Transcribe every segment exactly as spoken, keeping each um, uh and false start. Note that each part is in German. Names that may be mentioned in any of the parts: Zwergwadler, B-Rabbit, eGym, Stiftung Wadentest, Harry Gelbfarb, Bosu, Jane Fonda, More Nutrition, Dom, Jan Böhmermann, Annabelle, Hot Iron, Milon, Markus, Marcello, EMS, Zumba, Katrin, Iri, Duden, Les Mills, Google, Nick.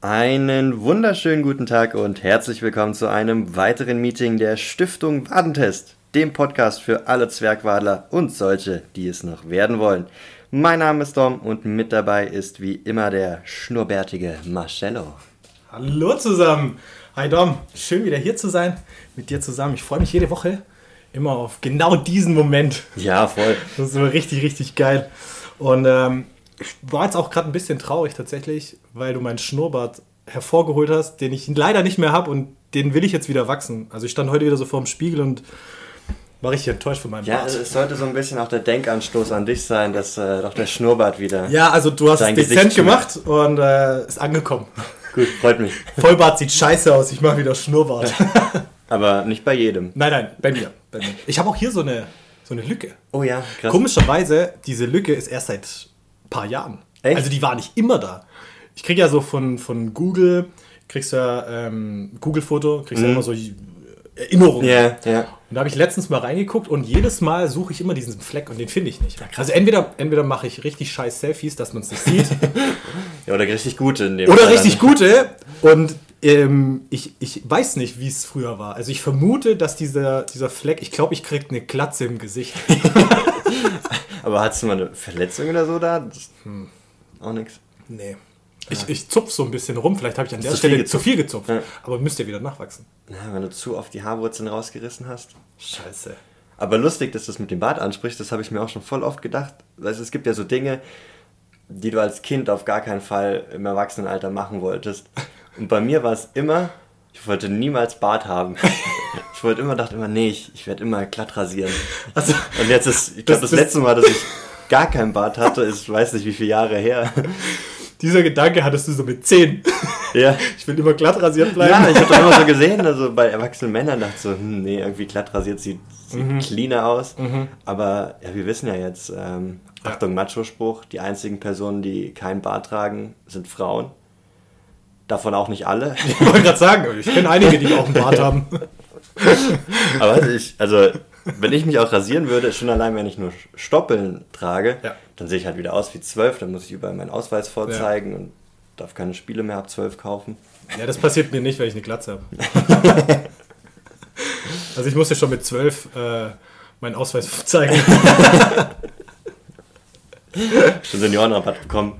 Einen wunderschönen guten Tag und herzlich willkommen zu einem weiteren Meeting der Stiftung Wadentest, dem Podcast für alle Zwergwadler und solche, die es noch werden wollen. Mein Name ist Dom und mit dabei ist wie immer der schnurrbärtige Marcello. Hallo zusammen! Hi Dom, schön wieder hier zu sein, mit dir zusammen. Ich freue mich jede Woche immer auf genau diesen Moment. Ja, voll. Das ist immer richtig, richtig geil. Und ähm, ich war jetzt auch gerade ein bisschen traurig tatsächlich, weil du meinen Schnurrbart hervorgeholt hast, den ich leider nicht mehr habe und den will ich jetzt wieder wachsen. Also ich stand heute wieder so vor dem Spiegel und war richtig enttäuscht von meinem ja, Bart. Ja, also es sollte so ein bisschen auch der Denkanstoß an dich sein, dass äh, doch der Schnurrbart wieder. Ja, also du hast es dezent gemacht und äh, ist angekommen. Gut, freut mich. Vollbart sieht scheiße aus, ich mache wieder Schnurrbart. Aber nicht bei jedem. Nein, nein, bei mir. Bei mir. Ich habe auch hier so eine, so eine Lücke. Oh ja, krass. Komischerweise, diese Lücke ist erst seit ein paar Jahren. Echt? Also die war nicht immer da. Ich kriege ja so von, von Google, kriegst du ja ähm, Google-Foto, kriegst du mhm. ja immer so Erinnerungen. Yeah, yeah. Und da habe ich letztens mal reingeguckt und jedes Mal suche ich immer diesen Fleck und den finde ich nicht. Also entweder, entweder mache ich richtig scheiß Selfies, dass man es nicht sieht. Ja, oder richtig gute in dem Oder Fall richtig dann. gute. Und ähm, ich, ich weiß nicht, wie es früher war. Also ich vermute, dass dieser, dieser Fleck, ich glaube, ich kriege eine Glatze im Gesicht. Aber hattest du mal eine Verletzung oder so da? Hm. Auch nichts. Nee. Ich, ich zupfe so ein bisschen rum. Vielleicht habe ich an der zu Stelle viel zu viel gezupft. Ja. Aber müsst ihr wieder nachwachsen. Na, wenn du zu oft die Haarwurzeln rausgerissen hast. Scheiße. Aber lustig, dass du das mit dem Bart ansprichst. Das habe ich mir auch schon voll oft gedacht. Weißt, es gibt ja so Dinge, die du als Kind auf gar keinen Fall im Erwachsenenalter machen wolltest. Und bei mir war es immer, ich wollte niemals Bart haben. Ich wollte immer, dachte immer, nee, ich, ich werde immer glatt rasieren. Also, und jetzt ist, ich glaube, das, das letzte Mal, dass ich gar keinen Bart hatte, ist, weiß nicht, wie viele Jahre her. Dieser Gedanke hattest du so mit zehn. Ja. Ich will immer glatt rasiert bleiben. Ja, ich habe das immer so gesehen, also bei erwachsenen Männern dachte ich so, hm, nee, irgendwie glatt rasiert sieht, sieht mhm. cleaner aus. Mhm. Aber ja, wir wissen ja jetzt, ähm, Achtung, Macho-Spruch, die einzigen Personen, die keinen Bart tragen, sind Frauen. Davon auch nicht alle. Ich wollte gerade sagen, ich kenne einige, die auch einen Bart haben. Aber ich, also, wenn ich mich auch rasieren würde, schon allein, wenn ich nur Stoppeln trage, ja, dann sehe ich halt wieder aus wie zwölf, dann muss ich überall meinen Ausweis vorzeigen ja. und darf keine Spiele mehr ab zwölf kaufen. Ja, das passiert mir nicht, weil ich eine Glatze habe. Also ich musste schon mit zwölf äh, meinen Ausweis vorzeigen. Schon Seniorenrabatt bekommen.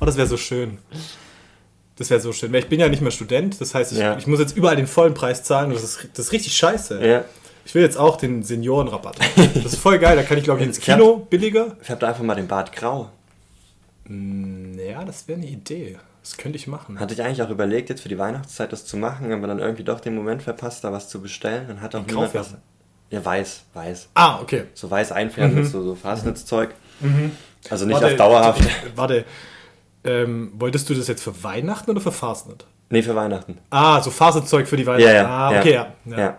Oh, das wäre so schön. Das wäre so schön. Ich bin ja nicht mehr Student, das heißt, ich, ja. ich muss jetzt überall den vollen Preis zahlen. Das ist, das ist richtig scheiße. Ja. Ich will jetzt auch den Seniorenrabatt. Das ist voll geil, da kann ich, glaube ich, ins Kino hab, billiger. Ich habe da einfach mal den Bart grau. Ja, das wäre eine Idee. Das könnte ich machen. Hatte ich eigentlich auch überlegt, jetzt für die Weihnachtszeit das zu machen, aber dann irgendwie doch den Moment verpasst, da was zu bestellen. Dann hat auch niemand was. Ja, weiß, weiß. Ah, okay. So weiß einfärben, mhm. so, so Fastnetzzeug. Mhm. Also nicht warte, auf dauerhaft. Warte, ähm, wolltest du das jetzt für Weihnachten oder für Fastnet? Nee, für Weihnachten. Ah, so Fastnetzzeug für die Weihnachten. Ja, ja, ah, okay, ja. ja. ja.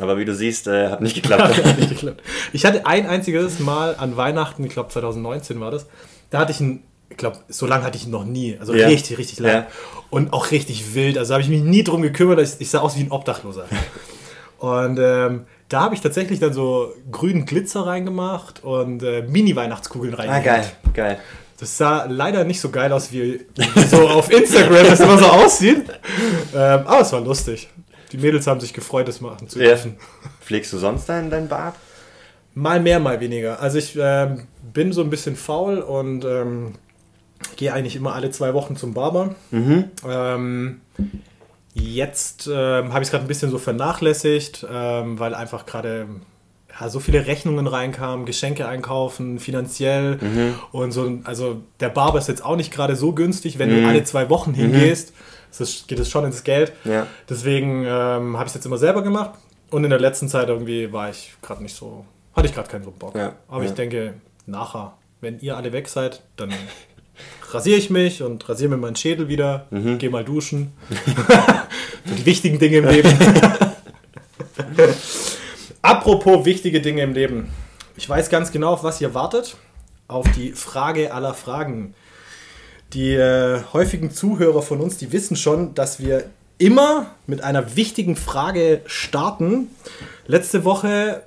Aber wie du siehst, äh, hat nicht geklappt. hat nicht geklappt. Ich hatte ein einziges Mal an Weihnachten, ich glaube zwanzig neunzehn war das, da hatte ich ein, ich glaube, so lange hatte ich ihn noch nie. Also ja. richtig, richtig lang. Ja. Und auch richtig wild. Also da habe ich mich nie drum gekümmert. Ich, ich sah aus wie ein Obdachloser. Und ähm, da habe ich tatsächlich dann so grünen Glitzer reingemacht und äh, Mini-Weihnachtskugeln reingemacht. Ah, geil, geil. Das sah leider nicht so geil aus, wie, wie so auf Instagram das immer so aussieht. Ähm, aber es war lustig. Die Mädels haben sich gefreut, das machen zu dürfen. Ja. Pflegst du sonst deinen, deinen Bart? Mal mehr, mal weniger. Also ich ähm, bin so ein bisschen faul und ähm, gehe eigentlich immer alle zwei Wochen zum Barber. Mhm. Ähm, Jetzt ähm, habe ich es gerade ein bisschen so vernachlässigt, ähm, weil einfach gerade ja, so viele Rechnungen reinkamen, Geschenke einkaufen, finanziell mhm. und so. Also der Barber ist jetzt auch nicht gerade so günstig, wenn mhm. du alle zwei Wochen hingehst, mhm. das, geht es schon ins Geld. Ja. Deswegen ähm, habe ich es jetzt immer selber gemacht und in der letzten Zeit irgendwie war ich gerade nicht so, hatte ich gerade keinen so Bock. Ja. Aber ja. ich denke, nachher, wenn ihr alle weg seid, dann rasiere ich mich und rasiere mir meinen Schädel wieder, mhm. gehe mal duschen. Die wichtigen Dinge im Leben. Apropos wichtige Dinge im Leben. Ich weiß ganz genau, auf was ihr wartet. Auf die Frage aller Fragen. Die äh, häufigen Zuhörer von uns, die wissen schon, dass wir immer mit einer wichtigen Frage starten. Letzte Woche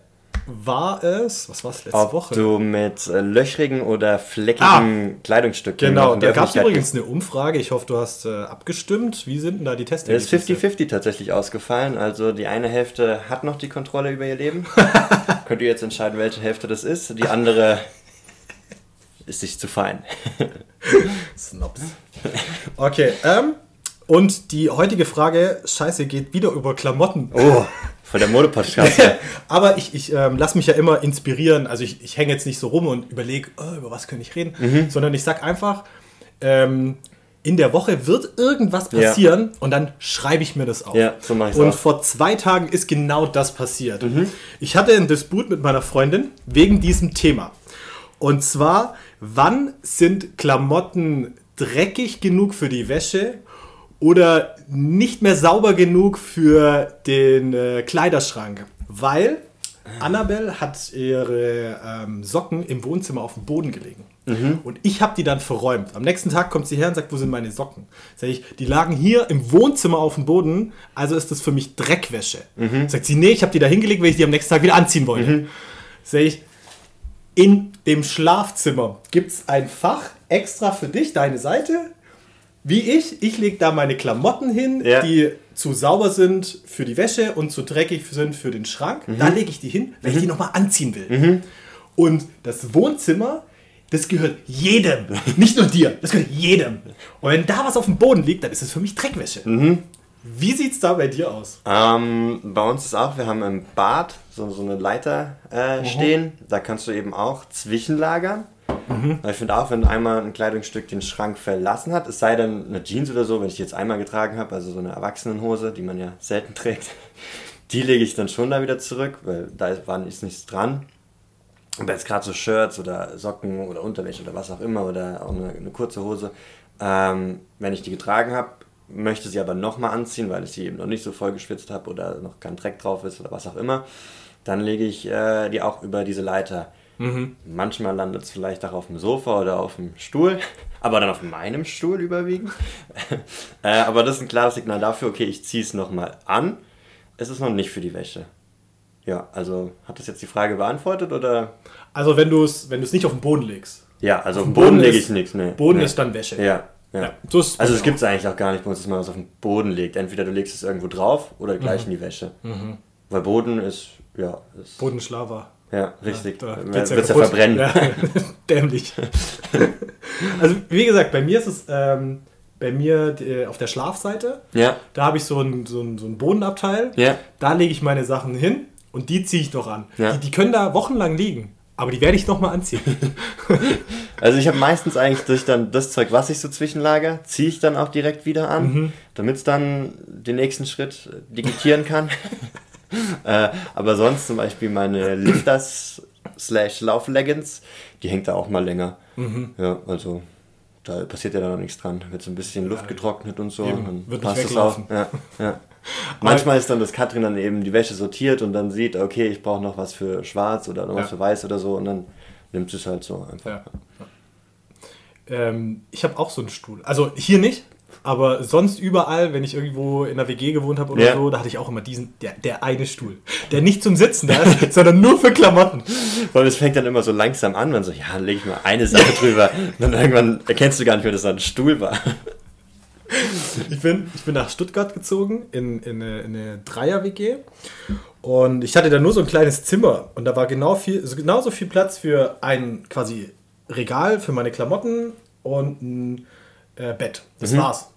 war es, was war es letzte Ob Woche? Ob du mit äh, löchrigen oder fleckigen ah, Kleidungsstücken... Genau, da gab es übrigens eine Umfrage. Ich hoffe, du hast äh, abgestimmt. Wie sind denn da die Testergebnisse? Es ist fifty fifty tatsächlich ausgefallen. Also die eine Hälfte hat noch die Kontrolle über ihr Leben. Könnt ihr jetzt entscheiden, welche Hälfte das ist. Die andere... ist sich zu fein. Snobs. Okay, ähm, und die heutige Frage, scheiße, geht wieder über Klamotten. Oh, von der Mode-Podcast. Aber ich, ich ähm, lasse mich ja immer inspirieren, also ich, ich hänge jetzt nicht so rum und überlege, oh, über was könnte ich reden, mhm. sondern ich sage einfach, ähm, in der Woche wird irgendwas passieren ja. und dann schreibe ich mir das auf. Ja, so mache ich es. Und auch. Vor zwei Tagen ist genau das passiert. Mhm. Ich hatte einen Disput mit meiner Freundin wegen diesem Thema. Und zwar, wann sind Klamotten dreckig genug für die Wäsche oder nicht mehr sauber genug für den äh, Kleiderschrank? Weil Annabelle hat ihre ähm, Socken im Wohnzimmer auf dem Boden gelegen. Mhm. Und ich habe die dann verräumt. Am nächsten Tag kommt sie her und sagt, wo sind meine Socken? Sag ich, die lagen hier im Wohnzimmer auf dem Boden, also ist das für mich Dreckwäsche. Mhm. Sagt sie, nee, ich habe die da hingelegt, weil ich die am nächsten Tag wieder anziehen wollte. Mhm. Sag ich, in dem Schlafzimmer gibt es ein Fach extra für dich, deine Seite, wie ich. Ich lege da meine Klamotten hin, ja. die zu sauber sind für die Wäsche und zu dreckig sind für den Schrank. Mhm. Da lege ich die hin, wenn mhm. ich die nochmal anziehen will. Mhm. Und das Wohnzimmer, das gehört jedem. Nicht nur dir, das gehört jedem. Und wenn da was auf dem Boden liegt, dann ist es für mich Dreckwäsche. Mhm. Wie sieht es da bei dir aus? Ähm, bei uns ist auch, wir haben im Bad so, so eine Leiter äh, stehen. Da kannst du eben auch zwischenlagern. Mhm. Ich finde auch, wenn einmal ein Kleidungsstück den Schrank verlassen hat, es sei denn eine Jeans oder so, wenn ich die jetzt einmal getragen habe, also so eine Erwachsenenhose, die man ja selten trägt, die lege ich dann schon da wieder zurück, weil da ist, war, ist nichts dran. Aber jetzt gerade so Shirts oder Socken oder Unterwäsche oder was auch immer oder auch eine, eine kurze Hose, ähm, wenn ich die getragen habe, möchte sie aber nochmal anziehen, weil ich sie eben noch nicht so voll geschwitzt habe oder noch kein Dreck drauf ist oder was auch immer, dann lege ich äh, die auch über diese Leiter. Mhm. Manchmal landet es vielleicht auch auf dem Sofa oder auf dem Stuhl, aber dann auf meinem Stuhl überwiegend. äh, aber das ist ein klares Signal dafür, okay, ich ziehe es nochmal an. Es ist noch nicht für die Wäsche. Ja, also hat das jetzt die Frage beantwortet oder? Also wenn du es wenn du es nicht auf den Boden legst. Ja, also auf den Boden, Boden lege ich nichts. Nee, Boden nee. Ist dann Wäsche. Ja. Ja. Ja, so also es gibt es eigentlich auch gar nicht bei uns, dass man was auf den Boden legt. Entweder du legst es irgendwo drauf oder gleich mhm. in die Wäsche. Mhm. Weil Boden ist, ja... Ist Bodenschlaver. Ja, richtig. Ja, da wird's ja, wird's ja verbrennen. Ja. Dämlich. Also wie gesagt, bei mir ist es... Ähm, bei mir äh, auf der Schlafseite, ja. da habe ich so einen so so ein Bodenabteil. Ja. Da lege ich meine Sachen hin und die ziehe ich noch an. Ja. Die, die können da wochenlang liegen. Aber die werde ich nochmal anziehen. Also ich habe meistens eigentlich durch dann das Zeug, was ich so zwischenlager, ziehe ich dann auch direkt wieder an, mhm. damit es dann den nächsten Schritt digitieren kann. äh, aber sonst zum Beispiel meine Lifters slash Laufleggings, die hängt da auch mal länger. Mhm. Ja, also da passiert ja dann noch nichts dran. Da wird so ein bisschen Luft getrocknet und so. Eben, dann wird passt es auch. Ja, ja. Manchmal ist dann, dass Katrin dann eben die Wäsche sortiert und dann sieht, okay, ich brauche noch was für schwarz oder noch ja. was für weiß oder so und dann nimmt sie es halt so einfach. Ja. Ähm, ich habe auch so einen Stuhl. Also hier nicht, aber sonst überall, wenn ich irgendwo in einer W G gewohnt habe oder ja. so, da hatte ich auch immer diesen, der, der eine Stuhl, der nicht zum Sitzen da ist, sondern nur für Klamotten. Weil es fängt dann immer so langsam an, man so, ja, dann lege ich mal eine Sache drüber und dann irgendwann erkennst du gar nicht mehr, dass da ein Stuhl war. Ich bin, ich bin nach Stuttgart gezogen, in, in eine, in eine Dreier-W G und ich hatte da nur so ein kleines Zimmer und da war genau viel, genauso viel Platz für ein quasi Regal für meine Klamotten und ein äh, Bett. Das mhm. war's.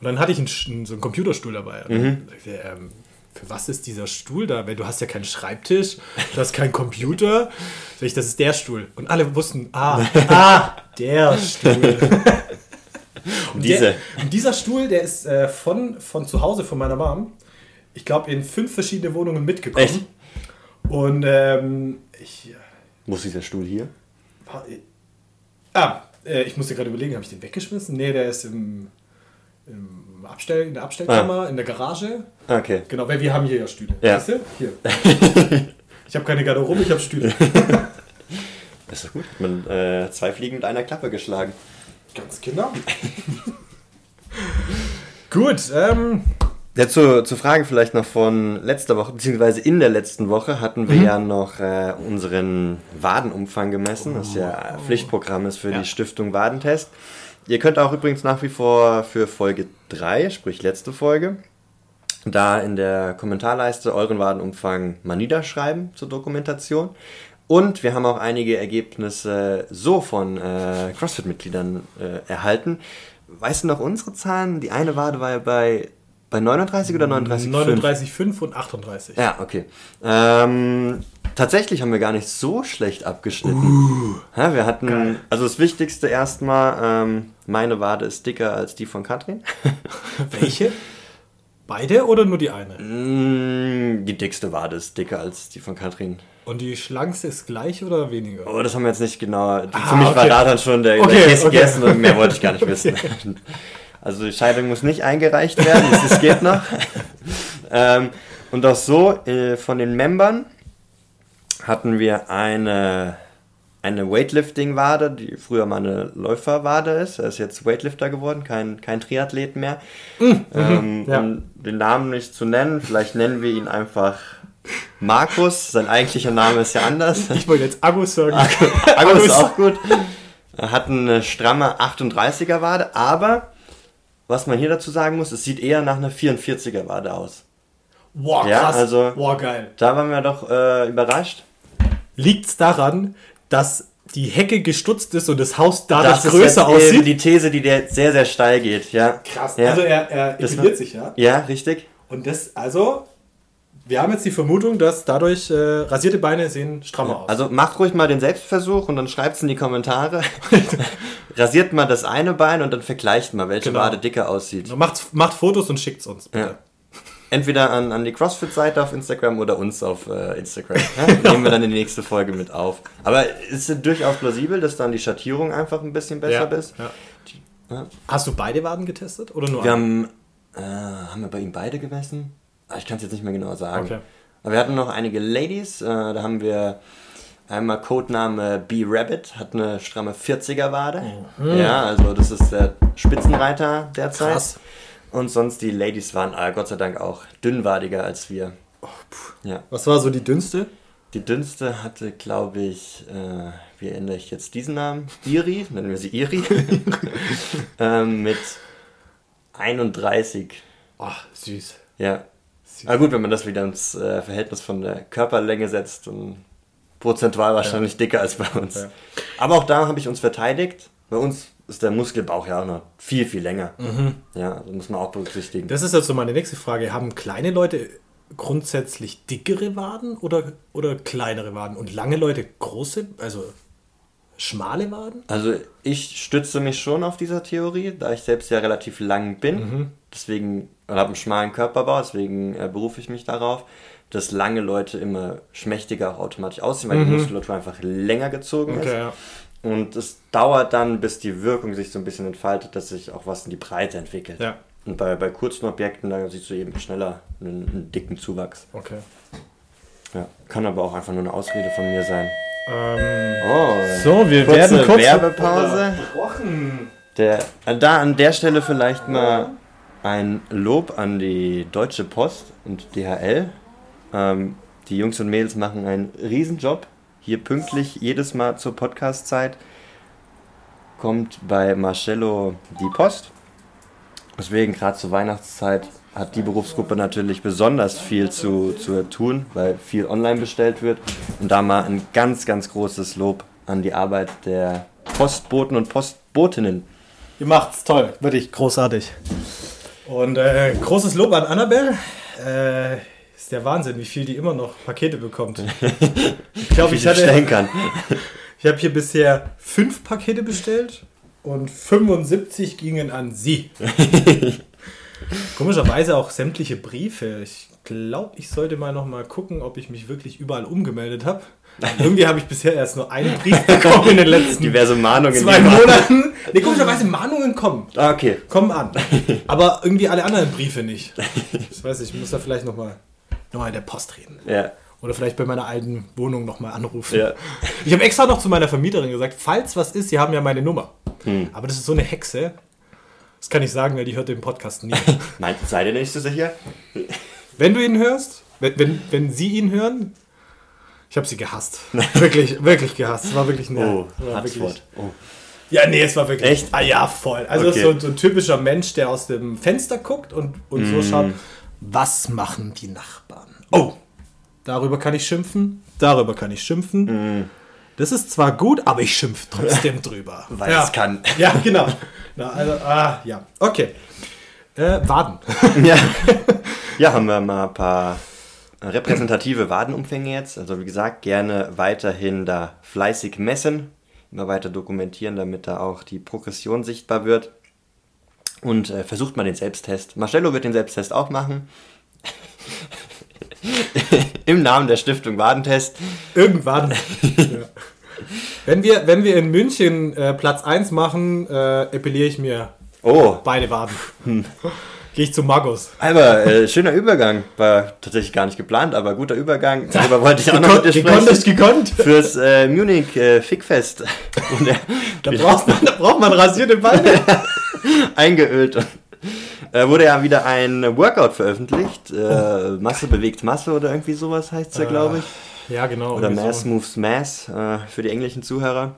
Und dann hatte ich einen, so einen Computerstuhl dabei. Und mhm. dachte, ähm, für was ist dieser Stuhl da? Weil du hast ja keinen Schreibtisch, du hast keinen Computer. Sag ich, das ist der Stuhl. Und alle wussten, ah, ah, der Stuhl. Und, Diese. Der, und dieser Stuhl, der ist äh, von, von zu Hause von meiner Mom, ich glaube, in fünf verschiedene Wohnungen mitgekommen. Echt? Und ähm, ich... Muss dieser Stuhl hier? War, äh, ah, äh, ich musste gerade überlegen, habe ich den weggeschmissen? Nee, der ist im, im Abstell, in der Abstellkammer, ah. in der Garage. Okay. Genau, weil wir haben hier ja Stühle. Ja. Weißt du? Hier. Ich habe keine Garderobe, ich habe Stühle. Das ist doch gut. Man äh, zwei Fliegen mit einer Klappe geschlagen. Ganz genau. Gut, ähm, Ja, zu, zu Fragen vielleicht noch von letzter Woche, beziehungsweise in der letzten Woche hatten wir mhm. ja noch äh, unseren Wadenumfang gemessen, oh. das ja Pflichtprogramm ist für ja. die Stiftung Wadentest. Ihr könnt auch übrigens nach wie vor für Folge drei, sprich letzte Folge, da in der Kommentarleiste euren Wadenumfang mal niederschreiben zur Dokumentation. Und wir haben auch einige Ergebnisse so von äh, CrossFit-Mitgliedern äh, erhalten. Weißt du noch unsere Zahlen? Die eine Wade war ja bei... Bei neununddreißig oder neununddreißig Komma fünf? neununddreißig Komma fünf und achtunddreißig. Ja, okay. Ähm, tatsächlich haben wir gar nicht so schlecht abgeschnitten. Uh, ja, wir hatten, geil. Also das Wichtigste erstmal, ähm, meine Wade ist dicker als die von Katrin. Welche? Beide oder nur die eine? Die dickste Wade ist dicker als die von Katrin. Und die schlankste ist gleich oder weniger? Oh, das haben wir jetzt nicht genau. Ah, Für mich okay. war da dann schon der okay, Käse okay. gegessen und mehr wollte ich gar nicht okay. wissen. Also die Scheidung muss nicht eingereicht werden, das geht noch. ähm, und auch so, äh, von den Membern hatten wir eine, eine Weightlifting-Wade, die früher mal eine Läufer-Wade ist. Er ist jetzt Weightlifter geworden, kein, kein Triathlet mehr. Mhm, ähm, ja. Um den Namen nicht zu nennen, vielleicht nennen wir ihn einfach Markus. Sein eigentlicher Name ist ja anders. Ich wollte jetzt Agus sagen. Ag- Agus ist auch gut. Er hat eine stramme achtunddreißiger-Wade, aber... Was man hier dazu sagen muss, es sieht eher nach einer vierundvierziger-Wade aus. Wow, ja, krass. Also, wow, geil. Da waren wir doch äh, überrascht. Liegt's daran, dass die Hecke gestutzt ist und das Haus dadurch das größer aussieht? Das ist die These, die der sehr, sehr steil geht. Ja. Krass, ja. Also er, er epiliert sich, ja? Ja, richtig. Und das, also, wir haben jetzt die Vermutung, dass dadurch äh, rasierte Beine sehen strammer ja. aus. Also macht ruhig mal den Selbstversuch und dann schreibt's in die Kommentare. Rasiert mal das eine Bein und dann vergleicht mal, welche genau. Wade dicker aussieht. Macht, macht Fotos und schickt's uns, bitte. Ja. Entweder an, an die CrossFit-Seite auf Instagram oder uns auf äh, Instagram. Ja? Genau. Nehmen wir dann die nächste Folge mit auf. Aber es ist durchaus plausibel, dass dann die Schattierung einfach ein bisschen besser ja. ist. Ja. Ja. Hast du beide Waden getestet oder nur wir einen? Haben, äh, haben wir bei ihm beide gemessen? Ich kann es jetzt nicht mehr genau sagen. Okay. Aber wir hatten noch einige Ladies. Äh, da haben wir... Einmal Codename B-Rabbit, hat eine stramme vierziger-Wade. Mhm. Ja, also das ist der Spitzenreiter derzeit. Krass. Und sonst die Ladies waren ah, Gott sei Dank auch dünnwadiger als wir. Oh, ja. Was war so die dünnste? Die dünnste hatte, glaube ich, äh, wie ändere ich jetzt diesen Namen? Iri, nennen wir sie Iri. ähm, mit einunddreißig. Ach, süß. Ja. Süß. Aber gut, wenn man das wieder ins äh, Verhältnis von der Körperlänge setzt und prozentual wahrscheinlich ja. dicker als bei uns. Ja. Aber auch da habe ich uns verteidigt. Bei uns ist der Muskelbauch ja auch noch viel, viel länger. Mhm. Ja, das muss man auch berücksichtigen. Das ist also meine nächste Frage. Haben kleine Leute grundsätzlich dickere Waden oder, oder kleinere Waden? Und lange Leute große, also schmale Waden? Also ich stütze mich schon auf dieser Theorie, da ich selbst ja relativ lang bin. Mhm. Deswegen habe einen schmalen Körperbau, deswegen berufe ich mich darauf, dass lange Leute immer schmächtiger auch automatisch aussehen, weil mhm. die Muskulatur einfach länger gezogen okay, ist. Ja. Und es dauert dann, bis die Wirkung sich so ein bisschen entfaltet, dass sich auch was in die Breite entwickelt. Ja. Und bei, bei kurzen Objekten, da siehst du eben schneller einen, einen dicken Zuwachs. Okay. Ja, kann aber auch einfach nur eine Ausrede von mir sein. Ähm, oh, so, wir kurze werden kurz Werbepause. Der, da an der Stelle vielleicht mal ein Lob an die Deutsche Post und D H L. Ähm, die Jungs und Mädels machen einen Riesenjob. Hier pünktlich jedes Mal zur Podcast-Zeit kommt bei Marcello die Post. Deswegen gerade zur Weihnachtszeit hat die Berufsgruppe natürlich besonders viel zu, zu tun, weil viel online bestellt wird. Und da mal ein ganz, ganz großes Lob an die Arbeit der Postboten und Postbotinnen. Ihr macht's toll, wirklich großartig. Und äh, großes Lob an Annabelle. Äh, Ist der Wahnsinn, wie viel die immer noch Pakete bekommt. Ich glaube, ich hatte. Ich habe hier bisher fünf Pakete bestellt und fünfundsiebzig gingen an sie. Komischerweise auch sämtliche Briefe. Ich glaube, ich sollte mal nochmal gucken, ob ich mich wirklich überall umgemeldet habe. Irgendwie habe ich bisher erst nur einen Brief bekommen in den letzten diverse Mahnungen zwei Monaten. Ne, komischerweise Mahnungen kommen. Ah, okay. Kommen an. Aber irgendwie alle anderen Briefe nicht. Ich weiß nicht, ich muss da vielleicht nochmal. nochmal in der Post reden. Ja. Oder vielleicht bei meiner alten Wohnung nochmal anrufen. Ja. Ich habe extra noch zu meiner Vermieterin gesagt, falls was ist, sie haben ja meine Nummer. Hm. Aber das ist so eine Hexe. Das kann ich sagen, weil die hört den Podcast nie. Nein, sei dir nicht so sicher. Wenn du ihn hörst, wenn, wenn, wenn sie ihn hören, ich habe sie gehasst. Wirklich, wirklich gehasst. Es war wirklich ein oh, hartes Wort. Oh. Ja, nee, es war wirklich... Echt? Ah ja, voll. Also okay. so, so ein typischer Mensch, der aus dem Fenster guckt und, und mm. so schaut, was machen die Nachbarn? Oh, darüber kann ich schimpfen, darüber kann ich schimpfen. Mm. Das ist zwar gut, aber ich schimpfe trotzdem drüber. Weil ja. es kann. Ja, genau. Na, also, ah, ja. Okay. Äh, Waden. ja. ja, haben wir mal ein paar repräsentative Wadenumfänge jetzt. Also wie gesagt, gerne weiterhin da fleißig messen. Immer weiter dokumentieren, damit da auch die Progression sichtbar wird. Und äh, versucht mal den Selbsttest. Marcello wird den Selbsttest auch machen. Im Namen der Stiftung Wadentest. Irgendwann. ja. Wenn wir, wenn wir in München äh, Platz eins machen, äh, epiliere ich mir oh. beide Waden. Hm. Gehe ich zu Markus. Aber äh, schöner Übergang. War tatsächlich gar nicht geplant, aber guter Übergang. Darüber wollte ich auch noch mit dir sprechen. Gekonnt ist gekonnt. Fürs äh, Munich äh, Fickfest. Und, äh, da, braucht man, da braucht man rasierte Beine. Eingeölt. Äh, wurde ja wieder ein Workout veröffentlicht. Äh, Masse bewegt Masse oder irgendwie sowas heißt es ja, glaube ich. Äh, ja, genau. Oder Mass so. Moves Mass äh, für die englischen Zuhörer.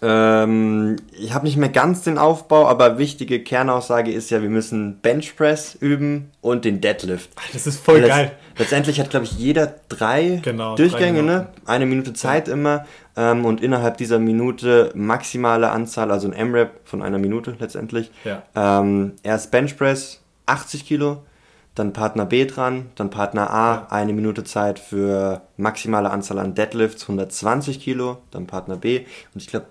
Ähm, ich habe nicht mehr ganz den Aufbau, aber wichtige Kernaussage ist ja, wir müssen Benchpress üben und den Deadlift. Das ist voll Letz- geil. Letztendlich hat, glaube ich, jeder drei genau, Durchgänge, drei ne? eine Minute Zeit ja. immer ähm, und innerhalb dieser Minute maximale Anzahl, also ein M-Rap von einer Minute letztendlich. Ja. Ähm, erst Benchpress, achtzig Kilo, dann Partner B dran, dann Partner A, ja. eine Minute Zeit für maximale Anzahl an Deadlifts, hundertzwanzig Kilo, dann Partner B und ich glaube,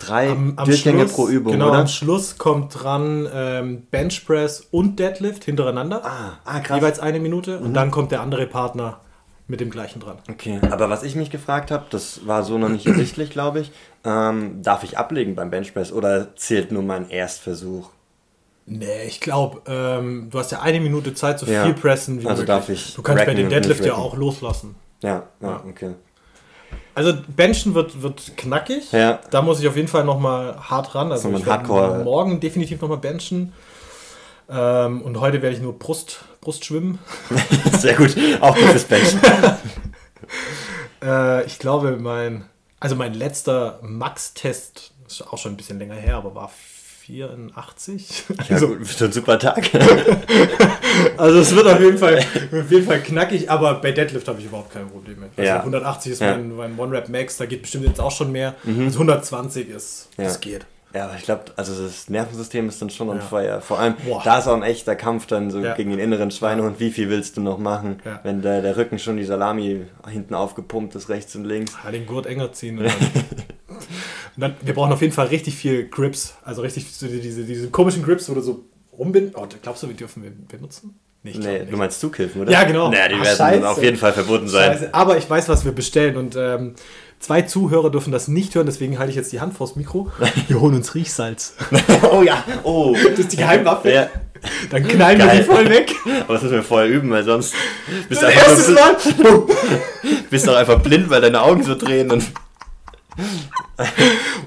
Drei am, am Durchgänge Schluss, pro Übung, genau, oder? Am Schluss kommt dran ähm, Benchpress und Deadlift hintereinander. Ah, ah krass. Jeweils eine Minute. Mhm. Und dann kommt der andere Partner mit dem gleichen dran. Okay, aber was ich mich gefragt habe, das war so noch nicht ersichtlich, glaube ich. Ähm, darf ich ablegen beim Benchpress oder zählt nur mein Erstversuch? Nee, ich glaube, ähm, du hast ja eine Minute Zeit, so ja. viel pressen wie also möglich. Darf ich du kannst bei dem Deadlift ja auch loslassen. Ja, ja, okay. Also Benchen wird, wird knackig, ja. da muss ich auf jeden Fall nochmal hart ran, also so ich werde morgen definitiv nochmal benchen ähm, und heute werde ich nur Brust, Brust schwimmen. Sehr gut, auch gutes Benchen. äh, ich glaube, mein, also mein letzter Max-Test, ist auch schon ein bisschen länger her, aber war vierundachtzig. Ja, also gut, schon ein super Tag. Also es wird auf jeden Fall, auf jeden Fall knackig, aber bei Deadlift habe ich überhaupt kein Problem mit. Also ja. hundertachtzig ist ja. mein, mein One-Rap-Max, da geht bestimmt jetzt auch schon mehr. Mhm. Also hundertzwanzig ist, ja. das geht. Ja, aber ich glaube, also das Nervensystem ist dann schon on ja. fire. Vor allem, Boah. da ist auch ein echter Kampf dann so ja. gegen den inneren Schweinehund. Wie viel willst du noch machen, ja. wenn der, der Rücken schon die Salami hinten aufgepumpt ist, rechts und links? Ja, den Gurt enger ziehen. Oder? Und dann, wir brauchen auf jeden Fall richtig viel Grips, also richtig so diese, diese komischen Grips, wo du so rumbinden. Oh, glaubst du, wir dürfen wir benutzen? Nee, ich nee nicht. Du meinst Zughilfen, oder? Ja, genau. Naja, die Ach, werden scheiße. auf jeden Fall verboten sein. Scheiße. Aber ich weiß, was wir bestellen und ähm, zwei Zuhörer dürfen das nicht hören, deswegen halte ich jetzt die Hand vors Mikro. Wir holen uns Riechsalz. Oh ja, oh. Das ist die Geheimwaffe. Ja. Dann knallen Geil. wir die voll weg. Aber das müssen wir vorher üben, weil sonst bist du einfach, bist auch einfach blind, weil deine Augen so drehen und...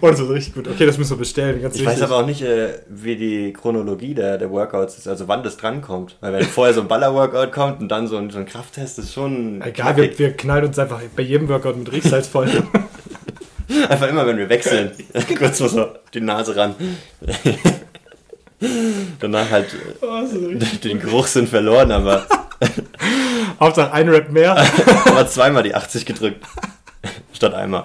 Und so richtig gut. Okay, das müssen wir bestellen. Ganz ich wichtig. weiß aber auch nicht, äh, wie die Chronologie der, der Workouts ist, also wann das drankommt. Weil wenn vorher so ein Baller-Workout kommt und dann so ein, so ein Krafttest ist schon... Egal, wir, wir knallen uns einfach bei jedem Workout mit Riechsalz voll. Einfach immer, wenn wir wechseln. Kurz mal so die Nase ran. Danach halt oh, so den Geruchssinn verloren, aber... Hauptsache ein Rep mehr. Aber zweimal die achtzig gedrückt. Statt einmal.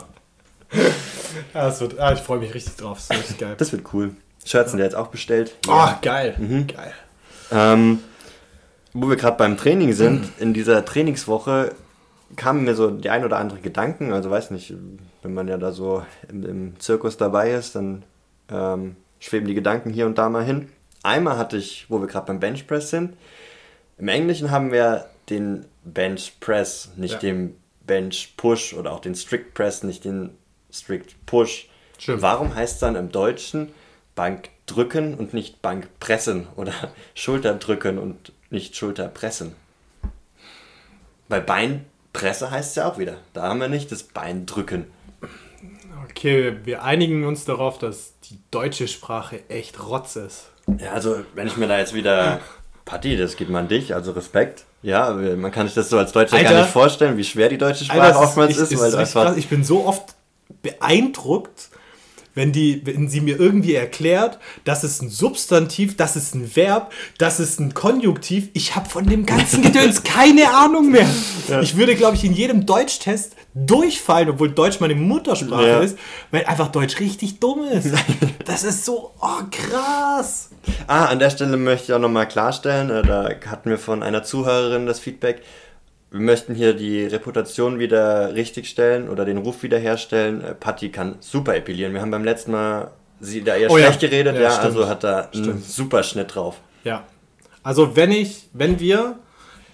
Ja, das wird, ah, ich freue mich richtig drauf. Das wird richtig geil. Das wird cool. Shirts sind ja jetzt auch bestellt. Ah, oh, geil. Mhm. Geil. Ähm, wo wir gerade beim Training sind, mhm. in dieser Trainingswoche kamen mir so die ein oder andere Gedanken. Also weiß nicht, wenn man ja da so im, im Zirkus dabei ist, dann ähm, schweben die Gedanken hier und da mal hin. Einmal hatte ich, wo wir gerade beim Benchpress sind, im Englischen haben wir den Benchpress, nicht ja. den Bench-Push oder auch den Strict-Press, nicht den Strict Push. Stimmt. Warum heißt es dann im Deutschen Bank drücken und nicht Bank pressen oder Schulter drücken und nicht Schulter pressen? Bei Beinpresse heißt es ja auch wieder. Da haben wir nicht das Bein drücken. Okay, wir einigen uns darauf, dass die deutsche Sprache echt Rotz ist. Ja, also wenn ich mir da jetzt wieder... Patti, das geht man dich, also Respekt. Ja, man kann sich das so als Deutscher Alter, gar nicht vorstellen, wie schwer die deutsche Sprache Alter, oftmals ist. ist, weil ist einfach krass. Ich bin so oft beeindruckt, wenn, die, wenn sie mir irgendwie erklärt, das ist ein Substantiv, das ist ein Verb, das ist ein Konjunktiv. Ich habe von dem ganzen Gedöns keine Ahnung mehr. Ja. Ich würde, glaube ich, in jedem Deutschtest durchfallen, obwohl Deutsch meine Muttersprache ja. ist, weil einfach Deutsch richtig dumm ist. Das ist so, oh krass. Ah, an der Stelle möchte ich auch nochmal klarstellen, da hatten wir von einer Zuhörerin das Feedback, wir möchten hier die Reputation wieder richtigstellen oder den Ruf wiederherstellen. Patti kann super epilieren. Wir haben beim letzten Mal sie da eher oh, schlecht ja. geredet, ja, ja also hat da stimmt. einen super Schnitt drauf. Ja, also wenn ich, wenn wir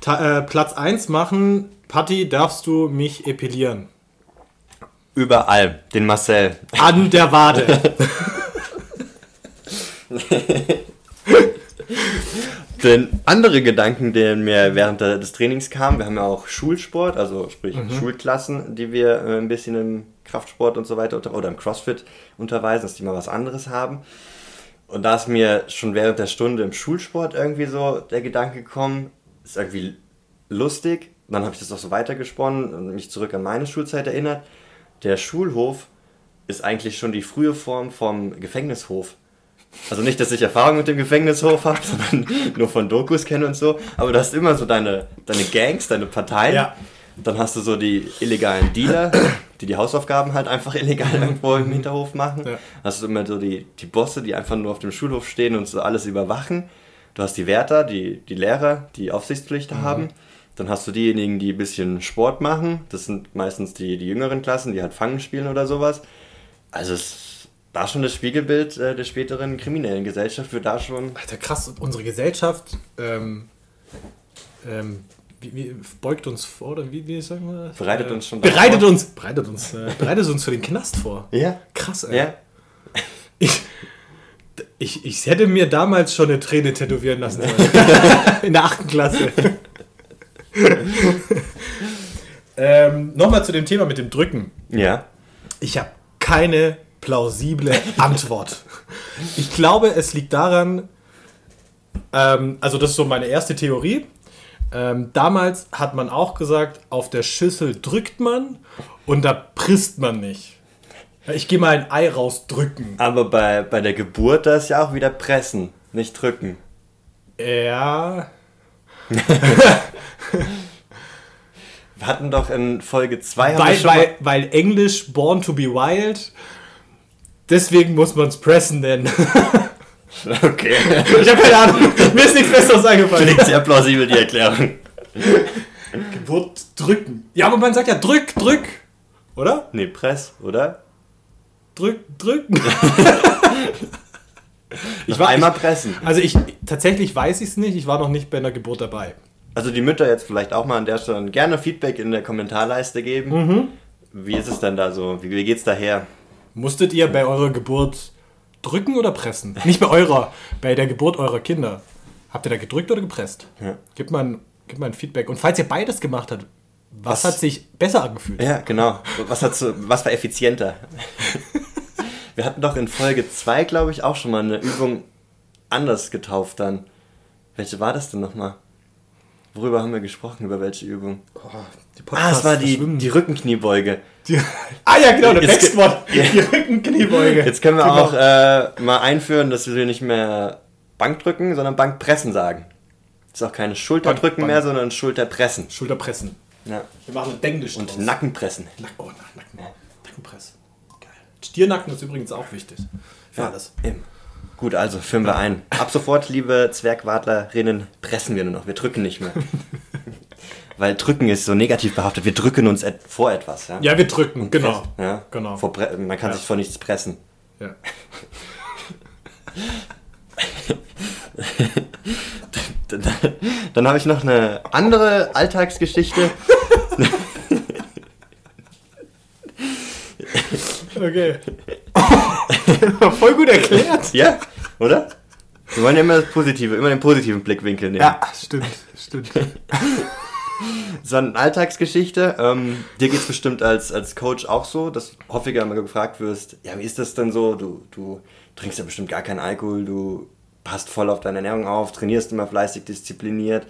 ta- äh, Platz eins machen, Patti, darfst du mich epilieren? Überall, den Marcel. An der Wade. Denn andere Gedanken, die mir während des Trainings kamen, wir haben ja auch Schulsport, also sprich mhm. Schulklassen, die wir ein bisschen im Kraftsport und so weiter unter- oder im Crossfit unterweisen, dass die mal was anderes haben. Und da ist mir schon während der Stunde im Schulsport irgendwie so der Gedanke gekommen, ist irgendwie lustig. Und dann habe ich das auch so weitergesponnen und mich zurück an meine Schulzeit erinnert. Der Schulhof ist eigentlich schon die frühe Form vom Gefängnishof. Also nicht, dass ich Erfahrung mit dem Gefängnishof habe, sondern nur von Dokus kenne und so. Aber du hast immer so deine, deine Gangs, deine Parteien. Ja. Dann hast du so die illegalen Dealer, die die Hausaufgaben halt einfach illegal irgendwo im Hinterhof machen. Ja. Hast du immer so die, die Bosse, die einfach nur auf dem Schulhof stehen und so alles überwachen. Du hast die Wärter, die, die Lehrer, die Aufsichtspflicht mhm. haben. Dann hast du diejenigen, die ein bisschen Sport machen. Das sind meistens die, die jüngeren Klassen, die halt Fangen spielen oder sowas. Also es war schon das Spiegelbild äh, der späteren kriminellen Gesellschaft, wird da schon... Alter, krass, unsere Gesellschaft ähm, ähm, wie, wie, beugt uns vor, oder wie, wie sagen wir das? Bereitet äh, uns schon... Bereitet uns, bereitet uns, äh, bereitet uns für den Knast vor. Ja. Krass, ey. Ja. Ich, ich, ich hätte mir damals schon eine Träne tätowieren lassen sollen. In der achten Klasse. ähm, Nochmal zu dem Thema mit dem Drücken. Ja. Ich habe keine... plausible Antwort. Ich glaube, es liegt daran, ähm, also das ist so meine erste Theorie. Ähm, damals hat man auch gesagt, auf der Schüssel drückt man und da prisst man nicht. Ich gehe mal ein Ei rausdrücken. Aber bei, bei der Geburt, da ist ja auch wieder pressen, nicht drücken. Ja. Wir hatten doch in Folge zwei... Weil, weil, weil Englisch Born to be Wild... Deswegen muss man es pressen nennen. Okay. Ich habe keine Ahnung. Mir ist nichts Besseres eingefallen. Klingt sehr plausibel, die Erklärung. Geburt drücken. Ja, aber man sagt ja drück, drück. Oder? Nee, press, oder? Drück, drücken. Ich war einmal pressen. Also ich, tatsächlich weiß ich es nicht. Ich war noch nicht bei einer Geburt dabei. Also die Mütter jetzt vielleicht auch mal an der Stelle gerne Feedback in der Kommentarleiste geben. Mhm. Wie ist es denn da so? Wie, wie geht's daher? Musstet ihr bei eurer Geburt drücken oder pressen? Nicht bei eurer, bei der Geburt eurer Kinder. Habt ihr da gedrückt oder gepresst? Ja. Gebt mal ein, gebt mal ein Feedback. Und falls ihr beides gemacht habt, was, was hat sich besser angefühlt? Ja, genau. Was, hat's, was war effizienter? Wir hatten doch in Folge zwei, glaube ich, auch schon mal eine Übung anders getauft dann. Welche war das denn nochmal? Worüber haben wir gesprochen? Über welche Übung? Oh, die ah, es war die, die Rückenkniebeuge. Die, ah ja, genau, der Backsquat. Ge- die Rückenkniebeuge. Jetzt können wir genau. auch äh, mal einführen, dass wir nicht mehr Bankdrücken, sondern Bankpressen sagen. Das ist auch keine Schulterdrücken mehr, sondern Schulterpressen. Schulterpressen. Ja. Wir machen ein Denglisch und draus. Nackenpressen. Nack- oh, Nacken. Ja. Nackenpress. Geil. Stiernacken ist übrigens auch wichtig. Für ja, alles. Eben. Gut, also führen wir ein. Ab sofort, liebe Zwergwadlerinnen, pressen wir nur noch. Wir drücken nicht mehr. Weil drücken ist so negativ behaftet. Wir drücken uns et- vor etwas. Ja, ja wir drücken, und genau. Pressen, ja? Genau. Vor Pre- man kann ja. sich vor nichts pressen. Ja. dann dann, dann habe ich noch eine andere Alltagsgeschichte. Okay. Voll gut erklärt. Ja, oder? Wir wollen ja immer das Positive, immer den positiven Blickwinkel nehmen. Ja, stimmt, stimmt. so eine Alltagsgeschichte. Ähm, dir geht es bestimmt als, als Coach auch so, dass du häufiger mal gefragt wirst, ja, wie ist das denn so? Du, du trinkst ja bestimmt gar keinen Alkohol, du passt voll auf deine Ernährung auf, trainierst immer fleißig, diszipliniert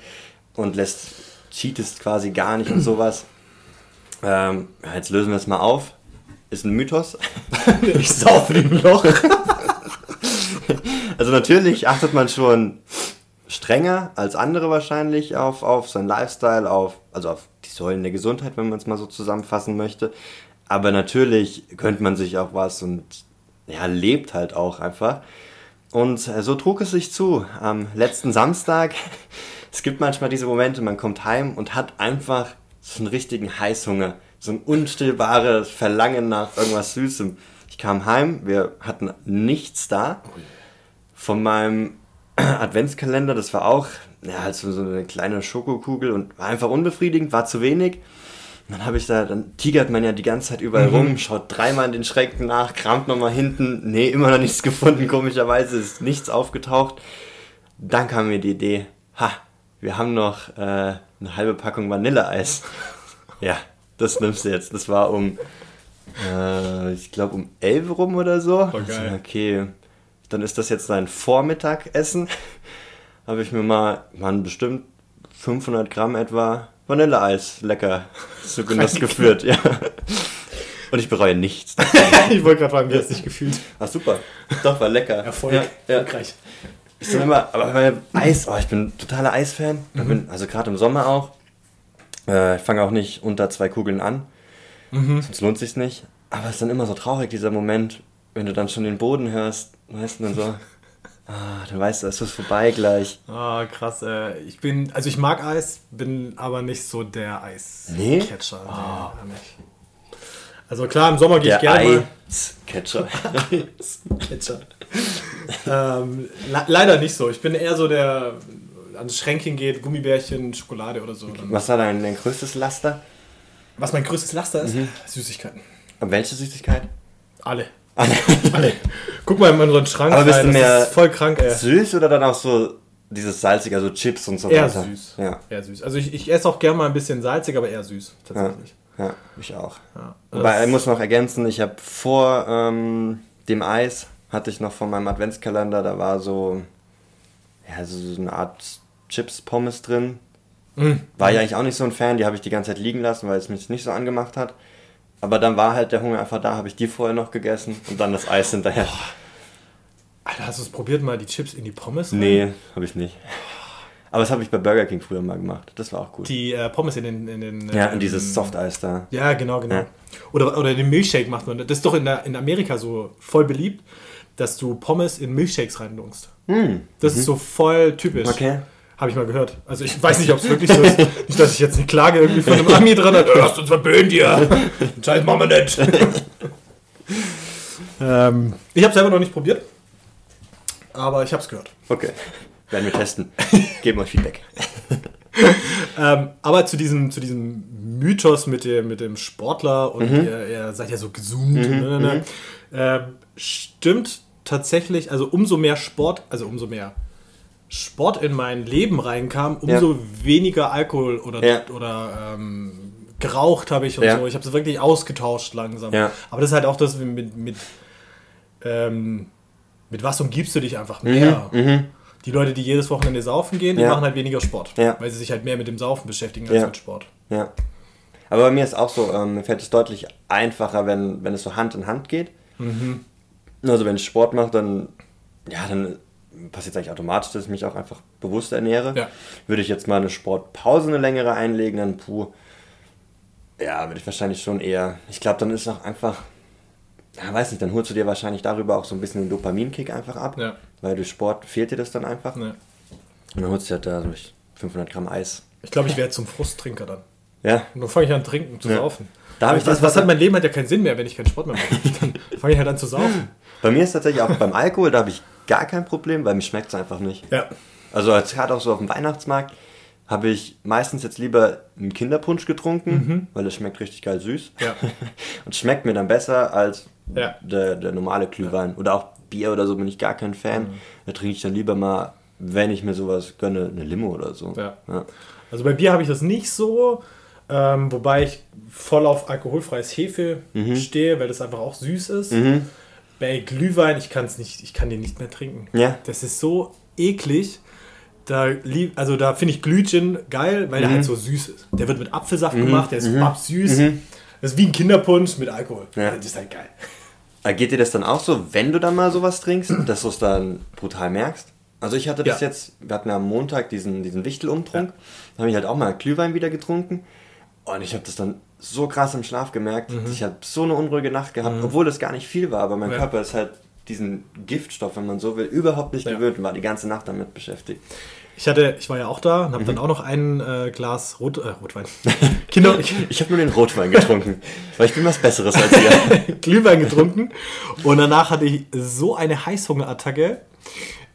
und lässt, cheatest quasi gar nicht und sowas. Ähm, jetzt lösen wir es mal auf. Ist ein Mythos. Ich saufe im Loch. Also natürlich achtet man schon strenger als andere wahrscheinlich auf, auf seinen Lifestyle, auf, also auf die Säulen der Gesundheit, wenn man es mal so zusammenfassen möchte. Aber natürlich gönnt man sich auch was und ja, lebt halt auch einfach. Und so trug es sich zu. Am letzten Samstag, es gibt manchmal diese Momente, man kommt heim und hat einfach so einen richtigen Heißhunger, so ein unstillbares Verlangen nach irgendwas Süßem. Ich kam heim, wir hatten nichts da. Von meinem Adventskalender, das war auch ja, halt so eine kleine Schokokugel und war einfach unbefriedigend, war zu wenig. Dann habe ich da, dann tigert man ja die ganze Zeit überall mhm. rum, schaut dreimal in den Schränken nach, kramt nochmal hinten. Nee, immer noch nichts gefunden, komischerweise ist nichts aufgetaucht. Dann kam mir die Idee, ha, wir haben noch äh, eine halbe Packung Vanilleeis. Ja, das nimmst du jetzt. Das war um, äh, ich glaube um elf rum oder so. War geil. Also, okay, dann ist das jetzt dein Vormittagessen. Habe ich mir mal, man bestimmt fünfhundert Gramm etwa Vanilleeis lecker zu Genuss geführt, ja. Und ich bereue nichts. Ich wollte gerade fragen, wie hast du dich gefühlt? Ach super, doch, war lecker. Erfolg, ja, ja. Erfolgreich. Ich bin immer, aber bei Eis, oh, ich bin totaler Eisfan. Mhm. Also gerade im Sommer auch. Äh, ich fange auch nicht unter zwei Kugeln an, mhm. sonst lohnt sich's nicht. Aber es ist dann immer so traurig, dieser Moment, wenn du dann schon den Boden hörst, weißt du, dann so... Ah, dann weißt du, es ist vorbei gleich. Ah, krass, ey. Ich bin, also ich mag Eis, bin aber nicht so der Eis-Catcher. Nee? Ah. Nee, also klar, im Sommer gehe ich gerne mal. Eis-Catcher. Eis-Catcher. ähm, le- leider nicht so. Ich bin eher so der, ans Schränkchen geht, Gummibärchen, Schokolade oder so. Okay. Was war dein, dein größtes Laster? Was mein größtes Laster ist? Mhm. Süßigkeiten. Und welche Süßigkeit? Alle. Alle. Alle. Guck mal in unseren Schrank rein, das mehr ist voll krank, ey. Süß oder dann auch so dieses salzig, also Chips und so eher weiter? Süß. Ja. Eher süß. Also ich, ich esse auch gerne mal ein bisschen salzig, aber eher süß, tatsächlich. Ja, ja, ich auch. Ja. Wobei, ich muss noch ergänzen, ich habe vor ähm, dem Eis, hatte ich noch von meinem Adventskalender, da war so, ja, so eine Art Chips-Pommes drin. Mhm. War ich eigentlich auch nicht so ein Fan, die habe ich die ganze Zeit liegen lassen, weil es mich nicht so angemacht hat. Aber dann war halt der Hunger einfach da, habe ich die vorher noch gegessen und dann das Eis hinterher. Oh. Alter, hast du es probiert, mal die Chips in die Pommes rein? Nee, habe ich nicht. Aber das habe ich bei Burger King früher mal gemacht. Das war auch cool. Die äh, Pommes in den... In den ja, in ähm, dieses Softeis da. Ja, genau, genau. Ja. Oder, oder den Milchshake macht man. Das ist doch in, der, in Amerika so voll beliebt, dass du Pommes in Milchshakes reindunkst. Mm. Das mhm. ist so voll typisch. Okay. Habe ich mal gehört. Also ich weiß nicht, ob es wirklich so ist. Nicht, dass ich jetzt eine Klage irgendwie von einem Ami dran habe. Lass uns verböhnt hier. Scheiß machen wir nicht. ähm, ich habe es selber noch nicht probiert. Aber ich habe es gehört. Okay. Werden wir testen. Geben euch Feedback. ähm, aber zu diesem, zu diesem Mythos mit dem, mit dem Sportler und mhm. ihr, ihr seid ja so gesund. Mhm, ne, ne. Ähm, stimmt tatsächlich. Also umso mehr Sport, also umso mehr Sport in mein Leben reinkam, umso ja. weniger Alkohol oder, ja. oder ähm, geraucht habe ich und ja. so. Ich habe es wirklich ausgetauscht langsam. Ja. Aber das ist halt auch das, mit, mit, ähm, mit was umgibst du dich einfach mehr. Mhm. Mhm. Die Leute, die jedes Wochenende saufen gehen, die ja. machen halt weniger Sport, ja. weil sie sich halt mehr mit dem Saufen beschäftigen als ja. mit Sport. Ja. Aber bei mir ist auch so, ähm, mir fällt es deutlich einfacher, wenn, wenn es so Hand in Hand geht. Mhm. Also wenn ich Sport mache, dann ja, dann passiert eigentlich automatisch, dass ich mich auch einfach bewusst ernähre. Ja. Würde ich jetzt mal eine Sportpause, eine längere einlegen, dann puh, ja, würde ich wahrscheinlich schon eher, ich glaube, dann ist es auch einfach, ja, weiß nicht, dann holst du dir wahrscheinlich darüber auch so ein bisschen den Dopaminkick einfach ab, ja. weil durch Sport fehlt dir das dann einfach. Ja. Und dann holst du dir da durch fünfhundert Gramm Eis. Ich glaube, ich werde zum Frusttrinker dann. Ja. Und dann fange ich an trinken, zu ja. saufen. Da ich das, was hat mein Leben hat ja keinen Sinn mehr, wenn ich keinen Sport mehr mache. Dann fange ich halt an zu saufen. Bei mir ist tatsächlich auch beim Alkohol, da habe ich gar kein Problem, weil mir schmeckt es einfach nicht. Ja. Also als gerade auch so auf dem Weihnachtsmarkt habe ich meistens jetzt lieber einen Kinderpunsch getrunken, mhm. weil das schmeckt richtig geil süß. Ja. Und schmeckt mir dann besser als ja. der, der normale Glühwein. Ja. Oder auch Bier oder so bin ich gar kein Fan. Mhm. Da trinke ich dann lieber mal, wenn ich mir sowas gönne, eine Limo oder so. Ja. Ja. Also bei Bier habe ich das nicht so, ähm, wobei ich voll auf alkoholfreies Hefe mhm. stehe, weil das einfach auch süß ist. Mhm. Bei Glühwein, ich kann es nicht, ich kann den nicht mehr trinken. Ja. Das ist so eklig. Da lieb, also da finde ich Glühgin geil, weil mhm. der halt so süß ist. Der wird mit Apfelsaft mhm. gemacht, der ist mhm. absüß. Mhm. Das ist wie ein Kinderpunsch mit Alkohol. Ja. Das ist halt geil. Geht dir das dann auch so, wenn du dann mal sowas trinkst, dass du es dann brutal merkst? Also ich hatte das ja. jetzt, wir hatten ja am Montag diesen, diesen Wichtelumtrunk, ja. da habe ich halt auch mal Glühwein wieder getrunken und ich habe das dann so krass im Schlaf gemerkt. Mhm. Ich habe so eine unruhige Nacht gehabt, mhm. obwohl das gar nicht viel war, aber mein ja. Körper ist halt diesen Giftstoff, wenn man so will, überhaupt nicht ja. gewöhnt und war die ganze Nacht damit beschäftigt. Ich hatte, ich war ja auch da und habe mhm. dann auch noch ein äh, Glas Rot, äh, Rotwein. Kinder, ich ich habe nur den Rotwein getrunken, weil ich bin was Besseres als ihr. Glühwein getrunken und danach hatte ich so eine Heißhungerattacke,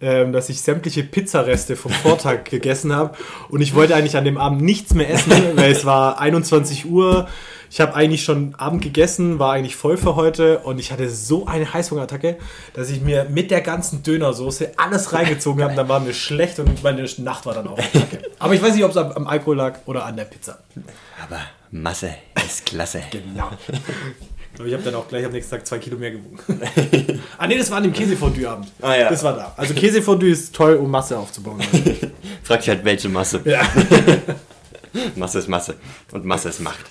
ähm, dass ich sämtliche Pizzareste vom Vortag gegessen habe und ich wollte eigentlich an dem Abend nichts mehr essen, weil es war einundzwanzig Uhr. Ich habe eigentlich schon Abend gegessen, war eigentlich voll für heute und ich hatte so eine Heißhungerattacke, dass ich mir mit der ganzen Dönersoße alles reingezogen habe. Dann war mir schlecht und meine Nacht war dann auch kacke. Aber ich weiß nicht, ob es am Alkohol lag oder an der Pizza. Aber Masse ist klasse. Genau. Aber ich habe dann auch gleich am nächsten Tag zwei Kilo mehr gewogen. Ah ne, das war an dem Käsefondue-Abend. Ah, ja. Das war da. Also Käsefondue ist toll, um Masse aufzubauen. Also. Frag dich halt, welche Masse. Ja. Masse ist Masse und Masse ist Macht.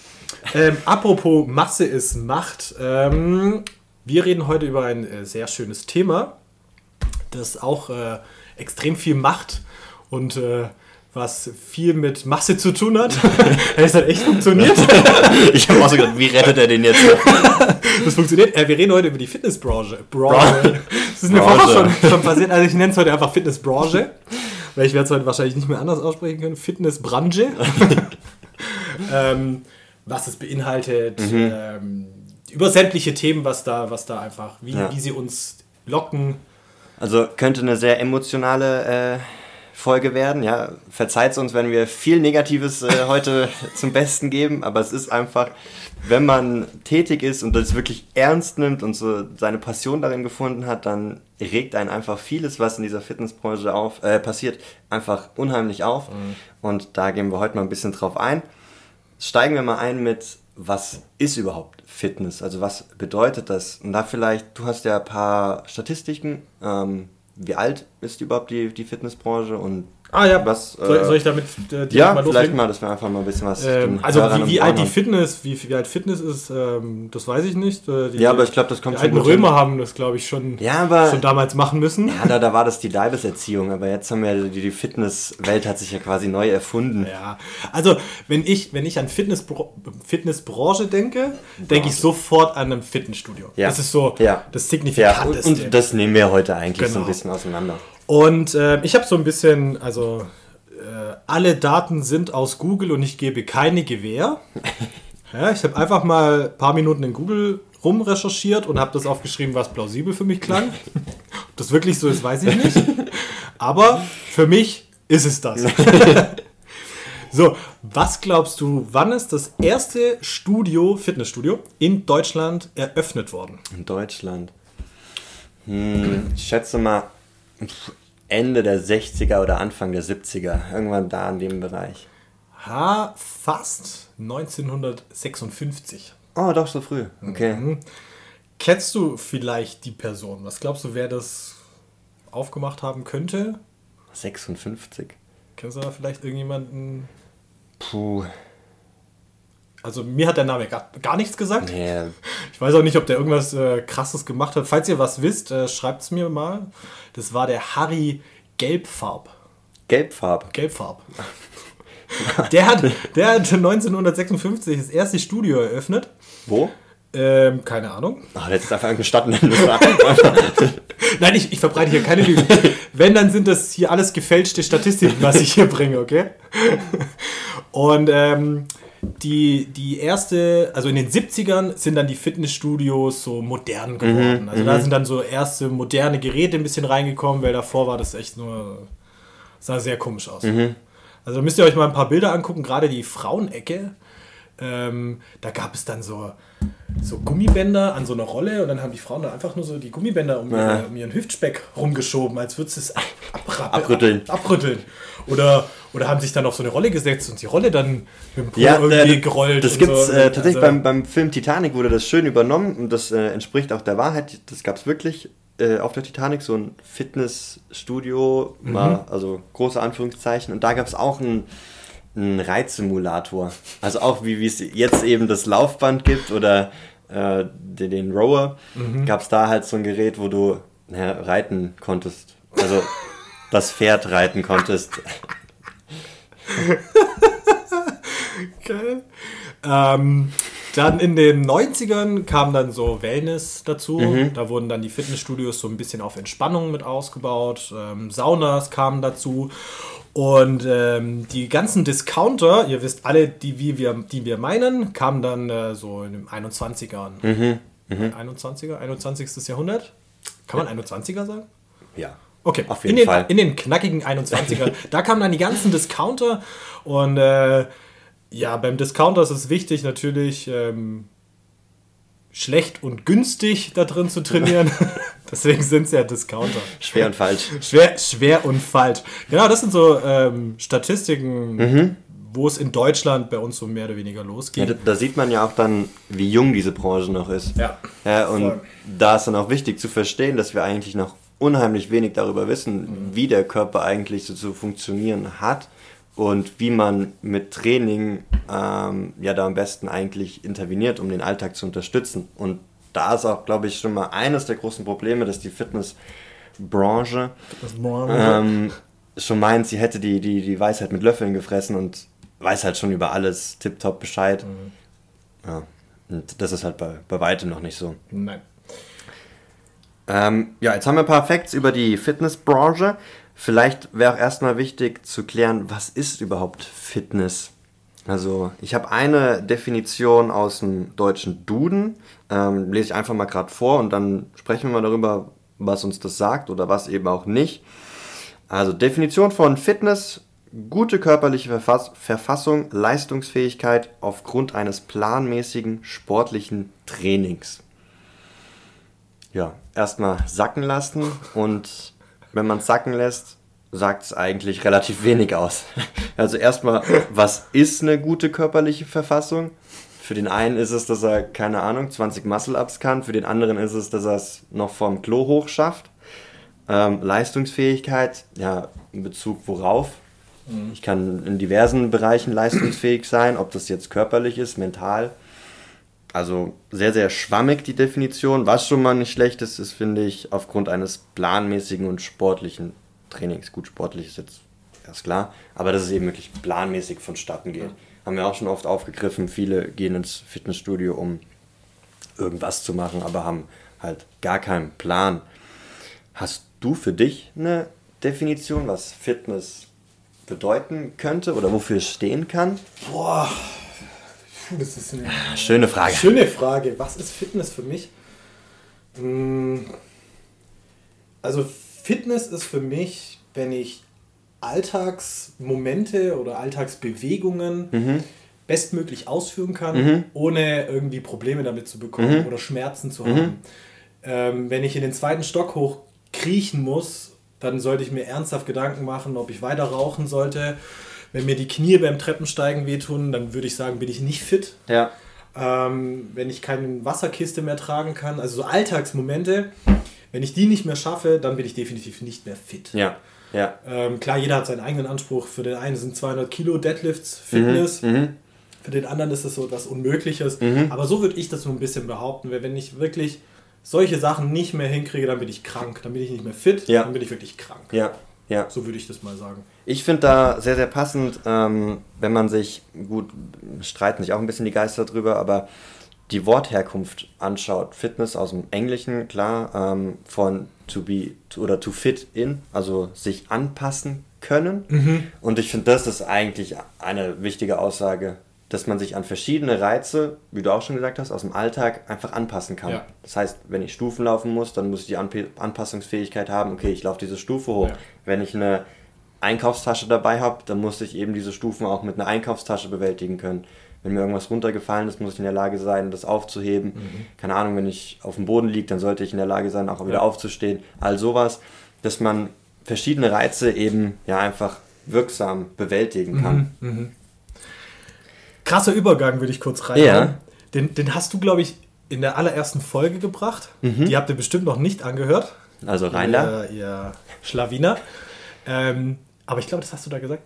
Ähm, apropos Masse ist Macht, ähm, wir reden heute über ein äh, sehr schönes Thema, das auch äh, extrem viel macht und äh, was viel mit Masse zu tun hat. Es hat echt funktioniert. Ich habe auch so gedacht, wie rettet er den jetzt? Das funktioniert. Äh, wir reden heute über die Fitnessbranche. Branche. Das ist mir vorher schon, schon passiert, also ich nenne es heute einfach Fitnessbranche, weil ich werde es heute wahrscheinlich nicht mehr anders aussprechen können. Fitnessbranche. ähm... was es beinhaltet, mhm. ähm, über sämtliche Themen, was da, was da einfach, wie, ja. wie sie uns locken. Also könnte eine sehr emotionale äh, Folge werden, ja. Verzeiht uns, wenn wir viel Negatives äh, heute zum Besten geben, aber es ist einfach, wenn man tätig ist und das wirklich ernst nimmt und so seine Passion darin gefunden hat, dann regt einen einfach vieles, was in dieser Fitnessbranche auf, äh, passiert, einfach unheimlich auf. Mhm. Und da gehen wir heute mal ein bisschen drauf ein. Steigen wir mal ein mit, was ist überhaupt Fitness? Also was bedeutet das? Und da vielleicht, du hast ja ein paar Statistiken. Ähm, wie alt ist überhaupt die, die Fitnessbranche? Und ah ja, was, soll, äh, soll ich damit äh, ja, mal loslegen? Ja, vielleicht mal, dass wir einfach mal ein bisschen was ähm, also wie, wie alt die Fitness, wie, wie alt Fitness ist, ähm, das weiß ich nicht. Äh, die, ja, aber ich glaube, das kommt schon gut. Die alten Römer hin. Haben das, glaube ich, schon, ja, aber, schon damals machen müssen. Ja, da, da war das die Leibeserziehung, aber jetzt haben wir die, die Fitnesswelt hat sich ja quasi neu erfunden. Ja, also wenn ich, wenn ich an Fitnessbr- Fitnessbranche denke, denke ich sofort an ein Fitnessstudio. Ja. Das ist so ja. das Signifikanteste. Ja, und, und das nehmen wir heute eigentlich genau. so ein bisschen auseinander. Und äh, ich habe so ein bisschen, also äh, alle Daten sind aus Google und ich gebe keine Gewähr. Ja, ich habe einfach mal ein paar Minuten in Google rumrecherchiert und habe das aufgeschrieben, was plausibel für mich klang. Ob das wirklich so ist, weiß ich nicht. Aber für mich ist es das. So, was glaubst du, wann ist das erste Studio, Fitnessstudio in Deutschland eröffnet worden? In Deutschland? Hm, ich schätze mal Ende der sechziger oder Anfang der siebziger, irgendwann da in dem Bereich. Ha, fast neunzehnhundertsechsundfünfzig. Oh, doch so früh. Okay. Mhm. Kennst du vielleicht die Person? Was glaubst du, wer das aufgemacht haben könnte? sechsundfünfzig. Kennst du da vielleicht irgendjemanden? Puh. Also mir hat der Name gar, gar nichts gesagt. Nee. Ich weiß auch nicht, ob der irgendwas äh, Krasses gemacht hat. Falls ihr was wisst, äh, schreibt es mir mal. Das war der Harry Gelbfarb. Gelbfarb? Gelbfarb. der, hat, der hat neunzehnhundertsechsundfünfzig das erste Studio eröffnet. Wo? Ähm, keine Ahnung. Ach, das ist einfach ein gestattenes. Nein, ich, ich verbreite hier keine Lügen. Wenn, dann sind das hier alles gefälschte Statistiken, was ich hier bringe, okay? Und ähm, Die, die erste, also in den siebzigern sind dann die Fitnessstudios so modern geworden. Mhm, also da sind dann so erste moderne Geräte ein bisschen reingekommen, weil davor war das echt nur, sah sehr komisch aus. Mhm. Also da müsst ihr euch mal ein paar Bilder angucken, gerade die Frauenecke. Ähm, da gab es dann so so Gummibänder an so einer Rolle und dann haben die Frauen dann einfach nur so die Gummibänder um, ja. ihren, um ihren Hüftspeck rumgeschoben, als würdest du es ab, ab, abrütteln. Ab, abrütteln. Oder, oder haben sich dann auf so eine Rolle gesetzt und die Rolle dann mit dem Po ja, irgendwie äh, gerollt. Das gibt es so. äh, tatsächlich also, beim, beim Film Titanic wurde das schön übernommen und das äh, entspricht auch der Wahrheit. Das gab es wirklich äh, auf der Titanic, so ein Fitnessstudio, mhm. war, also große Anführungszeichen, und da gab es auch ein Ein Reitsimulator. Also auch wie es jetzt eben das Laufband gibt oder äh, den, den Rower, mhm. gab es da halt so ein Gerät, wo du na, reiten konntest. Also das Pferd reiten konntest. Geil. Ähm, dann in den neunzigern kam dann so Wellness dazu. Mhm. Da wurden dann die Fitnessstudios so ein bisschen auf Entspannung mit ausgebaut. Ähm, Saunas kamen dazu. Und ähm, die ganzen Discounter, ihr wisst alle, die, wie wir, die wir meinen, kamen dann äh, so in den einundzwanzigern. Mhm, mh. einundzwanziger, einundzwanzigstes Jahrhundert? Kann man einundzwanziger sagen? Ja. Okay, auf jeden in den, Fall. In den knackigen einundzwanzigern. Da kamen dann die ganzen Discounter. Und äh, ja, beim Discounter ist es wichtig, natürlich ähm, schlecht und günstig da drin zu trainieren. Deswegen sind es ja Discounter. Schwer und falsch. Schwer, schwer und falsch. Genau, das sind so ähm, Statistiken, mhm. wo es in Deutschland bei uns so mehr oder weniger losgeht. Ja, da sieht man ja auch dann, wie jung diese Branche noch ist. Ja. ja und voll. Da ist dann auch wichtig zu verstehen, dass wir eigentlich noch unheimlich wenig darüber wissen, mhm. wie der Körper eigentlich so zu funktionieren hat und wie man mit Training ähm, ja da am besten eigentlich interveniert, um den Alltag zu unterstützen. Und da ist auch, glaube ich, schon mal eines der großen Probleme, dass die Fitnessbranche ähm, schon meint, sie hätte die, die, die Weisheit mit Löffeln gefressen und weiß halt schon über alles tipptopp Bescheid. Mhm. Ja, und das ist halt bei, bei weitem noch nicht so. Nein. Ähm, ja, jetzt haben wir ein paar Facts über die Fitnessbranche. Vielleicht wäre auch erstmal wichtig zu klären, was ist überhaupt Fitness? Also ich habe eine Definition aus dem deutschen Duden, ähm, lese ich einfach mal gerade vor und dann sprechen wir mal darüber, was uns das sagt oder was eben auch nicht. Also Definition von Fitness: gute körperliche Verfass- Verfassung, Leistungsfähigkeit aufgrund eines planmäßigen sportlichen Trainings. Ja, erstmal sacken lassen und wenn man es sacken lässt, sagt es eigentlich relativ wenig aus. Also erstmal, was ist eine gute körperliche Verfassung? Für den einen ist es, dass er, keine Ahnung, zwanzig Muscle-Ups kann. Für den anderen ist es, dass er es noch vom Klo hoch schafft. Ähm, Leistungsfähigkeit, ja, in Bezug worauf? Ich kann in diversen Bereichen leistungsfähig sein, ob das jetzt körperlich ist, mental. Also sehr, sehr schwammig die Definition. Was schon mal nicht schlecht ist, ist, finde ich, aufgrund eines planmäßigen und sportlichen Trainings. Gut, sportlich ist jetzt erst klar, aber dass es eben wirklich planmäßig vonstatten geht. Haben wir auch schon oft aufgegriffen, viele gehen ins Fitnessstudio, um irgendwas zu machen, aber haben halt gar keinen Plan. Hast du für dich eine Definition, was Fitness bedeuten könnte oder wofür es stehen kann? Boah, das ist eine schöne Frage. Schöne Frage. Was ist Fitness für mich? Also Fitness ist für mich, wenn ich Alltagsmomente oder Alltagsbewegungen mhm. bestmöglich ausführen kann, mhm. ohne irgendwie Probleme damit zu bekommen mhm. oder Schmerzen zu haben. Mhm. Ähm, wenn ich in den zweiten Stock hochkriechen muss, dann sollte ich mir ernsthaft Gedanken machen, ob ich weiter rauchen sollte. Wenn mir die Knie beim Treppensteigen wehtun, dann würde ich sagen, bin ich nicht fit. Ja. Ähm, wenn ich keine Wasserkiste mehr tragen kann, also so Alltagsmomente, wenn ich die nicht mehr schaffe, dann bin ich definitiv nicht mehr fit. Ja, ja. Ähm, klar, jeder hat seinen eigenen Anspruch. Für den einen sind zweihundert Kilo Deadlifts Fitness, mhm, für den anderen ist es so etwas Unmögliches. Mhm. Aber so würde ich das so ein bisschen behaupten, weil wenn ich wirklich solche Sachen nicht mehr hinkriege, dann bin ich krank, dann bin ich nicht mehr fit, ja. dann bin ich wirklich krank. Ja, ja. So würde ich das mal sagen. Ich finde da sehr, sehr passend, ähm, wenn man sich, gut, streiten sich auch ein bisschen die Geister drüber, aber die Wortherkunft anschaut, Fitness aus dem Englischen, klar, ähm, von to be to, oder to fit in, also sich anpassen können. Mhm. Und ich finde, das ist eigentlich eine wichtige Aussage, dass man sich an verschiedene Reize, wie du auch schon gesagt hast, aus dem Alltag einfach anpassen kann. Ja. Das heißt, wenn ich Stufen laufen muss, dann muss ich die Anp- Anpassungsfähigkeit haben, okay, ich laufe diese Stufe hoch. Ja. Wenn ich eine Einkaufstasche dabei habe, dann muss ich eben diese Stufen auch mit einer Einkaufstasche bewältigen können. wenn mir irgendwas runtergefallen ist, muss ich in der Lage sein, das aufzuheben. Mhm. Keine Ahnung, wenn ich auf dem Boden liege, dann sollte ich in der Lage sein, auch wieder ja. aufzustehen. All sowas, dass man verschiedene Reize eben ja einfach wirksam bewältigen kann. Mhm. Mhm. Krasser Übergang, würde ich kurz rein. Ja. Den, den hast du, glaube ich, in der allerersten Folge gebracht. Mhm. Die habt ihr bestimmt noch nicht angehört. Also rein da. Ihr, ihr Schlawiner. ähm, aber ich glaube, das hast du da gesagt.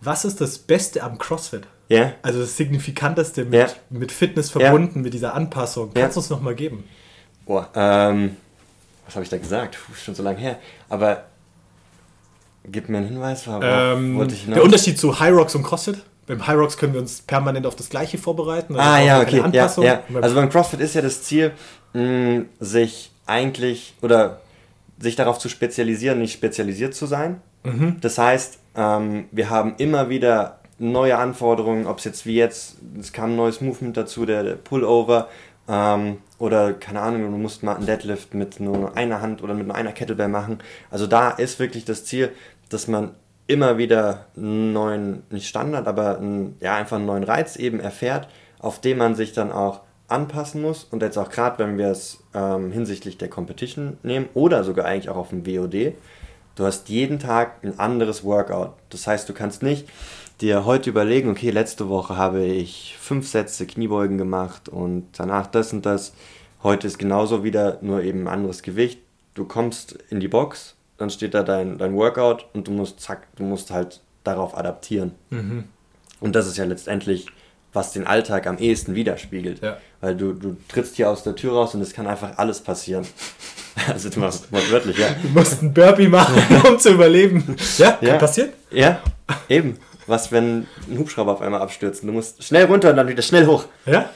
Was ist das Beste am CrossFit? Ja. Yeah. Also das Signifikanteste mit, yeah. mit Fitness verbunden, yeah. mit dieser Anpassung. Kannst du yeah. uns nochmal geben? Boah, ähm, was habe ich da gesagt? Puh, schon so lange her. Aber gib mir einen Hinweis. Ähm, wollte ich der Unterschied zu High Rocks und CrossFit? Beim High Rocks können wir uns permanent auf das Gleiche vorbereiten. Also ah ja, okay. Ja, ja. Also beim CrossFit ist ja das Ziel, mh, sich eigentlich oder sich darauf zu spezialisieren, nicht spezialisiert zu sein. Mhm. Das heißt, ähm, wir haben immer wieder neue Anforderungen, ob es jetzt wie jetzt, es kam ein neues Movement dazu, der, der Pullover ähm, oder keine Ahnung, du musst mal einen Deadlift mit nur einer Hand oder mit nur einer Kettlebell machen. Also da ist wirklich das Ziel, dass man immer wieder einen neuen, nicht Standard, aber einen, ja, einfach einen neuen Reiz eben erfährt, auf den man sich dann auch anpassen muss. Und jetzt auch gerade, wenn wir es ähm, hinsichtlich der Competition nehmen oder sogar eigentlich auch auf dem W O D, du hast jeden Tag ein anderes Workout. Das heißt, du kannst nicht dir heute überlegen, okay, letzte Woche habe ich fünf Sätze Kniebeugen gemacht und danach das und das. Heute ist genauso wieder, nur eben ein anderes Gewicht. Du kommst in die Box, dann steht da dein, dein Workout und du musst, zack, du musst halt darauf adaptieren. Mhm. Und das ist ja letztendlich, was den Alltag am ehesten widerspiegelt. Ja. Weil du, du trittst hier aus der Tür raus und es kann einfach alles passieren. Also du machst wörtlich, ja. Du musst einen Burpee machen, um zu überleben. Ja, kann ja. passieren. Ja, eben. Was, wenn ein Hubschrauber auf einmal abstürzt und du musst schnell runter und dann wieder schnell hoch. Ja.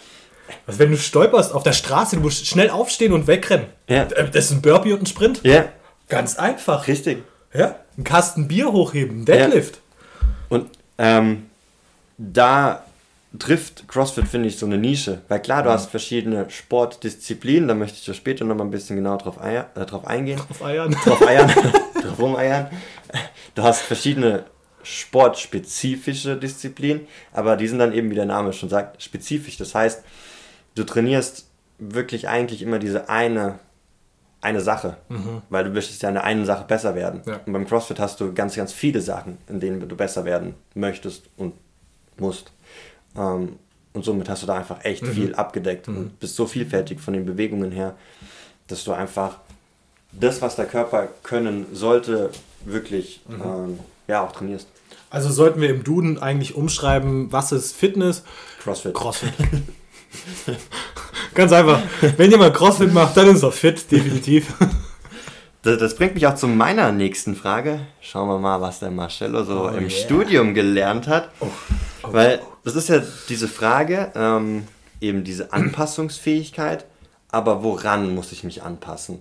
Was, wenn du stolperst auf der Straße, du musst schnell aufstehen und wegrennen. Ja. Das ist ein Burpee und ein Sprint. Ja. Ganz einfach. Richtig. Ja. Ein Kasten Bier hochheben, Deadlift. Ja. Und ähm, da trifft CrossFit, finde ich, so eine Nische. Weil klar, du ja. hast verschiedene Sportdisziplinen, da möchte ich ja später nochmal ein bisschen genauer drauf, eier, äh, drauf eingehen. Drauf eiern. Drauf eiern. Drauf rumeiern. Du hast verschiedene sportspezifische Disziplinen, aber die sind dann eben, wie der Name schon sagt, spezifisch. Das heißt, du trainierst wirklich eigentlich immer diese eine, eine Sache, mhm. weil du möchtest ja in der einen Sache besser werden. Ja. Und beim CrossFit hast du ganz, ganz viele Sachen, in denen du besser werden möchtest und musst. Ähm, und somit hast du da einfach echt mhm. viel abgedeckt mhm. und bist so vielfältig von den Bewegungen her, dass du einfach das, was der Körper können sollte, wirklich mhm. ähm, ja, auch trainierst. Also sollten wir im Duden eigentlich umschreiben, was ist Fitness? CrossFit. CrossFit. Ganz einfach. Wenn jemand CrossFit macht, dann ist er fit, definitiv. Das, das bringt mich auch zu meiner nächsten Frage. Schauen wir mal, was der Marcello so oh, im yeah. Studium gelernt hat. Oh. Oh. Weil das ist ja diese Frage, ähm, eben diese Anpassungsfähigkeit. Aber woran muss ich mich anpassen?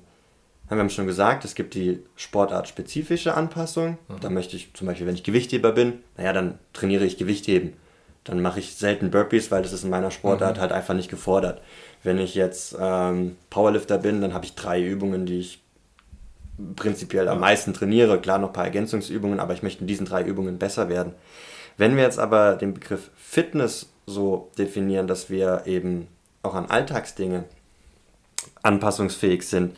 Wir haben schon gesagt, es gibt die sportartspezifische Anpassung. Mhm. Da möchte ich zum Beispiel, wenn ich Gewichtheber bin, naja, dann trainiere ich Gewichtheben. Dann mache ich selten Burpees, weil das ist in meiner Sportart mhm. halt einfach nicht gefordert. Wenn ich jetzt ähm, Powerlifter bin, dann habe ich drei Übungen, die ich prinzipiell am meisten trainiere. Klar, noch ein paar Ergänzungsübungen, aber ich möchte in diesen drei Übungen besser werden. Wenn wir jetzt aber den Begriff Fitness so definieren, dass wir eben auch an Alltagsdinge anpassungsfähig sind,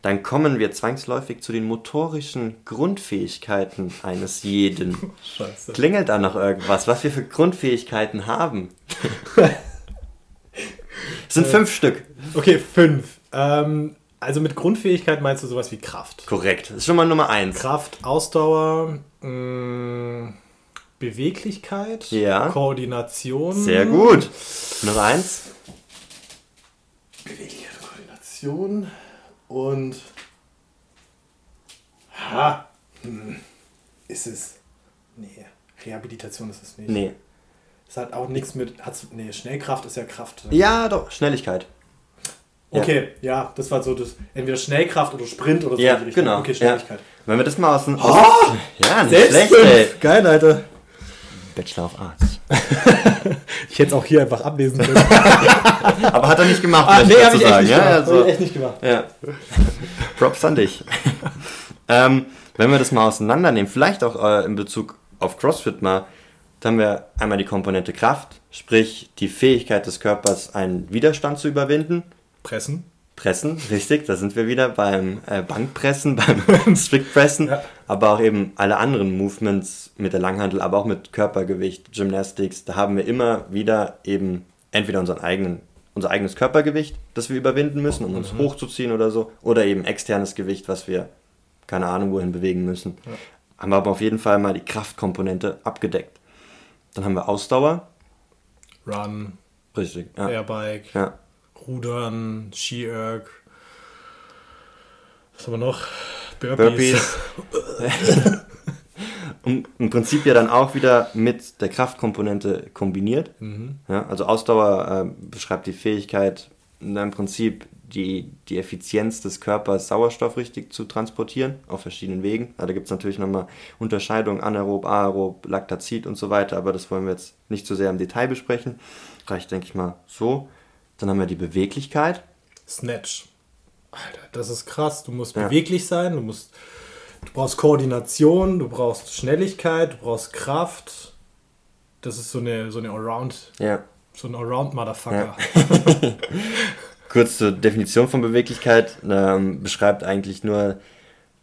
dann kommen wir zwangsläufig zu den motorischen Grundfähigkeiten eines jeden. Scheiße. Klingelt da noch irgendwas, was wir für Grundfähigkeiten haben? Es sind äh, fünf Stück. Okay, fünf. Ähm, also mit Grundfähigkeit meinst du sowas wie Kraft? Korrekt, das ist schon mal Nummer eins. Kraft, Ausdauer, mh, Beweglichkeit, ja. Koordination. Sehr gut. Nummer eins. Beweglichkeit, Koordination. Und ha, ist es, nee, Rehabilitation ist es nicht. Nee. Es hat auch nichts mit, hat's, nee, Schnellkraft ist ja Kraft. Ja, doch, Schnelligkeit. Okay, ja, ja das war so das, entweder Schnellkraft oder Sprint oder so. Ja, genau. Okay, Schnelligkeit. Ja. Wenn wir das mal aus dem, oh, ja, nicht schlecht, ey. Geil, Alter. Bachelor of Arts. Ich hätte es auch hier einfach ablesen können. Aber hat er nicht gemacht. Ah, nee, habe ich, ja, ja, also, hab ich echt nicht gemacht. Ja. Props an dich. ähm, wenn wir das mal auseinandernehmen, vielleicht auch äh, in Bezug auf CrossFit mal, Dann haben wir einmal die Komponente Kraft, sprich die Fähigkeit des Körpers, einen Widerstand zu überwinden. Pressen. Pressen, richtig, da sind wir wieder beim äh, Bankpressen, beim Strickpressen, ja. Aber auch eben alle anderen Movements mit der Langhantel, aber auch mit Körpergewicht, Gymnastics, da haben wir immer wieder eben entweder unseren eigenen, unser eigenes Körpergewicht, das wir überwinden müssen, um uns mhm. hochzuziehen oder so, oder eben externes Gewicht, was wir keine Ahnung wohin bewegen müssen. Ja. Haben wir aber auf jeden Fall mal die Kraftkomponente abgedeckt. Dann haben wir Ausdauer. Run. Richtig. Ja. Airbike. Ja. Rudern, Ski-Erg, was haben wir noch? Burpees. Burpees. Und im Prinzip ja dann auch wieder mit der Kraftkomponente kombiniert. Mhm. Ja, also Ausdauer äh, beschreibt die Fähigkeit, im Prinzip die, die Effizienz des Körpers, Sauerstoff richtig zu transportieren, auf verschiedenen Wegen. Also da gibt es natürlich nochmal Unterscheidungen, anaerob, aerob, Laktazid und so weiter, aber das wollen wir jetzt nicht so sehr im Detail besprechen. Reicht, denke ich mal, so. Dann haben wir die Beweglichkeit. Snatch. Alter, das ist krass. Du musst ja. beweglich sein, du musst, du brauchst Koordination, du brauchst Schnelligkeit, du brauchst Kraft. Das ist so eine, so eine Allround, ja. so ein Allround-Motherfucker. Ja. Kurz zur Definition von Beweglichkeit. Ähm, beschreibt eigentlich nur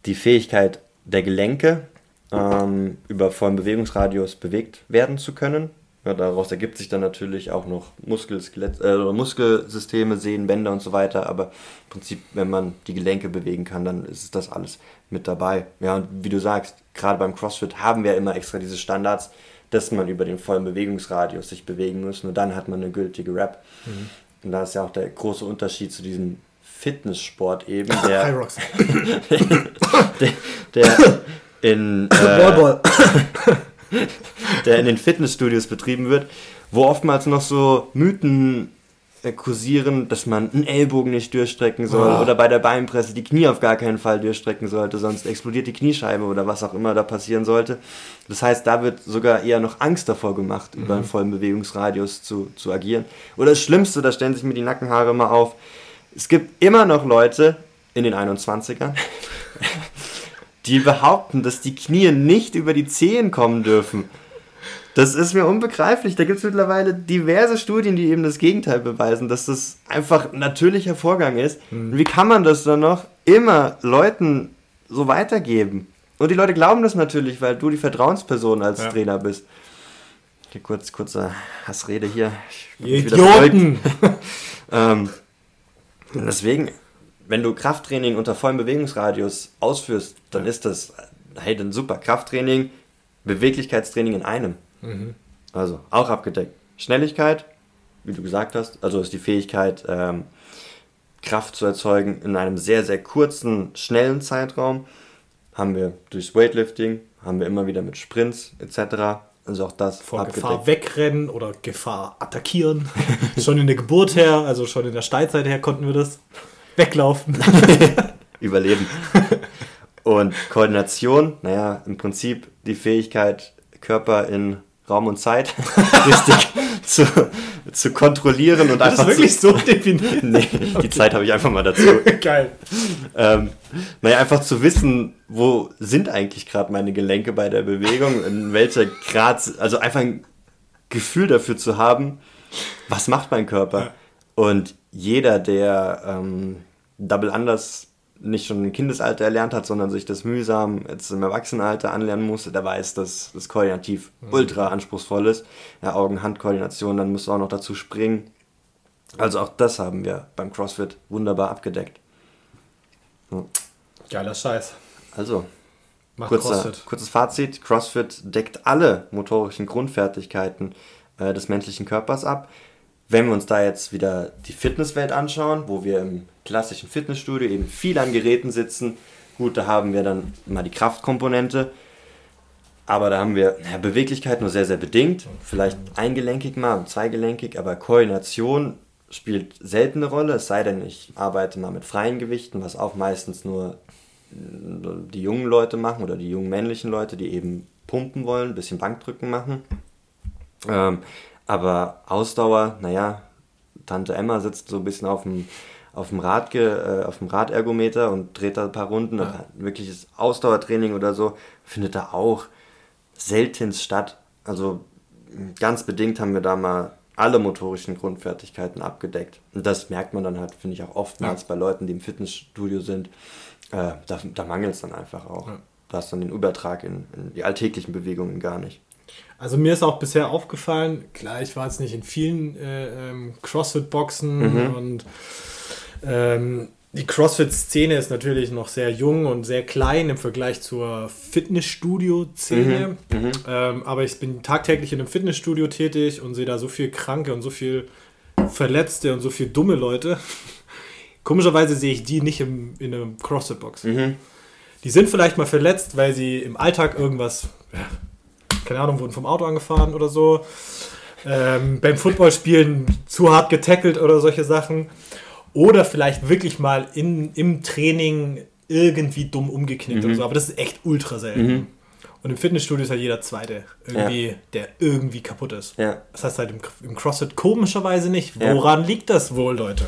die Fähigkeit der Gelenke, ähm, über vollen Bewegungsradius bewegt werden zu können. Ja, daraus ergibt sich dann natürlich auch noch Muskel, Skelett, äh, Muskelsysteme, Sehnen, Bänder und so weiter. Aber im Prinzip, wenn man die Gelenke bewegen kann, dann ist das alles mit dabei. Ja, und wie du sagst, gerade beim CrossFit haben wir immer extra diese Standards, dass man über den vollen Bewegungsradius sich bewegen muss. Nur dann hat man eine gültige Rep. Mhm. Und da ist ja auch der große Unterschied zu diesem Fitnesssport eben, der, Hi, Rox. der, der in... Äh, der in den Fitnessstudios betrieben wird, wo oftmals noch so Mythen kursieren, dass man einen Ellbogen nicht durchstrecken soll oh. oder bei der Beinpresse die Knie auf gar keinen Fall durchstrecken sollte, sonst explodiert die Kniescheibe oder was auch immer da passieren sollte. Das heißt, da wird sogar eher noch Angst davor gemacht, mhm. über einen vollen Bewegungsradius zu, zu agieren. Oder das Schlimmste, da stellen sich mir die Nackenhaare immer auf, es gibt immer noch Leute in den einundzwanzigern, die behaupten, dass die Knie nicht über die Zehen kommen dürfen. Das ist mir unbegreiflich. Da gibt es mittlerweile diverse Studien, die eben das Gegenteil beweisen, dass das einfach ein natürlicher Vorgang ist. Mhm. Wie kann man das dann noch immer Leuten so weitergeben? Und die Leute glauben das natürlich, weil du die Vertrauensperson als ja. Trainer bist. Okay, kurz, kurze Hassrede hier. Ihr Idioten! ähm, deswegen... Wenn du Krafttraining unter vollem Bewegungsradius ausführst, dann ist das, hey, dann super. Krafttraining, Beweglichkeitstraining in einem. Mhm. Also auch abgedeckt. Schnelligkeit, wie du gesagt hast, also ist die Fähigkeit, ähm, Kraft zu erzeugen in einem sehr, sehr kurzen, schnellen Zeitraum. Haben wir durchs Weightlifting, haben wir immer wieder mit Sprints et cetera. Also auch das vor abgedeckt. Gefahr wegrennen oder Gefahr attackieren. Schon in der Geburt her, also schon in der Steinzeit her konnten wir das. Weglaufen. Überleben. Und Koordination, naja, im Prinzip die Fähigkeit, Körper in Raum und Zeit richtig zu, zu kontrollieren. Und das einfach ist wirklich zu, so definiert? Nee, okay. Die Zeit habe ich einfach mal dazu. Geil. Ähm, naja, einfach zu wissen, wo sind eigentlich gerade meine Gelenke bei der Bewegung, in welcher Grad, also einfach ein Gefühl dafür zu haben, was macht mein Körper? Ja. Und jeder, der ähm, Double Unders nicht schon im Kindesalter erlernt hat, sondern sich das mühsam jetzt im Erwachsenenalter anlernen musste, der weiß, dass das koordinativ mhm. ultra anspruchsvoll ist. Ja, Augen-Hand-Koordination, dann musst du auch noch dazu springen. Also auch das haben wir beim CrossFit wunderbar abgedeckt. Hm. Geiler Scheiß. Also, kurzer, kurzes Fazit. CrossFit deckt alle motorischen Grundfertigkeiten äh, des menschlichen Körpers ab. Wenn wir uns da jetzt wieder die Fitnesswelt anschauen, wo wir im klassischen Fitnessstudio eben viel an Geräten sitzen, gut, da haben wir dann mal die Kraftkomponente, aber da haben wir ja, Beweglichkeit nur sehr, sehr bedingt, vielleicht eingelenkig mal, zweigelenkig, aber Koordination spielt selten eine Rolle, es sei denn, ich arbeite mal mit freien Gewichten, was auch meistens nur die jungen Leute machen oder die jungen männlichen Leute, die eben pumpen wollen, ein bisschen Bankdrücken machen. Ähm, Aber Ausdauer, naja, Tante Emma sitzt so ein bisschen auf dem, auf dem, Rad, äh, auf dem Radergometer und dreht da ein paar Runden. Ja. Wirkliches Ausdauertraining oder so findet da auch selten statt. Also ganz bedingt haben wir da mal alle motorischen Grundfertigkeiten abgedeckt. Und das merkt man dann halt, finde ich, auch oftmals ja. bei Leuten, die im Fitnessstudio sind. Äh, da da mangelt es dann einfach auch. Ja. Da hast du dann den Übertrag in, in die alltäglichen Bewegungen gar nicht. Also mir ist auch bisher aufgefallen, klar, ich war jetzt nicht in vielen äh, ähm, CrossFit-Boxen mhm. und ähm, die CrossFit-Szene ist natürlich noch sehr jung und sehr klein im Vergleich zur Fitnessstudio-Szene. Mhm. Mhm. Ähm, aber ich bin tagtäglich in einem Fitnessstudio tätig und sehe da so viel Kranke und so viel Verletzte und so viel dumme Leute. Komischerweise sehe ich die nicht im, in einer CrossFit-Box. Mhm. Die sind vielleicht mal verletzt, weil sie im Alltag irgendwas... Ja, keine Ahnung, wurden vom Auto angefahren oder so, ähm, beim Footballspielen zu hart getackelt oder solche Sachen oder vielleicht wirklich mal in, im Training irgendwie dumm umgeknickt mhm. oder so, aber das ist echt ultra selten. Mhm. Und im Fitnessstudio ist halt jeder Zweite, irgendwie, ja. der irgendwie kaputt ist. Ja. Das heißt halt im, im CrossFit komischerweise nicht. Woran ja. liegt das wohl, Leute?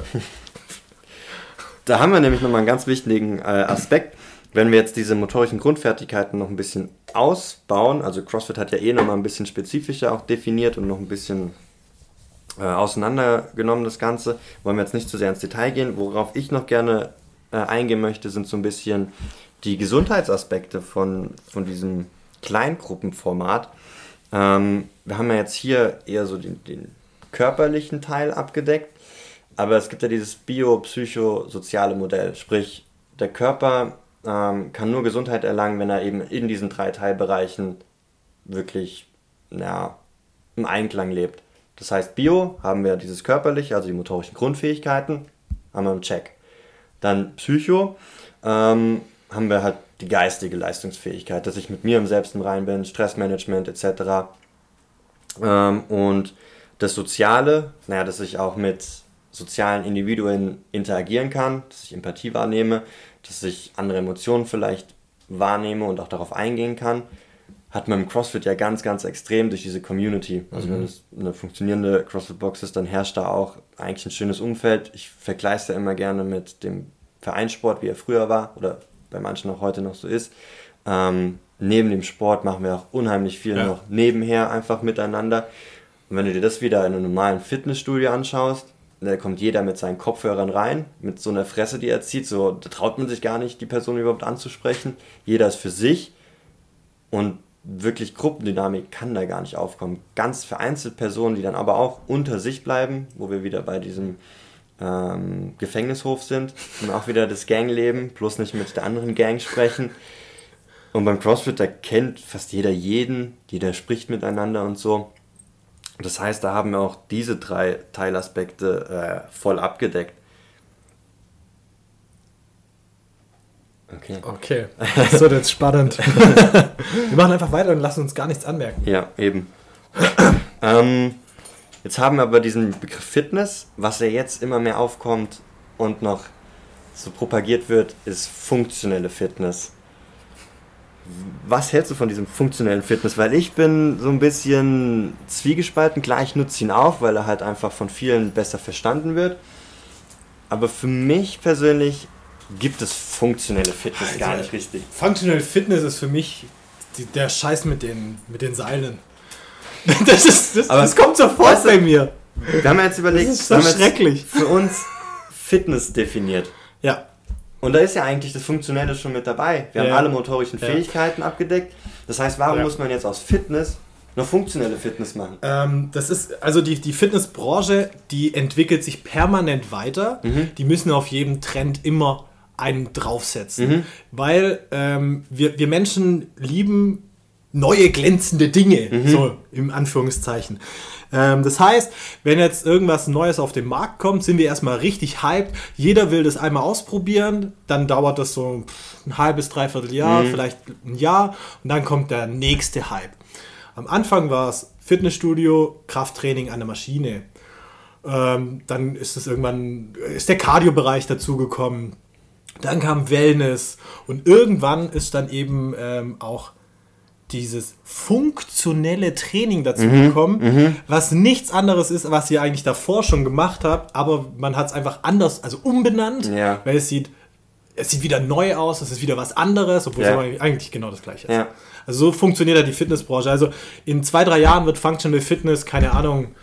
Da haben wir nämlich nochmal einen ganz wichtigen äh, Aspekt. Wenn wir jetzt diese motorischen Grundfertigkeiten noch ein bisschen ausbauen, also CrossFit hat ja eh nochmal ein bisschen spezifischer auch definiert und noch ein bisschen äh, auseinandergenommen das Ganze, wollen wir jetzt nicht zu sehr ins Detail gehen. Worauf ich noch gerne äh, eingehen möchte, sind so ein bisschen die Gesundheitsaspekte von, von diesem Kleingruppenformat. Ähm, wir haben ja jetzt hier eher so den, den körperlichen Teil abgedeckt, aber es gibt ja dieses biopsychosoziale Modell, sprich der Körper kann nur Gesundheit erlangen, wenn er eben in diesen drei Teilbereichen wirklich ja, im Einklang lebt. Das heißt, Bio haben wir dieses körperliche, also die motorischen Grundfähigkeiten, haben wir im Check. Dann Psycho ähm, haben wir halt die geistige Leistungsfähigkeit, dass ich mit mir im Selbst im Reinen bin, Stressmanagement et cetera. Ähm, und das Soziale, naja, dass ich auch mit sozialen Individuen interagieren kann, dass ich Empathie wahrnehme, dass ich andere Emotionen vielleicht wahrnehme und auch darauf eingehen kann, hat man im CrossFit ja ganz, ganz extrem durch diese Community. Also mhm. wenn es eine funktionierende CrossFit-Box ist, dann herrscht da auch eigentlich ein schönes Umfeld. Ich vergleiche es ja immer gerne mit dem Vereinssport, wie er früher war oder bei manchen auch heute noch so ist. Ähm, neben dem Sport machen wir auch unheimlich viel ja. noch nebenher einfach miteinander. Und wenn du dir das wieder in einem normalen Fitnessstudio anschaust, da kommt jeder mit seinen Kopfhörern rein, mit so einer Fresse, die er zieht. So, da traut man sich gar nicht, die Person überhaupt anzusprechen. Jeder ist für sich und wirklich Gruppendynamik kann da gar nicht aufkommen. Ganz vereinzelt Personen, die dann aber auch unter sich bleiben, wo wir wieder bei diesem ähm, Gefängnishof sind und auch wieder das Gangleben, bloß nicht mit der anderen Gang sprechen. Und beim CrossFit, da kennt fast jeder jeden, jeder spricht miteinander und so. Das heißt, da haben wir auch diese drei Teilaspekte äh, voll abgedeckt. Okay. Okay, das wird jetzt spannend. Wir machen einfach weiter und lassen uns gar nichts anmerken. Ja, eben. ähm, jetzt haben wir aber diesen Begriff Fitness, was ja jetzt immer mehr aufkommt und noch so propagiert wird, ist funktionelle Fitness. Was hältst du von diesem funktionellen Fitness? Weil ich bin so ein bisschen zwiegespalten. Klar, ich nutze ihn auch, weil er halt einfach von vielen besser verstanden wird. Aber für mich persönlich gibt es funktionelle Fitness also, gar nicht richtig. Funktionelle Fitness ist für mich die, der Scheiß mit den, mit den Seilen. Das, ist, das, aber das kommt sofort bei mir. Wir haben jetzt überlegt, das ist so wir haben schrecklich. Jetzt für uns Fitness definiert. Ja. Und da ist ja eigentlich das Funktionelle schon mit dabei. Wir ja. haben alle motorischen ja. Fähigkeiten abgedeckt. Das heißt, warum ja. muss man jetzt aus Fitness noch funktionelle Fitness machen? Ähm, das ist, also die, die Fitnessbranche, die entwickelt sich permanent weiter. Mhm. Die müssen auf jedem Trend immer einen draufsetzen. Mhm. Weil ähm, wir, wir Menschen lieben neue glänzende Dinge, mhm. so im Anführungszeichen. Ähm, das heißt, wenn jetzt irgendwas Neues auf den Markt kommt, sind wir erstmal richtig hyped. Jeder will das einmal ausprobieren, dann dauert das so ein halbes, dreiviertel Jahr, mhm. vielleicht ein Jahr und dann kommt der nächste Hype. Am Anfang war es Fitnessstudio, Krafttraining an der Maschine. Ähm, dann ist es irgendwann, ist der Cardio-Bereich dazugekommen. Dann kam Wellness und irgendwann ist dann eben ähm, auch dieses funktionelle Training dazu mhm, gekommen, mhm. was nichts anderes ist, was ihr eigentlich davor schon gemacht habt, aber man hat es einfach anders, also umbenannt, ja. weil es sieht es sieht wieder neu aus, es ist wieder was anderes, obwohl ja. es eigentlich genau das Gleiche ist. Ja. Also so funktioniert da die Fitnessbranche. Also in zwei, drei Jahren wird Functional Fitness, keine Ahnung,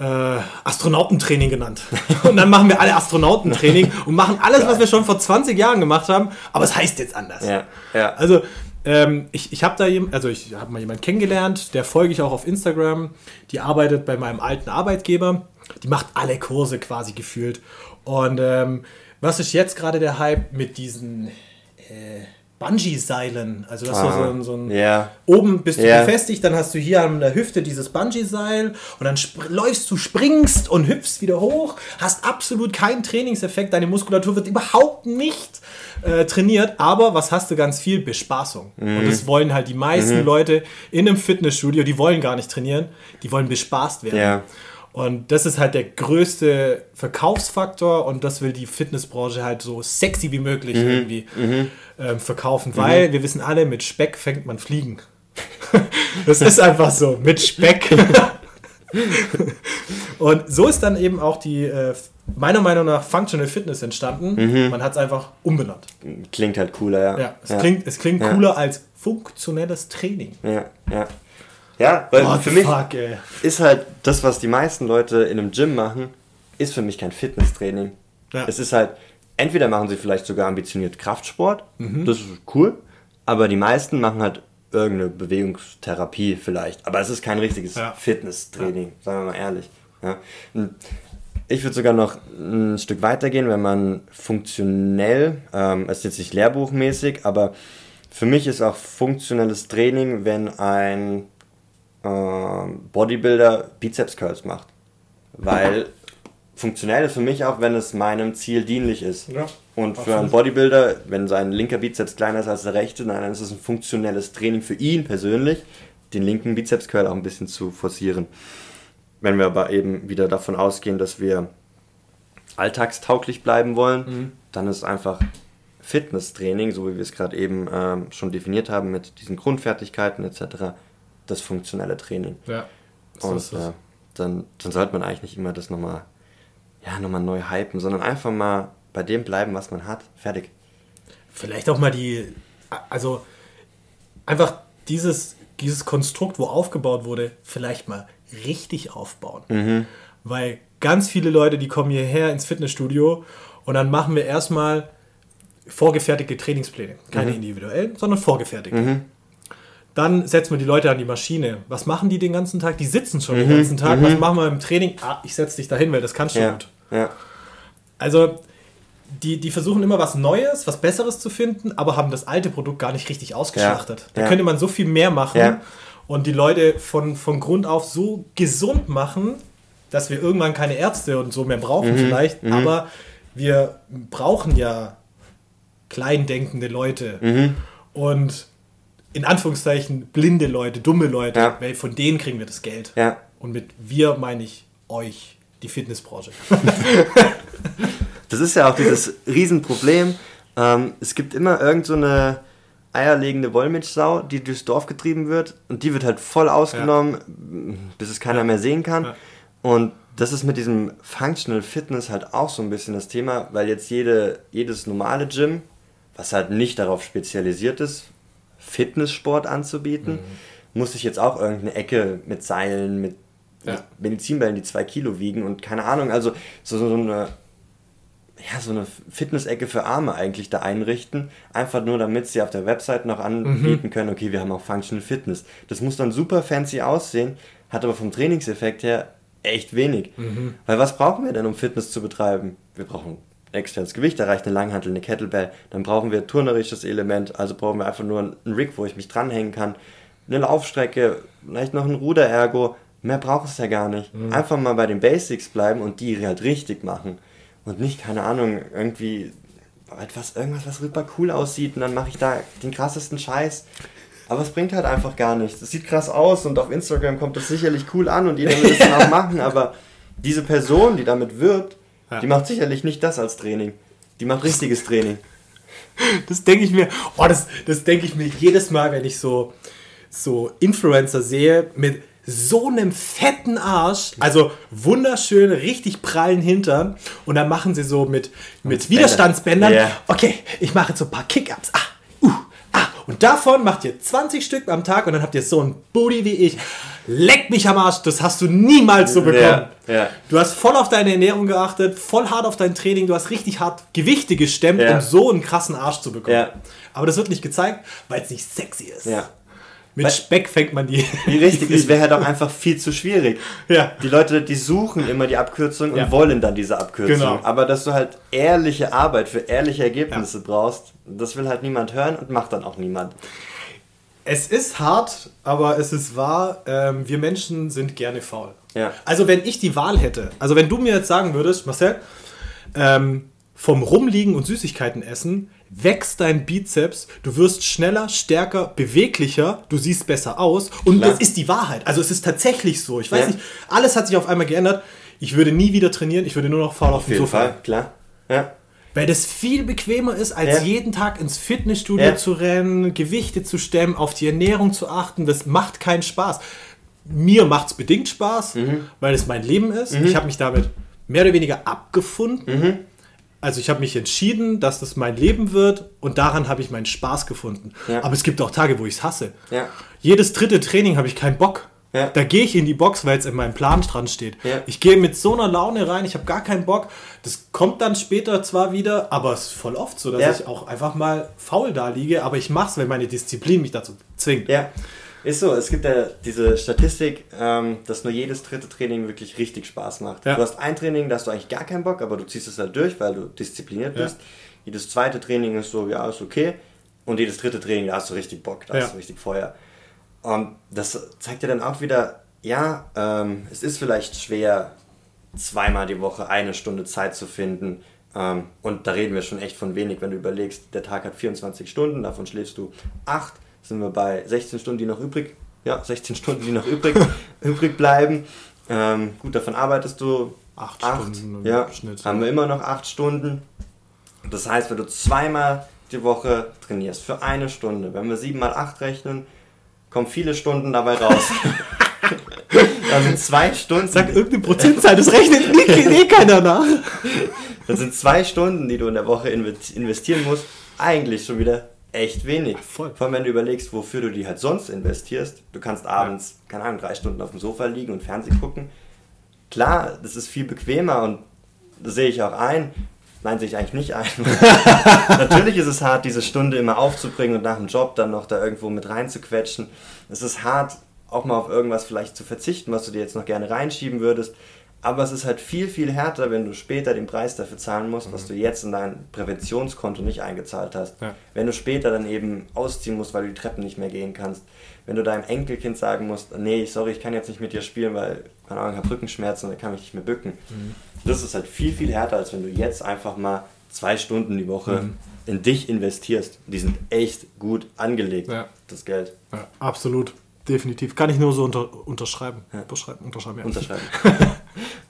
Äh, Astronautentraining genannt. Und dann machen wir alle Astronautentraining und machen alles, was wir schon vor zwanzig Jahren gemacht haben, aber es heißt jetzt anders. Ja, ja. Also ähm, ich, ich habe da jemanden, also ich habe mal jemanden kennengelernt, der folge ich auch auf Instagram, die arbeitet bei meinem alten Arbeitgeber, die macht alle Kurse quasi gefühlt. Und ähm, was ist jetzt gerade der Hype mit diesen äh, Bungee-Seilen, also das ah, ist so ein, so ein yeah. oben bist du yeah. befestigt, dann hast du hier an der Hüfte dieses Bungee-Seil und dann sp- läufst du, springst und hüpfst wieder hoch, hast absolut keinen Trainingseffekt, deine Muskulatur wird überhaupt nicht äh, trainiert, aber was hast du ganz viel? Bespaßung. Mhm. Und das wollen halt die meisten mhm. Leute in einem Fitnessstudio, die wollen gar nicht trainieren, die wollen bespaßt werden. Yeah. Und das ist halt der größte Verkaufsfaktor und das will die Fitnessbranche halt so sexy wie möglich mhm. irgendwie mhm. Ähm, verkaufen, weil mhm. wir wissen alle, mit Speck fängt man Fliegen. Das ist einfach so, mit Speck. Und so ist dann eben auch die, äh, meiner Meinung nach, Functional Fitness entstanden. Mhm. Man hat es einfach umbenannt. Klingt halt cooler, ja. Ja, es ja. klingt, es klingt ja. cooler als funktionelles Training. Ja, ja. Ja, weil oh, für mich fuck, ist halt das, was die meisten Leute in einem Gym machen, ist für mich kein Fitnesstraining. Ja. Es ist halt, entweder machen sie vielleicht sogar ambitioniert Kraftsport, mhm. das ist cool, aber die meisten machen halt irgendeine Bewegungstherapie vielleicht. Aber es ist kein richtiges ja. Fitnesstraining, ja. sagen wir mal ehrlich. Ja. Ich würde sogar noch ein Stück weitergehen, wenn man funktionell, ähm, es ist jetzt nicht lehrbuchmäßig, aber für mich ist auch funktionelles Training, wenn ein Bodybuilder Bizeps-Curls macht. Weil funktionell ist für mich auch, wenn es meinem Ziel dienlich ist. Ja, und für absolut. Einen Bodybuilder, wenn sein linker Bizeps kleiner ist als der rechte, dann ist es ein funktionelles Training für ihn persönlich, den linken Bizeps-Curl auch ein bisschen zu forcieren. Wenn wir aber eben wieder davon ausgehen, dass wir alltagstauglich bleiben wollen, mhm. dann ist es einfach Fitnesstraining, so wie wir es gerade eben ähm, schon definiert haben, mit diesen Grundfertigkeiten et cetera, das funktionelle Training. Ja, so und ist das. Äh, dann, dann sollte man eigentlich nicht immer das nochmal ja, nochmal neu hypen, sondern einfach mal bei dem bleiben, was man hat. Fertig. Vielleicht auch mal die, also einfach dieses, dieses Konstrukt, wo aufgebaut wurde, vielleicht mal richtig aufbauen. Mhm. Weil ganz viele Leute, die kommen hierher ins Fitnessstudio und dann machen wir erstmal vorgefertigte Trainingspläne. Keine mhm. individuellen, sondern vorgefertigte. Mhm. Dann setzen wir die Leute an die Maschine. Was machen die den ganzen Tag? Die sitzen schon mhm, den ganzen Tag. Mhm. Was machen wir im Training? Ah, ich setze dich dahin, weil das kannst du ja, gut. Ja. Also, die, die versuchen immer was Neues, was Besseres zu finden, aber haben das alte Produkt gar nicht richtig ausgeschlachtet. Ja, da ja. könnte man so viel mehr machen ja. und die Leute von, von Grund auf so gesund machen, dass wir irgendwann keine Ärzte und so mehr brauchen mhm, vielleicht. Mhm. Aber wir brauchen ja kleindenkende Leute. Mhm. Und in Anführungszeichen blinde Leute, dumme Leute, ja. weil von denen kriegen wir das Geld. Ja. Und mit wir meine ich euch, die Fitnessbranche. Das ist ja auch dieses Riesenproblem. Ähm, es gibt immer irgend so eine eierlegende Wollmilchsau, die durchs Dorf getrieben wird und die wird halt voll ausgenommen, ja. bis es keiner mehr sehen kann. Ja. Und das ist mit diesem Functional Fitness halt auch so ein bisschen das Thema, weil jetzt jede, jedes normale Gym, was halt nicht darauf spezialisiert ist, Fitnesssport anzubieten, mhm. muss ich jetzt auch irgendeine Ecke mit Seilen, mit, ja. mit Medizinbällen, die zwei Kilo wiegen und keine Ahnung, also so, so eine ja, so eine Fitnessecke für Arme eigentlich da einrichten, einfach nur damit sie auf der Website noch anbieten mhm. können, okay, wir haben auch Functional Fitness. Das muss dann super fancy aussehen, hat aber vom Trainingseffekt her echt wenig. Mhm. Weil was brauchen wir denn, um Fitness zu betreiben? Wir brauchen externes Gewicht, da reicht eine Langhantel, eine Kettlebell, dann brauchen wir turnerisches Element, also brauchen wir einfach nur einen Rig, wo ich mich dranhängen kann, eine Laufstrecke, vielleicht noch ein Ruderergo, mehr braucht es ja gar nicht. Mhm. Einfach mal bei den Basics bleiben und die halt richtig machen und nicht, keine Ahnung, irgendwie etwas, irgendwas, was super cool aussieht und dann mache ich da den krassesten Scheiß. Aber es bringt halt einfach gar nichts. Es sieht krass aus und auf Instagram kommt das sicherlich cool an und jeder will das dann auch machen, aber diese Person, die damit wirbt, ja. Die macht sicherlich nicht das als Training. Die macht richtiges Training. Das denke ich mir, oh, das, das denke ich mir jedes Mal, wenn ich so, so Influencer sehe mit so einem fetten Arsch, also wunderschön, richtig prallen Hintern Und dann machen sie so mit, mit Widerstandsbändern, yeah. okay, ich mache jetzt so ein paar Kick-Ups. Ah, uh, ah. Und davon macht ihr zwanzig Stück am Tag und dann habt ihr so einen Booty wie ich. Leck mich am Arsch, das hast du niemals so bekommen. Yeah, yeah. Du hast voll auf deine Ernährung geachtet, voll hart auf dein Training, du hast richtig hart Gewichte gestemmt, yeah. um so einen krassen Arsch zu bekommen. Yeah. Aber das wird nicht gezeigt, weil es nicht sexy ist. Yeah. Mit weil, Speck fängt man die... Wie richtig, es wäre halt auch einfach viel zu schwierig. Ja. Die Leute, die suchen immer die Abkürzung ja. und wollen dann diese Abkürzung. Genau. Aber dass du halt ehrliche Arbeit für ehrliche Ergebnisse ja. brauchst, das will halt niemand hören und macht dann auch niemand. Es ist hart, aber es ist wahr, ähm, wir Menschen sind gerne faul. Ja. Also wenn ich die Wahl hätte, also wenn du mir jetzt sagen würdest, Marcel, ähm, vom Rumliegen und Süßigkeiten essen, wächst dein Bizeps, du wirst schneller, stärker, beweglicher, du siehst besser aus und Klar. das ist die Wahrheit. Also es ist tatsächlich so. Ich weiß ja. nicht, alles hat sich auf einmal geändert. Ich würde nie wieder trainieren, ich würde nur noch faul auf, auf dem Sofa. Auf jeden Fall, klar. Ja. Weil das viel bequemer ist, als ja. jeden Tag ins Fitnessstudio ja. zu rennen, Gewichte zu stemmen, auf die Ernährung zu achten. Das macht keinen Spaß. Mir macht es bedingt Spaß, mhm. weil es mein Leben ist. Mhm. Ich habe mich damit mehr oder weniger abgefunden. Mhm. Also ich habe mich entschieden, dass das mein Leben wird und daran habe ich meinen Spaß gefunden. Ja. Aber es gibt auch Tage, wo ich es hasse. Ja. Jedes dritte Training habe ich keinen Bock. Ja. Da gehe ich in die Box, weil es in meinem Plan dran steht. Ja. Ich gehe mit so einer Laune rein, ich habe gar keinen Bock. Das kommt dann später zwar wieder, aber es ist voll oft so, dass ja. ich auch einfach mal faul da liege. Aber ich mache es, wenn meine Disziplin mich dazu zwingt. Ja, ist so. Es gibt ja diese Statistik, ähm, dass nur jedes dritte Training wirklich richtig Spaß macht. Ja. Du hast ein Training, da hast du eigentlich gar keinen Bock, aber du ziehst es da durch, weil du diszipliniert bist. Ja. Jedes zweite Training ist so, ja, ist okay. Und jedes dritte Training, da hast du richtig Bock, da ja. hast du richtig Feuer. Und das zeigt dir ja dann auch wieder, ja, ähm, es ist vielleicht schwer, zweimal die Woche eine Stunde Zeit zu finden. Ähm, und da reden wir schon echt von wenig, wenn du überlegst, der Tag hat vierundzwanzig Stunden, davon schläfst du acht, sind wir bei sechzehn Stunden, die noch übrig, ja, sechzehn Stunden, die noch übrig, übrig bleiben. Ähm, gut, davon arbeitest du acht, acht Stunden. Ja, im Schnitt, haben wir immer noch acht Stunden. Das heißt, wenn du zweimal die Woche trainierst für eine Stunde, wenn wir sieben mal acht rechnen, kommen viele Stunden dabei raus. Da sind zwei Stunden... Sag irgendeine Prozentzahl, das rechnet eh keiner nach. Das sind zwei Stunden, die du in der Woche investieren musst, eigentlich schon wieder echt wenig. Ach, voll. Vor allem, wenn du überlegst, wofür du die halt sonst investierst. Du kannst abends, keine Ahnung, drei Stunden auf dem Sofa liegen und Fernsehen gucken. Klar, das ist viel bequemer und das sehe ich auch ein. Nein, sehe ich eigentlich nicht ein. Natürlich ist es hart, diese Stunde immer aufzubringen und nach dem Job dann noch da irgendwo mit reinzuquetschen. Es ist hart, auch mal auf irgendwas vielleicht zu verzichten, was du dir jetzt noch gerne reinschieben würdest. Aber es ist halt viel, viel härter, wenn du später den Preis dafür zahlen musst, mhm. was du jetzt in dein Präventionskonto nicht eingezahlt hast. Ja. Wenn du später dann eben ausziehen musst, weil du die Treppen nicht mehr gehen kannst. Wenn du deinem Enkelkind sagen musst, nee, sorry, ich kann jetzt nicht mit dir spielen, weil keine Ahnung, ich habe Rückenschmerzen und ich kann mich nicht mehr bücken. Mhm. Das ist halt viel, viel härter, als wenn du jetzt einfach mal zwei Stunden die Woche mhm. in dich investierst. Die sind echt gut angelegt, ja. das Geld. Ja, absolut, definitiv. Kann ich nur so unter, unterschreiben. Ja. Beschreiben, unterschreiben. Ja. Unterschreiben.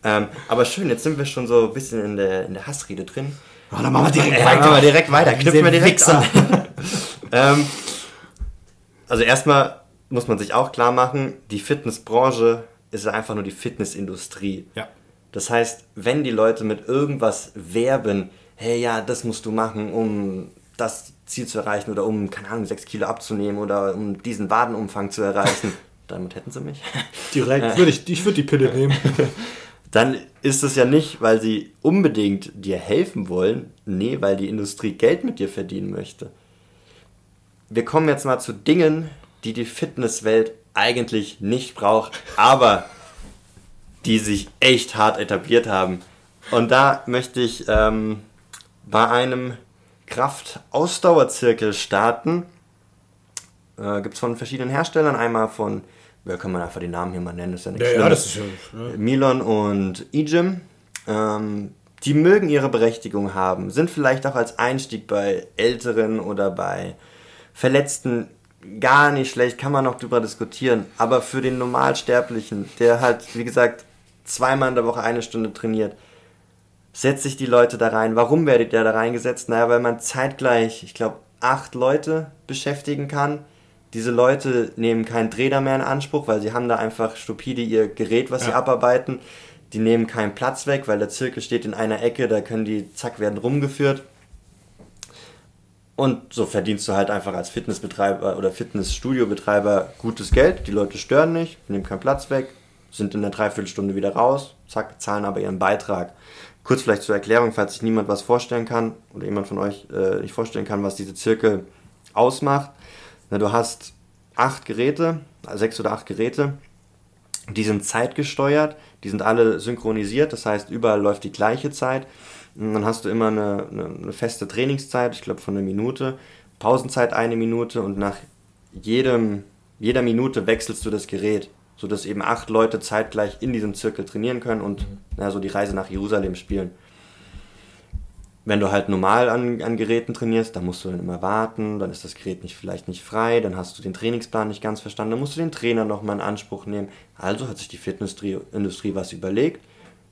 ähm, aber schön, jetzt sind wir schon so ein bisschen in der, in der Hassrede drin. Oh, dann machen wir direkt äh, weiter. Machen wir direkt weiter. Knüpfen wir direkt an. ähm, also erstmal muss man sich auch klar machen, die Fitnessbranche ist einfach nur die Fitnessindustrie. Ja. Das heißt, wenn die Leute mit irgendwas werben, hey, ja, das musst du machen, um das Ziel zu erreichen oder um, keine Ahnung, sechs Kilo abzunehmen oder um diesen Wadenumfang zu erreichen, damit hätten sie mich. Direkt, würde ich, ich würde die Pille nehmen. Dann ist es ja nicht, weil sie unbedingt dir helfen wollen, nee, weil die Industrie Geld mit dir verdienen möchte. Wir kommen jetzt mal zu Dingen, die die Fitnesswelt eigentlich nicht braucht, aber die sich echt hart etabliert haben. Und da möchte ich ähm, bei einem Kraft-Ausdauer-Zirkel starten. Äh, Gibt es von verschiedenen Herstellern, einmal von, ja, kann man einfach die Namen hier mal nennen, ist ja nicht ja, schlimm. Ja, das ist ja, ja. Milon und eGym. Ähm, die mögen ihre Berechtigung haben, sind vielleicht auch als Einstieg bei Älteren oder bei Verletzten gar nicht schlecht, kann man noch drüber diskutieren, aber für den Normalsterblichen, der halt, wie gesagt, zweimal in der Woche eine Stunde trainiert, setzt sich die Leute da rein. Warum werdet ihr da reingesetzt? Naja, weil man zeitgleich, ich glaube, acht Leute beschäftigen kann. Diese Leute nehmen keinen Trainer mehr in Anspruch, weil sie haben da einfach stupide ihr Gerät, was ja. sie abarbeiten. Die nehmen keinen Platz weg, weil der Zirkel steht in einer Ecke, da können die, zack, werden rumgeführt. Und so verdienst du halt einfach als Fitnessbetreiber oder Fitnessstudiobetreiber gutes Geld. Die Leute stören nicht, nehmen keinen Platz weg, sind in der Dreiviertelstunde wieder raus, zack, zahlen aber ihren Beitrag. Kurz vielleicht zur Erklärung, falls sich niemand was vorstellen kann oder jemand von euch äh, nicht vorstellen kann, was diese Zirkel ausmacht. Na, du hast acht Geräte, sechs oder acht Geräte, die sind zeitgesteuert, die sind alle synchronisiert, das heißt, überall läuft die gleiche Zeit. Und dann hast du immer eine, eine, eine feste Trainingszeit, ich glaube von einer Minute, Pausenzeit eine Minute und nach jedem, jeder Minute wechselst du das Gerät, sodass eben acht Leute zeitgleich in diesem Zirkel trainieren können und ja, so die Reise nach Jerusalem spielen. Wenn du halt normal an, an Geräten trainierst, dann musst du dann immer warten, dann ist das Gerät nicht, vielleicht nicht frei, dann hast du den Trainingsplan nicht ganz verstanden, dann musst du den Trainer nochmal in Anspruch nehmen. Also hat sich die Fitnessindustrie was überlegt,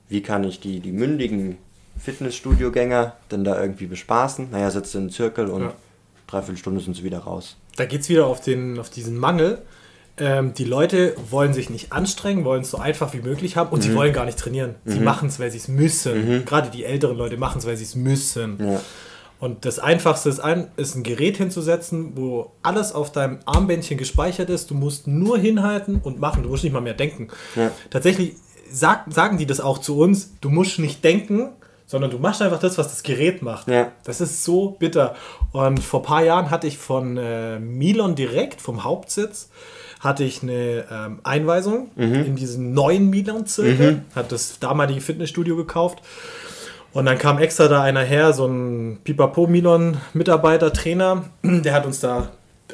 wie kann ich die, die mündigen Fitnessstudiogänger denn da irgendwie bespaßen? Naja, sitzt in einem Zirkel und ja. dreiviertel Stunde sind sie wieder raus. Da geht es wieder auf, den, auf diesen Mangel. Ähm, die Leute wollen sich nicht anstrengen, wollen es so einfach wie möglich haben und mhm. sie wollen gar nicht trainieren. Mhm. Sie machen es, weil sie es müssen. Mhm. Gerade die älteren Leute machen es, weil sie es müssen. Ja. Und das Einfachste ist ein, ist ein Gerät hinzusetzen, wo alles auf deinem Armbändchen gespeichert ist. Du musst nur hinhalten und machen. Du musst nicht mal mehr denken. Ja. Tatsächlich sag, sagen die das auch zu uns. Du musst nicht denken, sondern du machst einfach das, was das Gerät macht. Ja. Das ist so bitter. Und vor ein paar Jahren hatte ich von äh, Milon direkt, vom Hauptsitz, hatte ich eine ähm, Einweisung mhm. in diesen neuen Milon-Zirkel. Mhm. Hat das damalige Fitnessstudio gekauft. Und dann kam extra da einer her, so ein Pipapo-Milon-Mitarbeiter, Trainer. Der hat uns da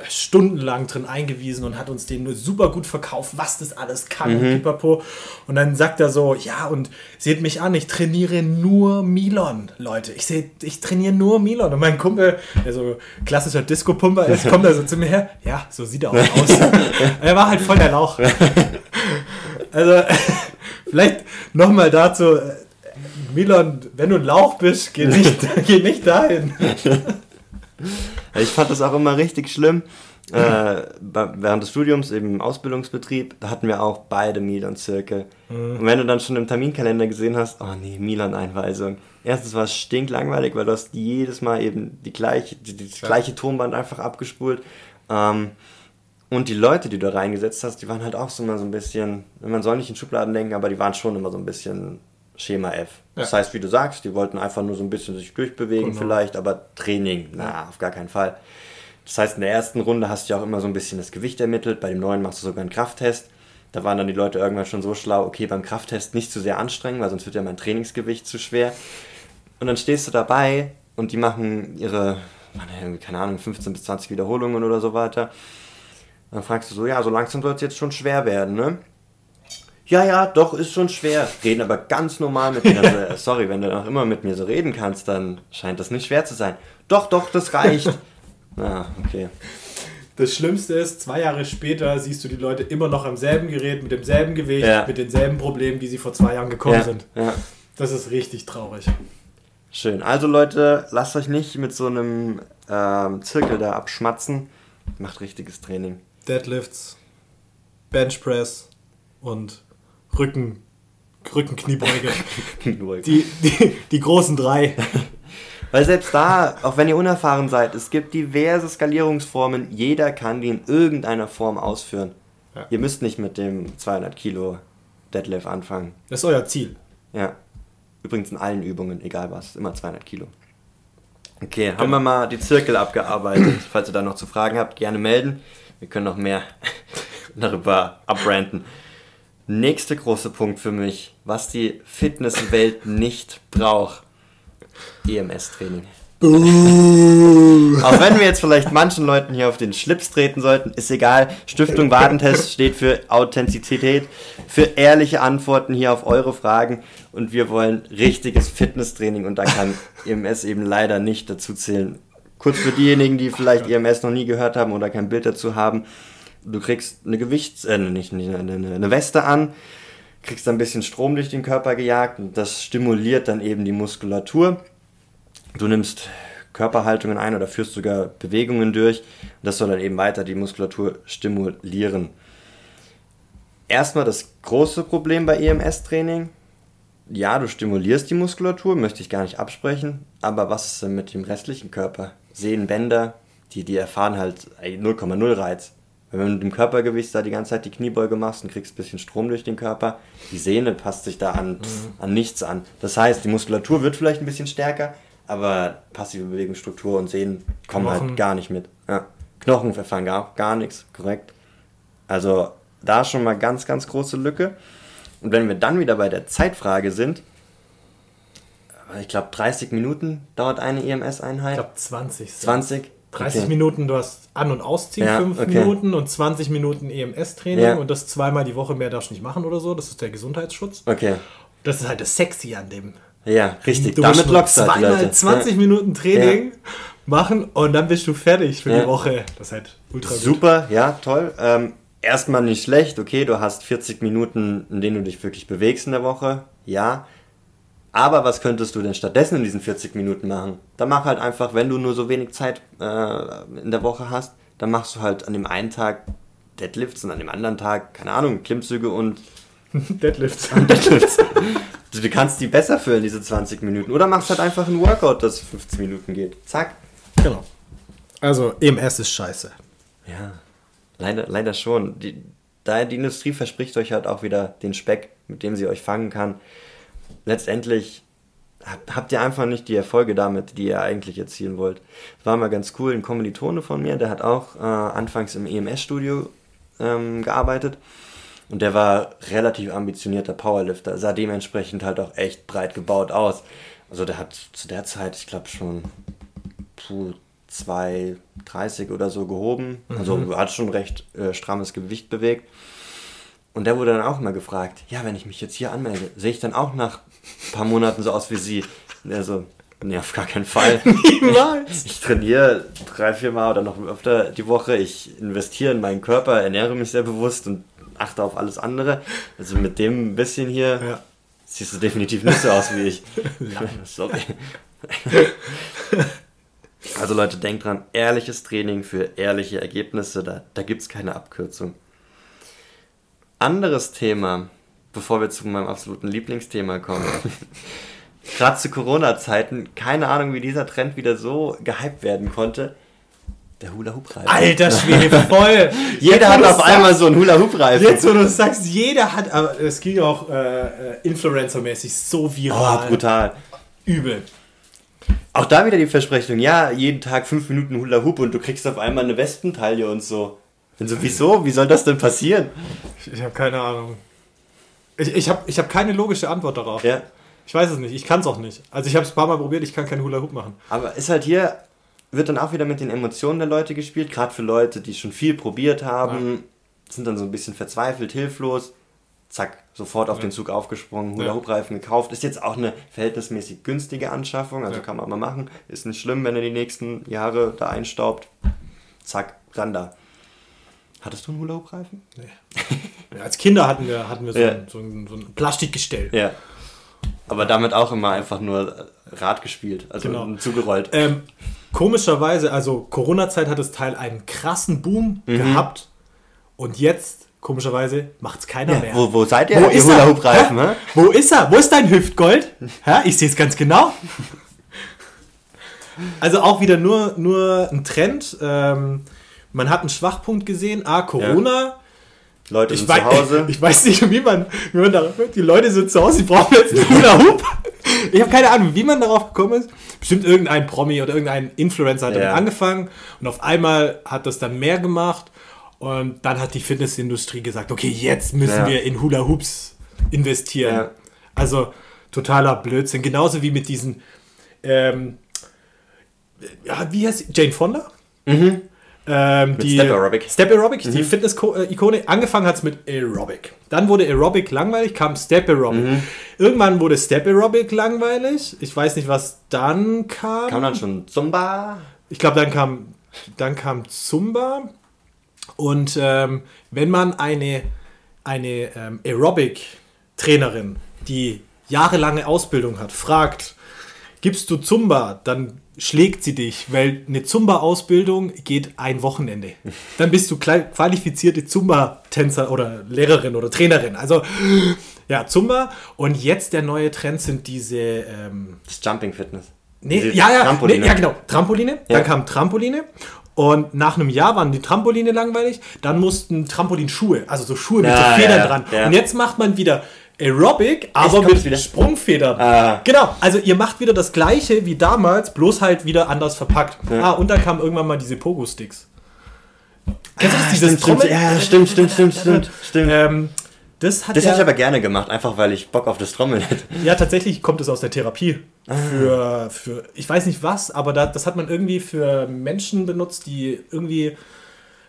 stundenlang drin eingewiesen und hat uns den nur super gut verkauft, was das alles kann, mhm. Pipapo. Und dann sagt er so, ja, und seht mich an, ich trainiere nur Milon, Leute. Ich seh, ich trainiere nur Milon. Und mein Kumpel, der so klassischer Disco-Pumper ist, kommt da so zu mir her, ja, so sieht er auch aus. Er war halt voll der Lauch. Also, vielleicht nochmal dazu, Milon, wenn du ein Lauch bist, geh nicht, geh nicht dahin. Ich fand das auch immer richtig schlimm. Äh, während des Studiums, eben im Ausbildungsbetrieb, da hatten wir auch beide Milon-Zirkel. Mhm. Und wenn du dann schon im Terminkalender gesehen hast, oh nee, Milon-Einweisung. Erstens war es stinklangweilig, weil du hast jedes Mal eben die gleiche, die, die ja. gleiche Tonband einfach abgespult. Ähm, und die Leute, die du da reingesetzt hast, die waren halt auch so immer so ein bisschen, man soll nicht in Schubladen denken, aber die waren schon immer so ein bisschen Schema F. Ja. Das heißt, wie du sagst, die wollten einfach nur so ein bisschen sich durchbewegen genau. vielleicht, aber Training, na, auf gar keinen Fall. Das heißt, in der ersten Runde hast du ja auch immer so ein bisschen das Gewicht ermittelt, bei dem neuen machst du sogar einen Krafttest. Da waren dann die Leute irgendwann schon so schlau, okay, beim Krafttest nicht zu sehr anstrengen, weil sonst wird ja mein Trainingsgewicht zu schwer. Und dann stehst du dabei und die machen ihre, keine Ahnung, fünfzehn bis zwanzig Wiederholungen oder so weiter. Und dann fragst du so, ja, so langsam soll es jetzt schon schwer werden, ne? Ja, ja, doch, ist schon schwer. Reden aber ganz normal mit mir. Also, sorry, wenn du noch immer mit mir so reden kannst, dann scheint das nicht schwer zu sein. Doch, doch, das reicht. Ah, okay. Das Schlimmste ist, zwei Jahre später siehst du die Leute immer noch am selben Gerät, mit demselben Gewicht, ja. mit denselben Problemen, wie sie vor zwei Jahren gekommen ja, sind. Ja. Das ist richtig traurig. Schön. Also Leute, lasst euch nicht mit so einem ähm, Zirkel da abschmatzen. Macht richtiges Training. Deadlifts, Benchpress und Rücken, Rücken, Kniebeuge. die, die, die großen drei. Weil selbst da, auch wenn ihr unerfahren seid, es gibt diverse Skalierungsformen. Jeder kann die in irgendeiner Form ausführen. Ja. Ihr müsst nicht mit dem zweihundert Kilo Deadlift anfangen. Das ist euer Ziel. Ja. Übrigens in allen Übungen, egal was, immer zweihundert Kilo. Okay, genau. Haben wir mal die Zirkel abgearbeitet. Falls ihr da noch zu Fragen habt, gerne melden. Wir können noch mehr darüber abranten. Nächster große Punkt für mich, was die Fitnesswelt nicht braucht, E M S-Training. Auch wenn wir jetzt vielleicht manchen Leuten hier auf den Schlips treten sollten, ist egal. Stiftung Wadentest steht für Authentizität, für ehrliche Antworten hier auf eure Fragen und wir wollen richtiges Fitnesstraining und da kann E M S eben leider nicht dazu zählen. Kurz für diejenigen, die vielleicht E M S noch nie gehört haben oder kein Bild dazu haben, du kriegst eine Gewichts-, äh, nicht, nicht, eine, eine Weste an, kriegst ein bisschen Strom durch den Körper gejagt und das stimuliert dann eben die Muskulatur. Du nimmst Körperhaltungen ein oder führst sogar Bewegungen durch. Und das soll dann eben weiter die Muskulatur stimulieren. Erstmal das große Problem bei E M S-Training. ja, du stimulierst die Muskulatur, möchte ich gar nicht absprechen, aber was ist denn mit dem restlichen Körper? Sehnen, Bänder, die, die erfahren halt null Komma null Reiz. Wenn du mit dem Körpergewicht da die ganze Zeit die Kniebeuge machst und kriegst ein bisschen Strom durch den Körper, die Sehne passt sich da an, pff, an nichts an. Das heißt, die Muskulatur wird vielleicht ein bisschen stärker, aber passive Bewegungsstruktur und Sehnen kommen Knochen. Halt gar nicht mit. Ja. Knochen verfangen gar, gar nichts, korrekt. Also da schon mal ganz, ganz große Lücke. Und wenn wir dann wieder bei der Zeitfrage sind, ich glaube dreißig Minuten dauert eine E M S-Einheit. Ich glaube zwanzig. zwanzig. dreißig okay. Minuten, du hast An- und Ausziehen, ja, fünf okay. Minuten und zwanzig Minuten E M S-Training, ja. Und das zweimal die Woche, mehr darfst du nicht machen oder so, das ist der Gesundheitsschutz. Okay. Das ist halt das Sexy an dem. Ja, richtig. Du Damit lockst du zweimal Leute. zwanzig ja. Minuten Training ja. machen und dann bist du fertig für ja. die Woche. Das ist halt ultra super, gut. Ja, toll. Ähm, erstmal nicht schlecht, okay, du hast vierzig Minuten, in denen du dich wirklich bewegst in der Woche, ja. Aber was könntest du denn stattdessen in diesen vierzig Minuten machen? Dann mach halt einfach, wenn du nur so wenig Zeit äh, in der Woche hast, dann machst du halt an dem einen Tag Deadlifts und an dem anderen Tag, keine Ahnung, Klimmzüge und Deadlifts. Und Deadlifts. Du kannst die besser füllen, diese zwanzig Minuten. Oder machst halt einfach ein Workout, das fünfzehn Minuten geht. Zack. Genau. Also E M S ist scheiße. Ja, leider, leider schon. Die, daher die Industrie verspricht euch halt auch wieder den Speck, mit dem sie euch fangen kann. Letztendlich habt ihr einfach nicht die Erfolge damit, die ihr eigentlich erzielen wollt. War mal ganz cool, ein Kommilitone von mir, der hat auch äh, anfangs im E M S-Studio ähm, gearbeitet und der war relativ ambitionierter Powerlifter, sah dementsprechend halt auch echt breit gebaut aus. Also der hat zu der Zeit, ich glaube schon zwei dreißig oder so gehoben, mhm. also hat schon recht äh, strammes Gewicht bewegt. Und der wurde dann auch mal gefragt, ja, wenn ich mich jetzt hier anmelde, sehe ich dann auch nach ein paar Monaten so aus wie sie? Und er so, nee, auf gar keinen Fall. Niemals. Ich, ich trainiere drei, vier Mal oder noch öfter die Woche. Ich investiere in meinen Körper, ernähre mich sehr bewusst und achte auf alles andere. Also mit dem bisschen hier ja. siehst du definitiv nicht so aus wie ich. Sorry. Also Leute, denkt dran, ehrliches Training für ehrliche Ergebnisse, da, da gibt es keine Abkürzung. Anderes Thema, bevor wir zu meinem absoluten Lieblingsthema kommen. Gerade zu Corona-Zeiten, keine Ahnung, wie dieser Trend wieder so gehypt werden konnte. Der Hula-Hoop-Reifen. Alter Schwede, voll! Jeder jetzt, hat auf sagst, einmal so einen Hula-Hoop-Reifen. Jetzt, wo du sagst, jeder hat, aber es ging auch äh, Influencer-mäßig so viral. Oh, brutal. Übel. Auch da wieder die Versprechung, ja, jeden Tag fünf Minuten Hula-Hoop und du kriegst auf einmal eine Wespentaille und so. Also wieso? Wie soll das denn passieren? Ich, ich habe keine Ahnung. Ich, ich habe ich hab keine logische Antwort darauf. Ja. Ich weiß es nicht. Ich kann es auch nicht. Also ich habe es ein paar Mal probiert. Ich kann keinen Hula-Hoop machen. Aber ist halt hier, wird dann auch wieder mit den Emotionen der Leute gespielt. Gerade für Leute, die schon viel probiert haben, ja. sind dann so ein bisschen verzweifelt, hilflos. Zack, sofort auf ja. den Zug aufgesprungen, Hula-Hoop-Reifen gekauft. Ist jetzt auch eine verhältnismäßig günstige Anschaffung. Also ja. kann man mal machen. Ist nicht schlimm, wenn er die nächsten Jahre da einstaubt. Zack, ran da. Hattest du einen Hula-Hoop-Reifen? Nee. Ja, als Kinder hatten wir, hatten wir so, ja. ein, so, ein, so ein Plastikgestell. Ja. Aber damit auch immer einfach nur Rad gespielt, also genau. zugerollt. Ähm, komischerweise, also Corona-Zeit hat das Teil einen krassen Boom mhm. gehabt und jetzt, komischerweise, macht es keiner ja, mehr. Wo, wo seid ihr? Wo ist er? Hula-Hoop-Reifen, hä? Hä? Wo ist er? Wo ist dein Hüftgold? Hä? Ich sehe es ganz genau. Also auch wieder nur, nur ein Trend. Ähm, Man hat einen Schwachpunkt gesehen. Ah, Corona. Ja. Leute sind ich zu Hause. Ich weiß nicht, wie man, wie man darauf kommt. Die Leute sind zu Hause, die brauchen jetzt einen Hula-Hoop. Ich habe keine Ahnung, wie man darauf gekommen ist. Bestimmt irgendein Promi oder irgendein Influencer hat ja. damit angefangen. Und auf einmal hat das dann mehr gemacht. Und dann hat die Fitnessindustrie gesagt, okay, jetzt müssen ja. wir in Hula-Hoops investieren. Ja. Also totaler Blödsinn. Genauso wie mit diesen, ähm, ja, wie heißt sie? Jane Fonda? Mhm. Ähm, die Step Aerobic. Step Aerobic, mhm. die Fitness-Ikone. Angefangen hat es mit Aerobic. Dann wurde Aerobic langweilig, kam Step Aerobic. Mhm. Irgendwann wurde Step Aerobic langweilig. Ich weiß nicht, was dann kam. Kam dann schon Zumba? Ich glaube, dann kam, dann kam Zumba. Und ähm, wenn man eine, eine ähm, Aerobic-Trainerin, die jahrelange Ausbildung hat, fragt, gibst du Zumba, dann schlägt sie dich, weil eine Zumba-Ausbildung geht ein Wochenende. Dann bist du qualifizierte Zumba-Tänzer oder Lehrerin oder Trainerin. Also, ja, Zumba. Und jetzt der neue Trend sind diese... Ähm, das Jumping-Fitness. Nee, ja, ja, nee, ja, genau. Trampoline. Ja. Dann kam Trampoline. Und nach einem Jahr waren die Trampoline langweilig. Dann mussten Trampolinschuhe, also so Schuhe mit ja, so Federn ja, dran. Ja. Und jetzt macht man wieder... Aerobic, aber mit wieder. Sprungfedern. Ah. Genau, also ihr macht wieder das Gleiche wie damals, bloß halt wieder anders verpackt. Ja. Ah, und dann kamen irgendwann mal diese Pogo-Sticks. Kennst du das, ah, dieses Trommel? Ja, stimmt, stimmt, stimmt, stimmt. stimmt. Ähm, das hat das ja, hätte ich aber gerne gemacht, einfach weil ich Bock auf das Trommeln hätte. Ja, tatsächlich kommt es aus der Therapie. Ah. Für, für, ich weiß nicht was, aber da, das hat man irgendwie für Menschen benutzt, die irgendwie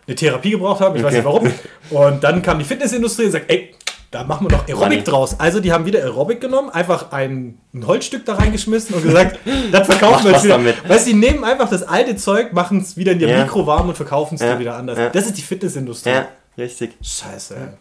eine Therapie gebraucht haben, ich okay. weiß nicht warum. Und dann kam die Fitnessindustrie und sagt, ey, da machen wir noch Aerobic draus. Also die haben wieder Aerobic genommen, einfach ein, ein Holzstück da reingeschmissen und gesagt, das verkaufen wir jetzt wieder. Damit. Weißt du, die nehmen einfach das alte Zeug, machen es wieder in ihr ja. Mikro warm und verkaufen es ja. dann wieder anders. Ja. Das ist die Fitnessindustrie. Ja, richtig. Scheiße. Ja.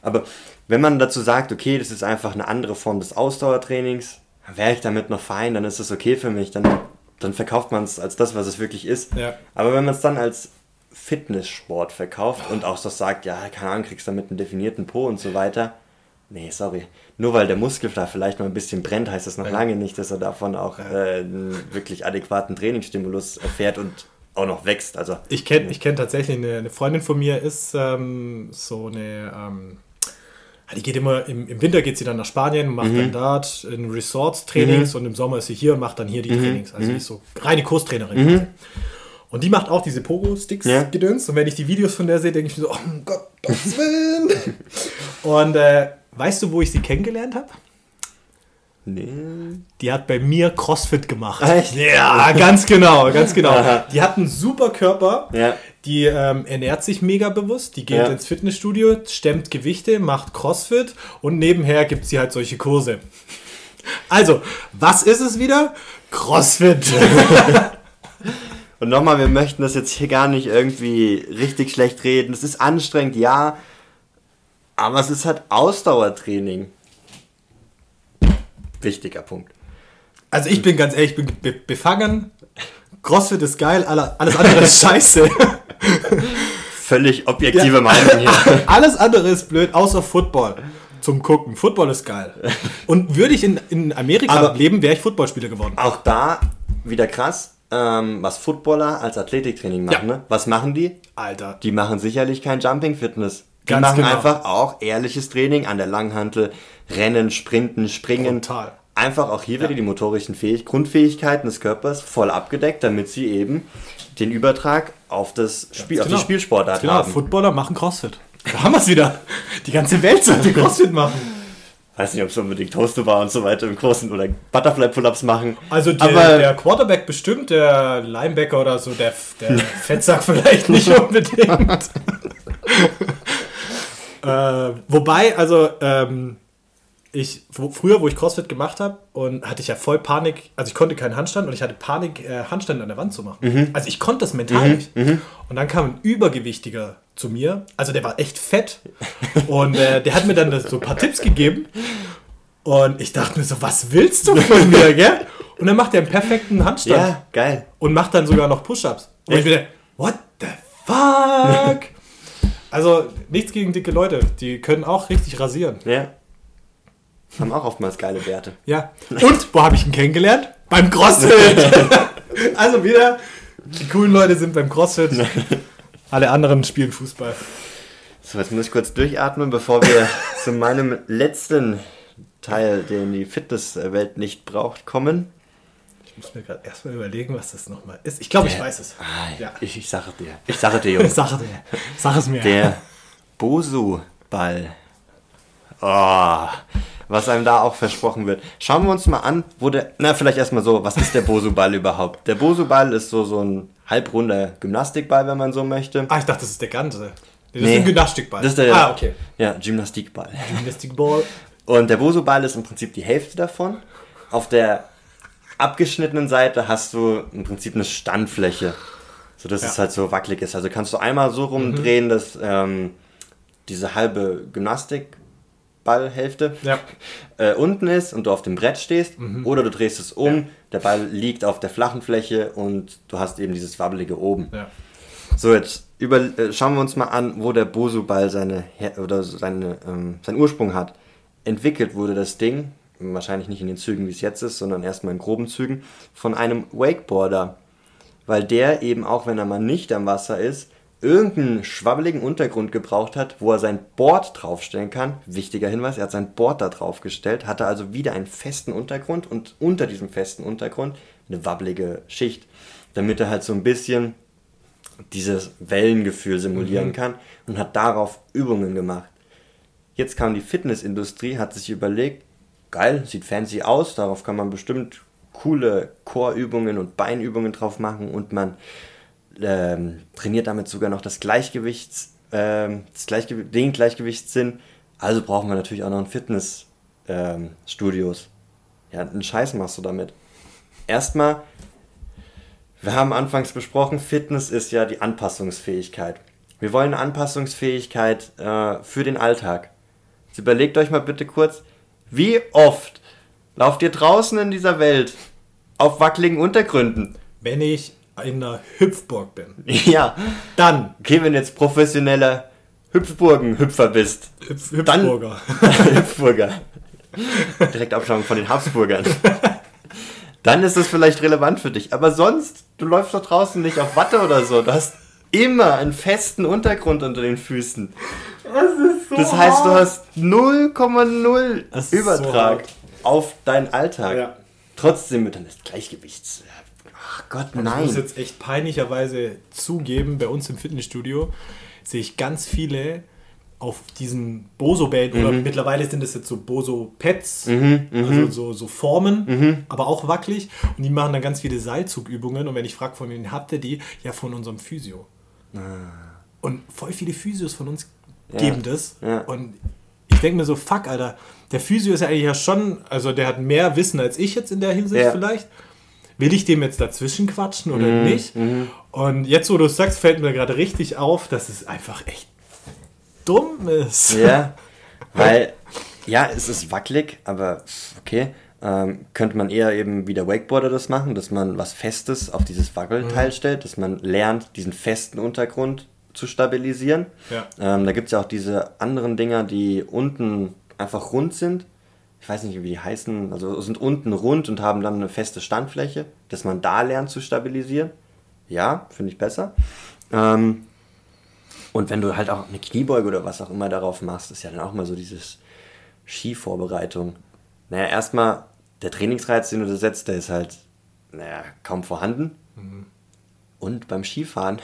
Aber wenn man dazu sagt, okay, das ist einfach eine andere Form des Ausdauertrainings, wäre ich damit noch fein, dann ist das okay für mich. Dann, dann verkauft man es als das, was es wirklich ist. Ja. Aber wenn man es dann als Fitnesssport verkauft und auch so sagt, ja, keine Ahnung, kriegst damit einen definierten Po und so weiter. Nee, sorry. Nur weil der Muskel da vielleicht mal ein bisschen brennt, heißt das noch ja. lange nicht, dass er davon auch äh, einen wirklich adäquaten Trainingsstimulus erfährt und auch noch wächst. Also, ich kenne ich kenn tatsächlich, eine, eine Freundin von mir ist ähm, so eine, ähm, die geht immer, im, im Winter geht sie dann nach Spanien, macht mhm. dann dort in Resorts-Trainings mhm. und im Sommer ist sie hier und macht dann hier die mhm. Trainings. Also mhm. die ist so reine Kurstrainerin. Mhm. Und die macht auch diese Pogo-Sticks-Gedöns. Ja. Und wenn ich die Videos von der sehe, denke ich mir so, oh mein Gott, Gottes Willen. Und äh, weißt du, wo ich sie kennengelernt habe? Nee. Die hat bei mir CrossFit gemacht. Echt? Ja, ganz genau, ganz genau. Aha. Die hat einen super Körper. Ja. Die ähm, ernährt sich mega bewusst. Die geht ja. ins Fitnessstudio, stemmt Gewichte, macht CrossFit. Und nebenher gibt sie halt solche Kurse. Also, was ist es wieder? CrossFit. Und nochmal, wir möchten das jetzt hier gar nicht irgendwie richtig schlecht reden. Es ist anstrengend, ja, aber es ist halt Ausdauertraining. Wichtiger Punkt. Also ich bin ganz ehrlich, ich bin be- befangen. CrossFit ist geil, alles andere ist scheiße. Völlig objektive ja. Meinung hier. Alles andere ist blöd, außer Football. Zum Gucken. Football ist geil. Und würde ich in, in Amerika aber leben, wäre ich Footballspieler geworden. Auch da wieder krass. Was Footballer als Athletiktraining machen, ja. ne? Was machen die? Alter. Die machen sicherlich kein Jumping-Fitness. Die Ganz machen genau. einfach auch ehrliches Training an der Langhantel, Rennen, Sprinten, Springen. Total. Einfach auch hier ja. wieder die motorischen Fähig- Grundfähigkeiten des Körpers voll abgedeckt, damit sie eben den Übertrag auf, das Spiel, auf genau. die Spielsportart genau. haben. Footballer machen CrossFit. Da haben wir es wieder. Die ganze Welt sollte CrossFit machen. Weiß nicht, ob es unbedingt Toaster war und so weiter im Großen oder Butterfly-Pull-Ups machen. Also der, aber der Quarterback bestimmt, der Linebacker oder so, der, der Fettsack vielleicht nicht unbedingt. äh, wobei, also ähm, ich wo, früher, wo ich CrossFit gemacht habe, und hatte ich ja voll Panik, also ich konnte keinen Handstand und ich hatte Panik, äh, Handstand an der Wand zu machen. Mhm. Also ich konnte das mental mhm. nicht. Mhm. Und dann kam ein übergewichtiger zu mir, also der war echt fett und äh, der hat mir dann so ein paar Tipps gegeben und ich dachte mir so, was willst du von mir, gell? Und dann macht er einen perfekten Handstand. Ja, geil. Und macht dann sogar noch Push-Ups. Und ich bin der, what the fuck? Also nichts gegen dicke Leute, die können auch richtig rasieren. Ja. Haben auch oftmals geile Werte. Ja. Und wo habe ich ihn kennengelernt? Beim CrossFit. Also wieder, die coolen Leute sind beim CrossFit. Alle anderen spielen Fußball. So, jetzt muss ich kurz durchatmen, bevor wir zu meinem letzten Teil, den die Fitnesswelt nicht braucht, kommen. Ich muss mir gerade erstmal überlegen, was das nochmal ist. Ich glaube, ich weiß es. Ah, ja. Ich, ich sage dir. Ich sage dir, Jungs. Sag, dir. Sag es mir. Der Bosu-Ball. Oh, was einem da auch versprochen wird. Schauen wir uns mal an, wo der... Na, vielleicht erstmal so, was ist der Bosu-Ball überhaupt? Der Bosu-Ball ist so, so ein... halbrunder Gymnastikball, wenn man so möchte. Ah, ich dachte, das ist der ganze. Das nee, ist ein Gymnastikball. Das ist der, ah, okay. Ja, Gymnastikball. Gymnastikball. Und der Bosu-Ball ist im Prinzip die Hälfte davon. Auf der abgeschnittenen Seite hast du im Prinzip eine Standfläche, sodass ja. es halt so wackelig ist. Also kannst du einmal so rumdrehen, mhm. dass ähm, diese halbe Gymnastikballhälfte ja. äh, unten ist und du auf dem Brett stehst. Mhm. Oder du drehst es um, ja. der Ball liegt auf der flachen Fläche und du hast eben dieses wabbelige oben. Ja. So, jetzt über, äh, schauen wir uns mal an, wo der Bosu-Ball seine, oder seine, ähm, seinen Ursprung hat. Entwickelt wurde das Ding, wahrscheinlich nicht in den Zügen, wie es jetzt ist, sondern erstmal in groben Zügen, von einem Wakeboarder. Weil der eben, auch wenn er mal nicht am Wasser ist, irgendeinen schwabbeligen Untergrund gebraucht hat, wo er sein Board draufstellen kann. Wichtiger Hinweis, er hat sein Board da draufgestellt, hatte also wieder einen festen Untergrund und unter diesem festen Untergrund eine wabbelige Schicht, damit er halt so ein bisschen dieses Wellengefühl simulieren mhm. kann, und hat darauf Übungen gemacht. Jetzt kam die Fitnessindustrie, hat sich überlegt, geil, sieht fancy aus, darauf kann man bestimmt coole Core-Übungen und Beinübungen drauf machen, und man ähm, trainiert damit sogar noch das Gleichgewichts, ähm, das Gleichgew- den Gleichgewichtssinn. Also brauchen wir natürlich auch noch ein Fitnessstudios. Ähm, ja, einen Scheiß machst du damit. Erstmal, wir haben anfangs besprochen, Fitness ist ja die Anpassungsfähigkeit. Wir wollen eine Anpassungsfähigkeit äh, für den Alltag. Jetzt überlegt euch mal bitte kurz, wie oft lauft ihr draußen in dieser Welt auf wackeligen Untergründen? Wenn ich in einer Hüpfburg bin. Ja. Dann. Okay, wenn du jetzt professioneller Hüpfburgen-Hüpfer bist. Hüpf- Hüpfburger. Dann, Hüpfburger. Direkt abschauen von den Habsburgern. Dann ist das vielleicht relevant für dich. Aber sonst, du läufst doch draußen nicht auf Watte oder so. Du hast immer einen festen Untergrund unter den Füßen. Das ist so. Das heißt, hart. Du hast null Komma null das Übertrag so auf deinen Alltag. Ja. Trotzdem wird dann das Gleichgewichts. Ach Gott, nein. Und ich muss jetzt echt peinlicherweise zugeben, bei uns im Fitnessstudio sehe ich ganz viele auf diesen Boso-Bällen, mhm. oder mittlerweile sind das jetzt so Boso-Pads, mhm, also so, so Formen, mhm. aber auch wackelig, und die machen dann ganz viele Seilzugübungen, und wenn ich frage, von wem habt ihr die? Ja, von unserem Physio. Ah. Und voll viele Physios von uns ja. geben das ja. und ich denke mir so, fuck, Alter, der Physio ist ja eigentlich ja schon, also der hat mehr Wissen als ich jetzt in der Hinsicht ja. vielleicht. Will ich dem jetzt dazwischen quatschen oder mhm. nicht? Mhm. Und jetzt, wo du es sagst, fällt mir gerade richtig auf, dass es einfach echt dumm ist. Ja, weil, ja, es ist wackelig, aber okay, ähm, könnte man eher eben wie der Wakeboarder das machen, dass man was Festes auf dieses Wackelteil mhm. stellt, dass man lernt, diesen festen Untergrund zu stabilisieren. Ja. Ähm, da gibt es ja auch diese anderen Dinger, die unten einfach rund sind. Ich weiß nicht, wie die heißen, also sind unten rund und haben dann eine feste Standfläche, dass man da lernt zu stabilisieren. Ja, finde ich besser. Ähm, Und wenn du halt auch eine Kniebeuge oder was auch immer darauf machst, ist ja dann auch mal so dieses Skivorbereitung. Naja, erstmal, der Trainingsreiz, den du da setzt, der ist halt, naja, kaum vorhanden. Mhm. Und beim Skifahren,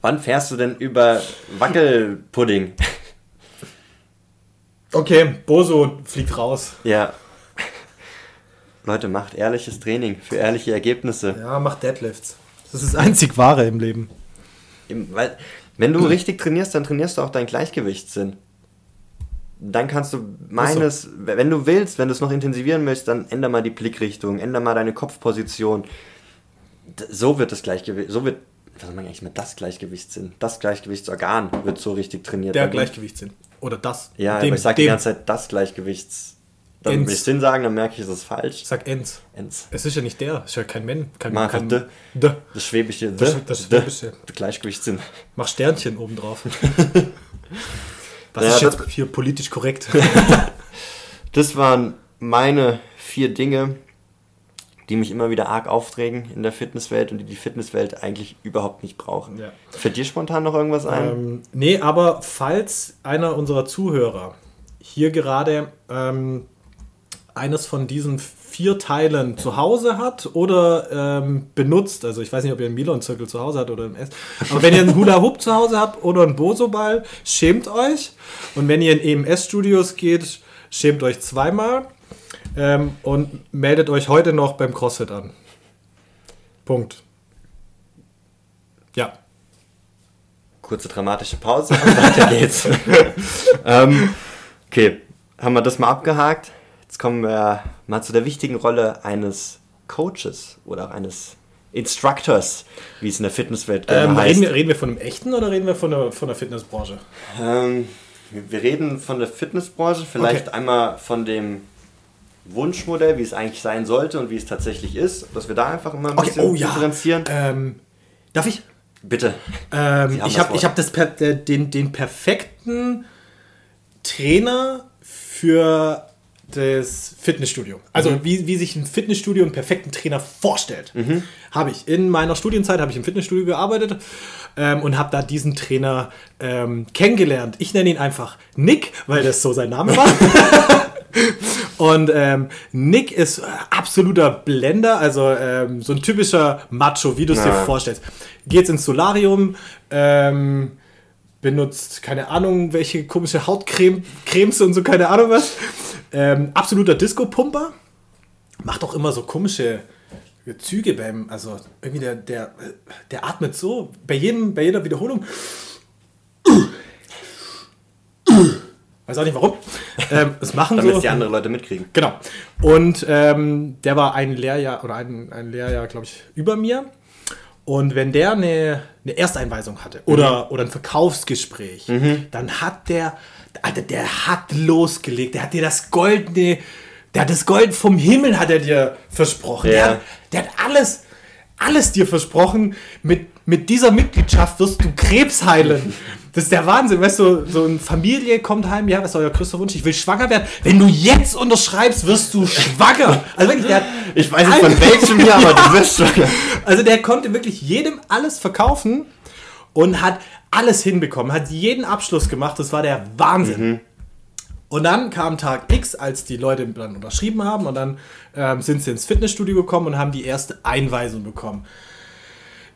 wann fährst du denn über Wackelpudding? Okay, Boso fliegt raus. Ja. Leute, macht ehrliches Training für ehrliche Ergebnisse. Ja, macht Deadlifts. Das ist das einzig Wahre im Leben. Eben, weil... Wenn du richtig trainierst, dann trainierst du auch deinen Gleichgewichtssinn. Dann kannst du meines, so. wenn du willst, wenn du es noch intensivieren möchtest, dann änder mal die Blickrichtung, änder mal deine Kopfposition. So wird das Gleichgewicht, so wird, was soll man eigentlich mit das Gleichgewichtssinn? Das Gleichgewichtsorgan wird so richtig trainiert. Der Gleichgewichtssinn. Oder das. Ja, dem, aber ich sage die ganze Zeit das Gleichgewichts. Dann Enz. Will ich Sinn sagen, dann merke ich, es ist falsch. Ich sag Enz. Enz. Es ist ja nicht der, es ist ja kein Men. Kein, Mach kein de. De. Das Schwäbische. De. Das, das de. Schwäbische. Gleichgewichtssinn. Mach Sternchen oben drauf. Das ja, ist jetzt das, hier politisch korrekt. Das waren meine vier Dinge, die mich immer wieder arg aufregen in der Fitnesswelt und die die Fitnesswelt eigentlich überhaupt nicht brauchen. Ja. Fällt dir spontan noch irgendwas ein? Ähm, nee, aber falls einer unserer Zuhörer hier gerade... Ähm, eines von diesen vier Teilen zu Hause hat oder ähm, benutzt, also ich weiß nicht, ob ihr einen Milon-Zirkel zu Hause habt oder einen S, aber wenn ihr einen Hula-Hoop zu Hause habt oder einen Boso-Ball, schämt euch, und wenn ihr in E M S-Studios geht, schämt euch zweimal ähm, und meldet euch heute noch beim CrossFit an. Punkt. Ja. Kurze dramatische Pause und weiter geht's. ähm, okay, haben wir das mal abgehakt? Jetzt kommen wir mal zu der wichtigen Rolle eines Coaches oder auch eines Instructors, wie es in der Fitnesswelt ähm, heißt. Reden wir, reden wir von einem echten oder reden wir von der, von der Fitnessbranche? Ähm, wir reden von der Fitnessbranche, vielleicht okay. einmal von dem Wunschmodell, wie es eigentlich sein sollte und wie es tatsächlich ist, dass wir da einfach immer ein okay, bisschen oh, ja. differenzieren. Ähm, darf ich? Bitte. Ähm, ich habe hab hab den, den perfekten Trainer für das Fitnessstudio. Also mhm. wie, wie sich ein Fitnessstudio einen perfekten Trainer vorstellt. Mhm. Habe ich. In meiner Studienzeit habe ich im Fitnessstudio gearbeitet ähm, und habe da diesen Trainer ähm, kennengelernt. Ich nenne ihn einfach Nick, weil das so sein Name war. Und ähm, Nick ist absoluter Blender, also ähm, so ein typischer Macho, wie du es dir vorstellst. Geht's ins Solarium, ähm, benutzt, keine Ahnung, welche komische Hautcreme, Cremes und so, keine Ahnung was. Ähm, absoluter Disco-Pumper. Macht auch immer so komische Züge beim, also irgendwie der, der, der atmet so bei jedem, bei jeder Wiederholung. Weiß auch nicht warum. Ähm, das machen Damit so. Es die anderen Leute mitkriegen. Genau. Und ähm, der war ein Lehrjahr, oder ein, ein Lehrjahr, glaube ich, über mir. Und wenn der eine, eine Ersteinweisung hatte oder, mhm. oder ein Verkaufsgespräch, mhm. dann hat der, Alter, der hat losgelegt. Der hat dir das goldene, der hat das Gold vom Himmel hat er dir versprochen. Ja. Der hat, der hat alles, alles dir versprochen. Mit, mit dieser Mitgliedschaft wirst du Krebs heilen. Das ist der Wahnsinn, weißt du, so eine Familie kommt heim, ja, was ist euer größter Wunsch? Ich will schwanger werden. Wenn du jetzt unterschreibst, wirst du schwanger. Also wirklich, der hat ich weiß nicht von welchem Jahr, aber du wirst schwanger. Also der konnte wirklich jedem alles verkaufen und hat alles hinbekommen, hat jeden Abschluss gemacht. Das war der Wahnsinn. Mhm. Und dann kam Tag X, als die Leute dann unterschrieben haben und dann ähm, sind sie ins Fitnessstudio gekommen und haben die erste Einweisung bekommen.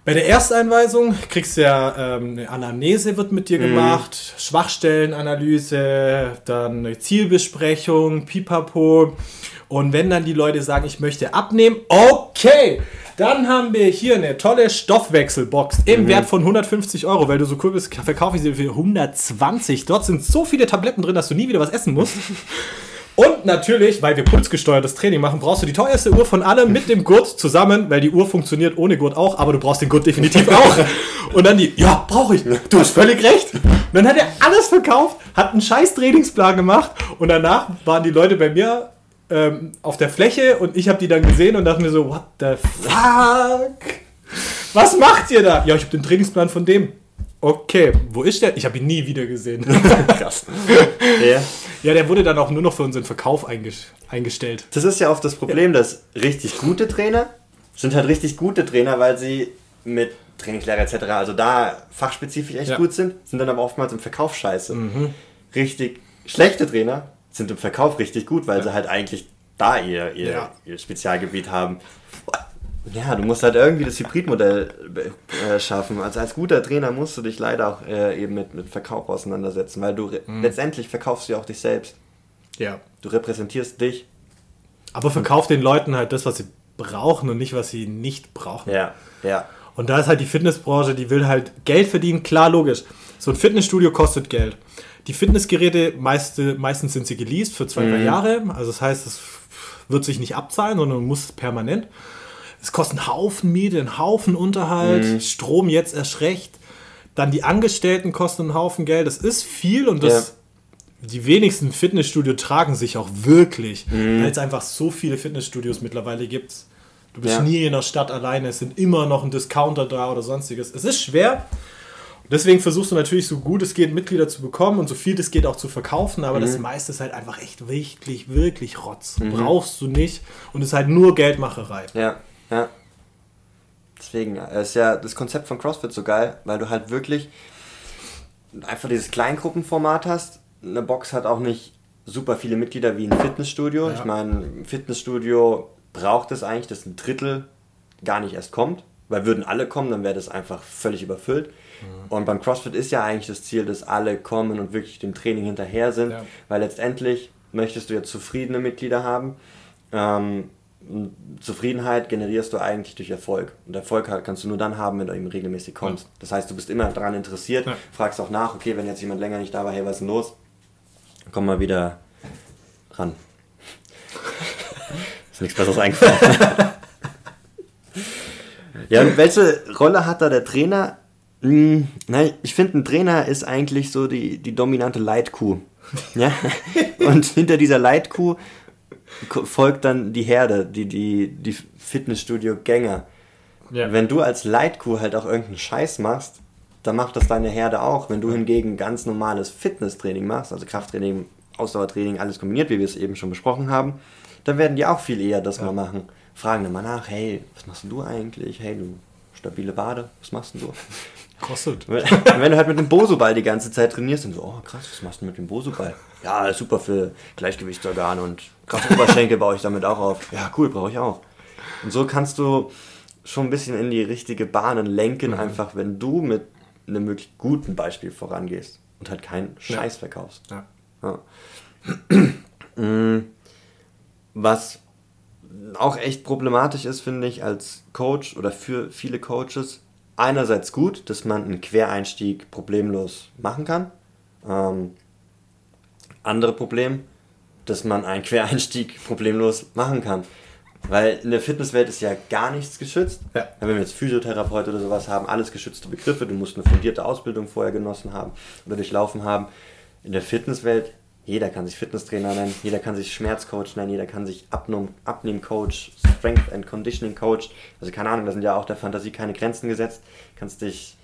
Bei der Ersteinweisung kriegst du ja ähm, eine Anamnese, wird mit dir gemacht, mm. Schwachstellenanalyse, dann eine Zielbesprechung, Pipapo. Und wenn dann die Leute sagen, ich möchte abnehmen, okay, dann haben wir hier eine tolle Stoffwechselbox im mm. Wert von hundertfünfzig Euro. Weil du so cool bist, verkaufe ich sie für hundertzwanzig. Dort sind so viele Tabletten drin, dass du nie wieder was essen musst. Und natürlich, weil wir pulsgesteuertes Training machen, brauchst du die teuerste Uhr von allem mit dem Gurt zusammen, weil die Uhr funktioniert ohne Gurt auch, aber du brauchst den Gurt definitiv auch. Und dann die, ja, brauche ich. Du hast völlig recht. Und dann hat er alles verkauft, hat einen scheiß Trainingsplan gemacht und danach waren die Leute bei mir ähm, auf der Fläche und ich habe die dann gesehen und dachte mir so, what the fuck? Was macht ihr da? Ja, ich habe den Trainingsplan von dem. Okay, wo ist der? Ich habe ihn nie wieder gesehen. Krass. Ja. ja, der wurde dann auch nur noch für unseren Verkauf eingestellt. Das ist ja oft das Problem, ja. dass richtig gute Trainer sind halt richtig gute Trainer, weil sie mit Trainingslehrer et cetera, also da fachspezifisch echt ja. gut sind, sind dann aber oftmals im Verkauf scheiße. Mhm. Richtig schlechte Trainer sind im Verkauf richtig gut, weil ja. sie halt eigentlich da ihr, ihr, ja. ihr Spezialgebiet haben. Ja, du musst halt irgendwie das Hybridmodell äh, schaffen. Also als guter Trainer musst du dich leider auch äh, eben mit, mit Verkauf auseinandersetzen, weil du re- mhm. letztendlich verkaufst du ja auch dich selbst. Ja. Du repräsentierst dich. Aber verkauf den Leuten halt das, was sie brauchen und nicht, was sie nicht brauchen. Ja, ja. Und da ist halt die Fitnessbranche, die will halt Geld verdienen. Klar, logisch. So ein Fitnessstudio kostet Geld. Die Fitnessgeräte, meiste, meistens sind sie geleast für zwei, mhm. drei Jahre. Also das heißt, es wird sich nicht abzahlen, sondern man muss permanent. Es kostet einen Haufen Miete, einen Haufen Unterhalt, mhm. Strom jetzt erst recht. Dann die Angestellten kosten einen Haufen Geld. Das ist viel und das, ja. die wenigsten Fitnessstudios tragen sich auch wirklich, mhm. weil es einfach so viele Fitnessstudios mittlerweile gibt. Du bist ja. nie in der Stadt alleine, es sind immer noch ein Discounter da oder sonstiges. Es ist schwer. Deswegen versuchst du natürlich, so gut es geht, Mitglieder zu bekommen und so viel es geht auch zu verkaufen, aber mhm. das meiste ist halt einfach echt wirklich, wirklich Rotz. Mhm. Brauchst du nicht und ist halt nur Geldmacherei. Ja. Ja, deswegen ist ja das Konzept von CrossFit so geil, weil du halt wirklich einfach dieses Kleingruppenformat hast. Eine Box hat auch nicht super viele Mitglieder wie ein Fitnessstudio. Ja. Ich meine, ein Fitnessstudio braucht es eigentlich, dass ein Drittel gar nicht erst kommt, weil würden alle kommen, dann wäre das einfach völlig überfüllt. Mhm. Und beim CrossFit ist ja eigentlich das Ziel, dass alle kommen und wirklich dem Training hinterher sind, ja. weil letztendlich möchtest du ja zufriedene Mitglieder haben. Ähm, Zufriedenheit generierst du eigentlich durch Erfolg. Und Erfolg kannst du nur dann haben, wenn du eben regelmäßig kommst. Ja. Das heißt, du bist immer daran interessiert, ja. fragst auch nach, okay, wenn jetzt jemand länger nicht da war, hey, was ist denn los? Komm mal wieder ran. Ist nichts Besseres eingefallen. Ja, und welche Rolle hat da der Trainer? Hm, nein, ich finde, ein Trainer ist eigentlich so die, die dominante Leitkuh. Ja? Und hinter dieser Leitkuh folgt dann die Herde, die, die, die Fitnessstudio-Gänger. Ja. Wenn du als Leitkuh halt auch irgendeinen Scheiß machst, dann macht das deine Herde auch. Wenn du hingegen ganz normales Fitnesstraining machst, also Krafttraining, Ausdauertraining, alles kombiniert, wie wir es eben schon besprochen haben, dann werden die auch viel eher das ja. mal machen. Fragen dann mal nach, hey, was machst denn du eigentlich? Hey, du stabile Wade, was machst denn du? Kostet. Wenn, wenn du halt mit dem Bosu-Ball die ganze Zeit trainierst, dann so, oh krass, was machst du mit dem Bosu-Ball? Ja, super für Gleichgewichtsorgane und krasse Oberschenkel baue ich damit auch auf. Ja, cool, brauche ich auch. Und so kannst du schon ein bisschen in die richtige Bahn lenken, mhm. einfach, wenn du mit einem wirklich guten Beispiel vorangehst und halt keinen Scheiß ja. verkaufst. Ja. Ja. Was auch echt problematisch ist, finde ich, als Coach oder für viele Coaches, einerseits gut, dass man einen Quereinstieg problemlos machen kann. Ähm, andere Problem, dass man einen Quereinstieg problemlos machen kann. Weil in der Fitnesswelt ist ja gar nichts geschützt. Ja. Wenn wir jetzt Physiotherapeut oder sowas haben, alles geschützte Begriffe, du musst eine fundierte Ausbildung vorher genossen haben oder durchlaufen haben. In der Fitnesswelt, jeder kann sich Fitnesstrainer nennen, jeder kann sich Schmerzcoach nennen, jeder kann sich Abnehmcoach, Strength and Conditioning Coach, also keine Ahnung, da sind ja auch der Fantasie keine Grenzen gesetzt. Du kannst dich,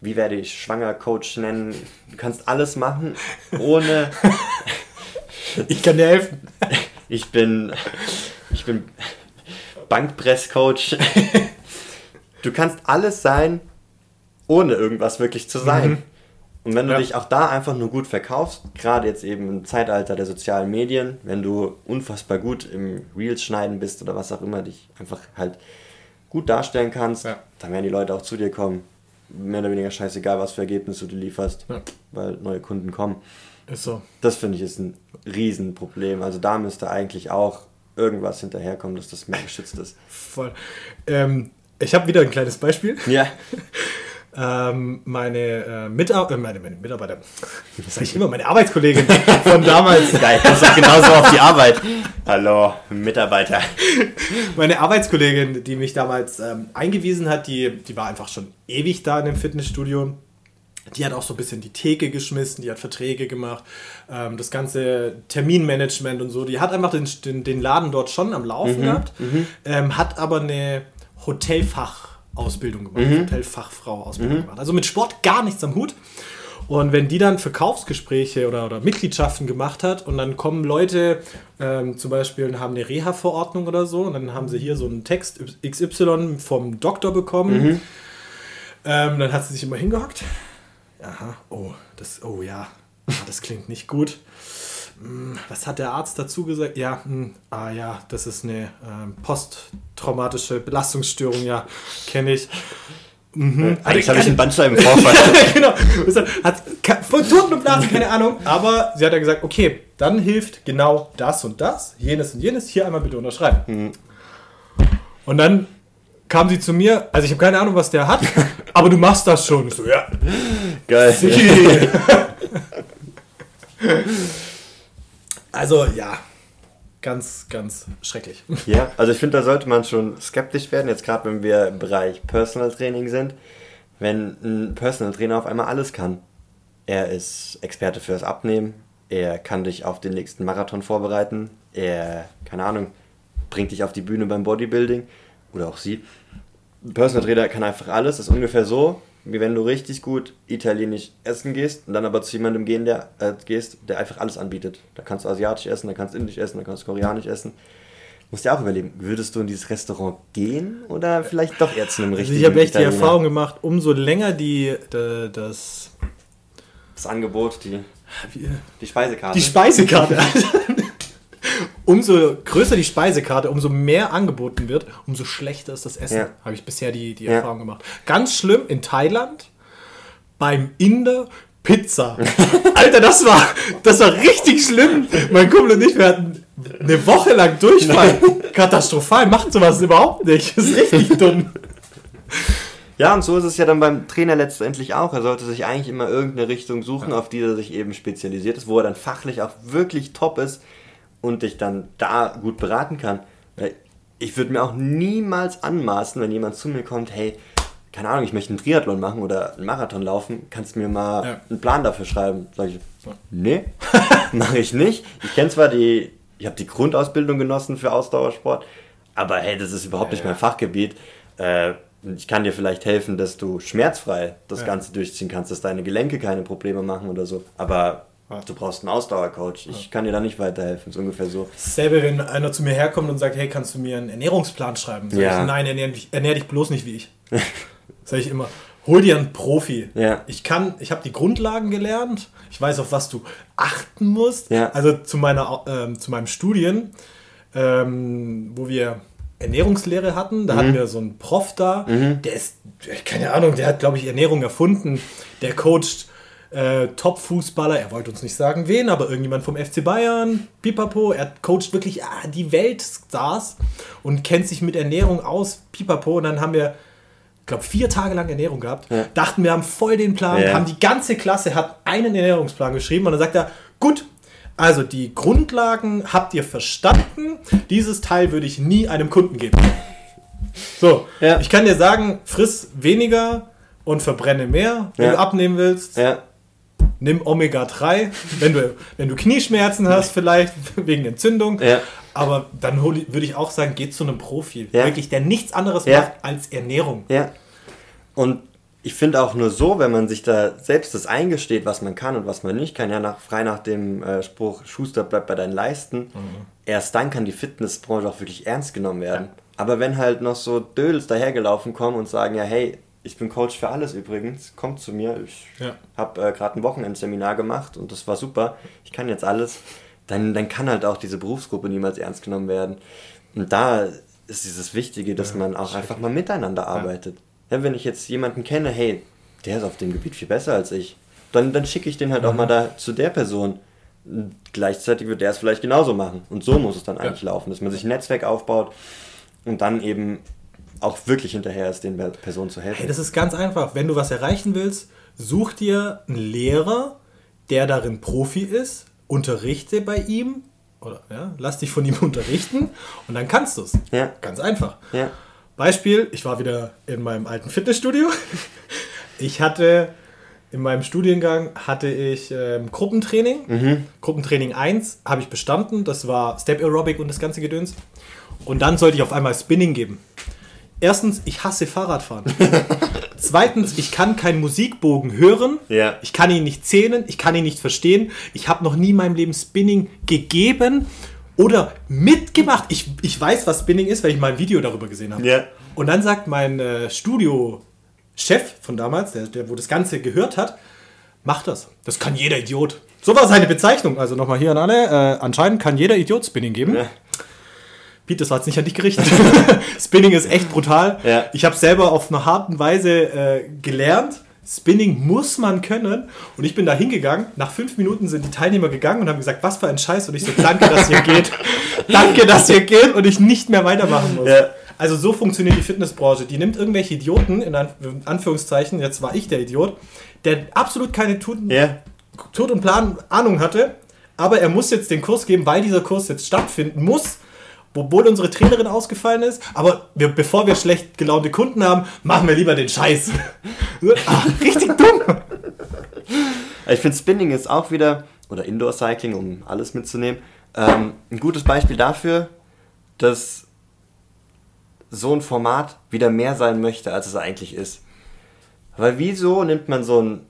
wie werde ich, Schwanger-Coach nennen, du kannst alles machen, ohne... Ich kann dir helfen. Ich bin... Ich bin Bankpress-Coach. Du kannst alles sein, ohne irgendwas wirklich zu sein. Mhm. Und wenn du ja. dich auch da einfach nur gut verkaufst, gerade jetzt eben im Zeitalter der sozialen Medien, wenn du unfassbar gut im Reels schneiden bist oder was auch immer, dich einfach halt gut darstellen kannst, ja. dann werden die Leute auch zu dir kommen. Mehr oder weniger scheißegal, was für Ergebnisse du lieferst, ja. weil neue Kunden kommen. Ist so. Das finde ich ist ein Riesenproblem. Also da müsste eigentlich auch irgendwas hinterherkommen, dass das mehr geschützt ist. Voll. Ähm, ich habe wieder ein kleines Beispiel. Ja. ähm, meine, äh, Mitar- äh, meine, meine Mitarbeiter, das sage ich immer, meine Arbeitskollegin von damals. Geil, das ist genauso auf die Arbeit. Hallo, Mitarbeiter. Meine Arbeitskollegin, die mich damals ähm, eingewiesen hat, die, die war einfach schon ewig da in dem Fitnessstudio. Die hat auch so ein bisschen die Theke geschmissen, die hat Verträge gemacht, ähm, das ganze Terminmanagement und so. Die hat einfach den, den, den Laden dort schon am Laufen mhm, gehabt, mhm. Ähm, hat aber eine Hotelfachausbildung gemacht, mhm. Hotelfachfrau-Ausbildung mhm. gemacht. Also mit Sport gar nichts am Hut. Und wenn die dann Verkaufsgespräche oder, oder Mitgliedschaften gemacht hat und dann kommen Leute ähm, zum Beispiel und haben eine Reha-Verordnung oder so und dann haben sie hier so einen Text X Y vom Doktor bekommen, mhm. ähm, dann hat sie sich immer hingehockt. Aha, oh, das, oh ja, das klingt nicht gut. Was hat der Arzt dazu gesagt? Ja, mh, ah ja, das ist eine ähm, posttraumatische Belastungsstörung, ja, kenne ich. Mhm. Eigentlich habe ich einen Bandscheibenvorfall. Genau, hat von Toten und Blasen, keine Ahnung. Aber sie hat ja gesagt, okay, dann hilft genau das und das, jenes und jenes, hier einmal bitte unterschreiben. Mhm. Und dann kam sie zu mir, also ich habe keine Ahnung, was der hat, aber du machst das schon. Ich so, ja. Geil. Also ja, ganz, ganz schrecklich. Ja, also ich finde, da sollte man schon skeptisch werden, jetzt gerade wenn wir im Bereich Personal Training sind, wenn ein Personal Trainer auf einmal alles kann. Er ist Experte fürs Abnehmen, er kann dich auf den nächsten Marathon vorbereiten, er, keine Ahnung, bringt dich auf die Bühne beim Bodybuilding. Oder auch sie. Ein Personal Trainer kann einfach alles. Das ist ungefähr so, wie wenn du richtig gut italienisch essen gehst und dann aber zu jemandem gehen, der, äh, gehst, der einfach alles anbietet. Da kannst du asiatisch essen, da kannst du indisch essen, da kannst du koreanisch essen. Musst dir auch überlegen, würdest du in dieses Restaurant gehen oder vielleicht doch eher zu einem richtigen Italiener? Ich habe echt die Erfahrung gemacht, umso länger die, die das... Das Angebot, die, die Speisekarte. Die Speisekarte, Alter. Umso größer die Speisekarte, umso mehr angeboten wird, umso schlechter ist das Essen. Ja. Habe ich bisher die, die ja. Erfahrung gemacht. Ganz schlimm in Thailand beim Inder Pizza. Alter, das war, das war richtig schlimm. Mein Kumpel und ich, wir hatten eine Woche lang Durchfall. Katastrophal, macht sowas überhaupt nicht. Das ist richtig dumm. Ja, und so ist es ja dann beim Trainer letztendlich auch. Er sollte sich eigentlich immer irgendeine Richtung suchen, ja. auf die er sich eben spezialisiert ist, wo er dann fachlich auch wirklich top ist. Und dich dann da gut beraten kann. Ich würde mir auch niemals anmaßen, wenn jemand zu mir kommt, hey, keine Ahnung, ich möchte einen Triathlon machen oder einen Marathon laufen, kannst du mir mal ja. einen Plan dafür schreiben? Sag ich, nee, mache ich nicht. Ich kenne zwar die, ich habe die Grundausbildung genossen für Ausdauersport, aber hey, das ist überhaupt ja, nicht mein Fachgebiet. Äh, ich kann dir vielleicht helfen, dass du schmerzfrei das ja. Ganze durchziehen kannst, dass deine Gelenke keine Probleme machen oder so, aber ja. du brauchst einen Ausdauercoach, ich ja. kann dir da nicht weiterhelfen, ist ungefähr so. Dasselbe, wenn einer zu mir herkommt und sagt, hey, kannst du mir einen Ernährungsplan schreiben? Sag ja. ich, nein, ernähr dich, ernähr dich bloß nicht wie ich. Sag ich immer, hol dir einen Profi. Ja. Ich kann, ich habe die Grundlagen gelernt, ich weiß, auf was du achten musst. Ja. Also zu, meiner, ähm, zu meinem Studien, ähm, wo wir Ernährungslehre hatten, da mhm. hatten wir so einen Prof da, mhm. der ist, keine Ahnung, der hat, glaube ich, Ernährung erfunden, der coacht äh, Top-Fußballer, er wollte uns nicht sagen wen, aber irgendjemand vom F C Bayern, pipapo, er coacht wirklich ah, die Weltstars und kennt sich mit Ernährung aus, pipapo, und dann haben wir, ich glaube, vier Tage lang Ernährung gehabt, ja. dachten, wir haben voll den Plan, ja. haben die ganze Klasse, hat einen Ernährungsplan geschrieben und dann sagt er, gut, also die Grundlagen habt ihr verstanden, dieses Teil würde ich nie einem Kunden geben. So, ja. ich kann dir sagen, friss weniger und verbrenne mehr, wenn ja. du abnehmen willst, ja. nimm Omega drei, wenn du, wenn du Knieschmerzen hast vielleicht, wegen Entzündung, ja. aber dann würde ich auch sagen, geht zu einem Profi, ja. wirklich, der nichts anderes ja. macht als Ernährung. Ja. Und ich finde auch nur so, wenn man sich da selbst das eingesteht, was man kann und was man nicht kann, ja nach, frei nach dem äh, Spruch, Schuster bleibt bei deinen Leisten, mhm. erst dann kann die Fitnessbranche auch wirklich ernst genommen werden. Ja. Aber wenn halt noch so Dödels dahergelaufen kommen und sagen, ja hey, ich bin Coach für alles übrigens, kommt zu mir, ich ja. habe äh, gerade ein Wochenendseminar gemacht und das war super, ich kann jetzt alles, Dann, dann kann halt auch diese Berufsgruppe niemals ernst genommen werden. Und da ist dieses Wichtige, dass ja, man auch einfach mal miteinander arbeitet. Ja. Ja, wenn ich jetzt jemanden kenne, hey, der ist auf dem Gebiet viel besser als ich, dann, dann schicke ich den halt mhm. auch mal da zu der Person. Gleichzeitig wird der es vielleicht genauso machen. Und so muss es dann ja. eigentlich laufen, dass man sich ein Netzwerk aufbaut und dann eben auch wirklich hinterher ist, den Personen zu helfen. Hey, das ist ganz einfach. Wenn du was erreichen willst, such dir einen Lehrer, der darin Profi ist, unterrichte bei ihm oder ja, lass dich von ihm unterrichten und dann kannst du es. Ja. Ganz einfach. Ja. Beispiel, ich war wieder in meinem alten Fitnessstudio. Ich hatte, in meinem Studiengang hatte ich ähm, Gruppentraining. Mhm. Gruppentraining eins habe ich bestanden. Das war Step Aerobic und das ganze Gedöns. Und dann sollte ich auf einmal Spinning geben. Erstens, ich hasse Fahrradfahren. Zweitens, ich kann keinen Musikbogen hören, ja. ich kann ihn nicht zählen, ich kann ihn nicht verstehen, ich habe noch nie in meinem Leben Spinning gegeben oder mitgemacht. Ich, ich weiß, was Spinning ist, weil ich mal ein Video darüber gesehen habe. Ja. Und dann sagt mein äh, Studio-Chef von damals, der, der wo das Ganze gehört hat, mach das, das kann jeder Idiot. So war seine Bezeichnung, also nochmal hier an alle, äh, anscheinend kann jeder Idiot Spinning geben. Ja. Piet, das war jetzt nicht an dich gerichtet. Spinning ist echt brutal. Ja. Ich habe selber auf eine harten Weise äh, gelernt. Spinning muss man können. Und ich bin da hingegangen. Nach fünf Minuten sind die Teilnehmer gegangen und haben gesagt, was für ein Scheiß. Und ich so, danke, dass ihr geht. Danke, dass ihr geht und ich nicht mehr weitermachen muss. Ja. Also so funktioniert die Fitnessbranche. Die nimmt irgendwelche Idioten, in Anführungszeichen, jetzt war ich der Idiot, der absolut keine Tut, ja. Tut und Plan Ahnung hatte. Aber er muss jetzt den Kurs geben, weil dieser Kurs jetzt stattfinden muss. Obwohl unsere Trainerin ausgefallen ist, aber wir, bevor wir schlecht gelaunte Kunden haben, machen wir lieber den Scheiß. Ach, richtig dumm. Ich finde, Spinning ist auch wieder, oder Indoor-Cycling, um alles mitzunehmen, ähm, ein gutes Beispiel dafür, dass so ein Format wieder mehr sein möchte, als es eigentlich ist. Weil wieso nimmt man so ein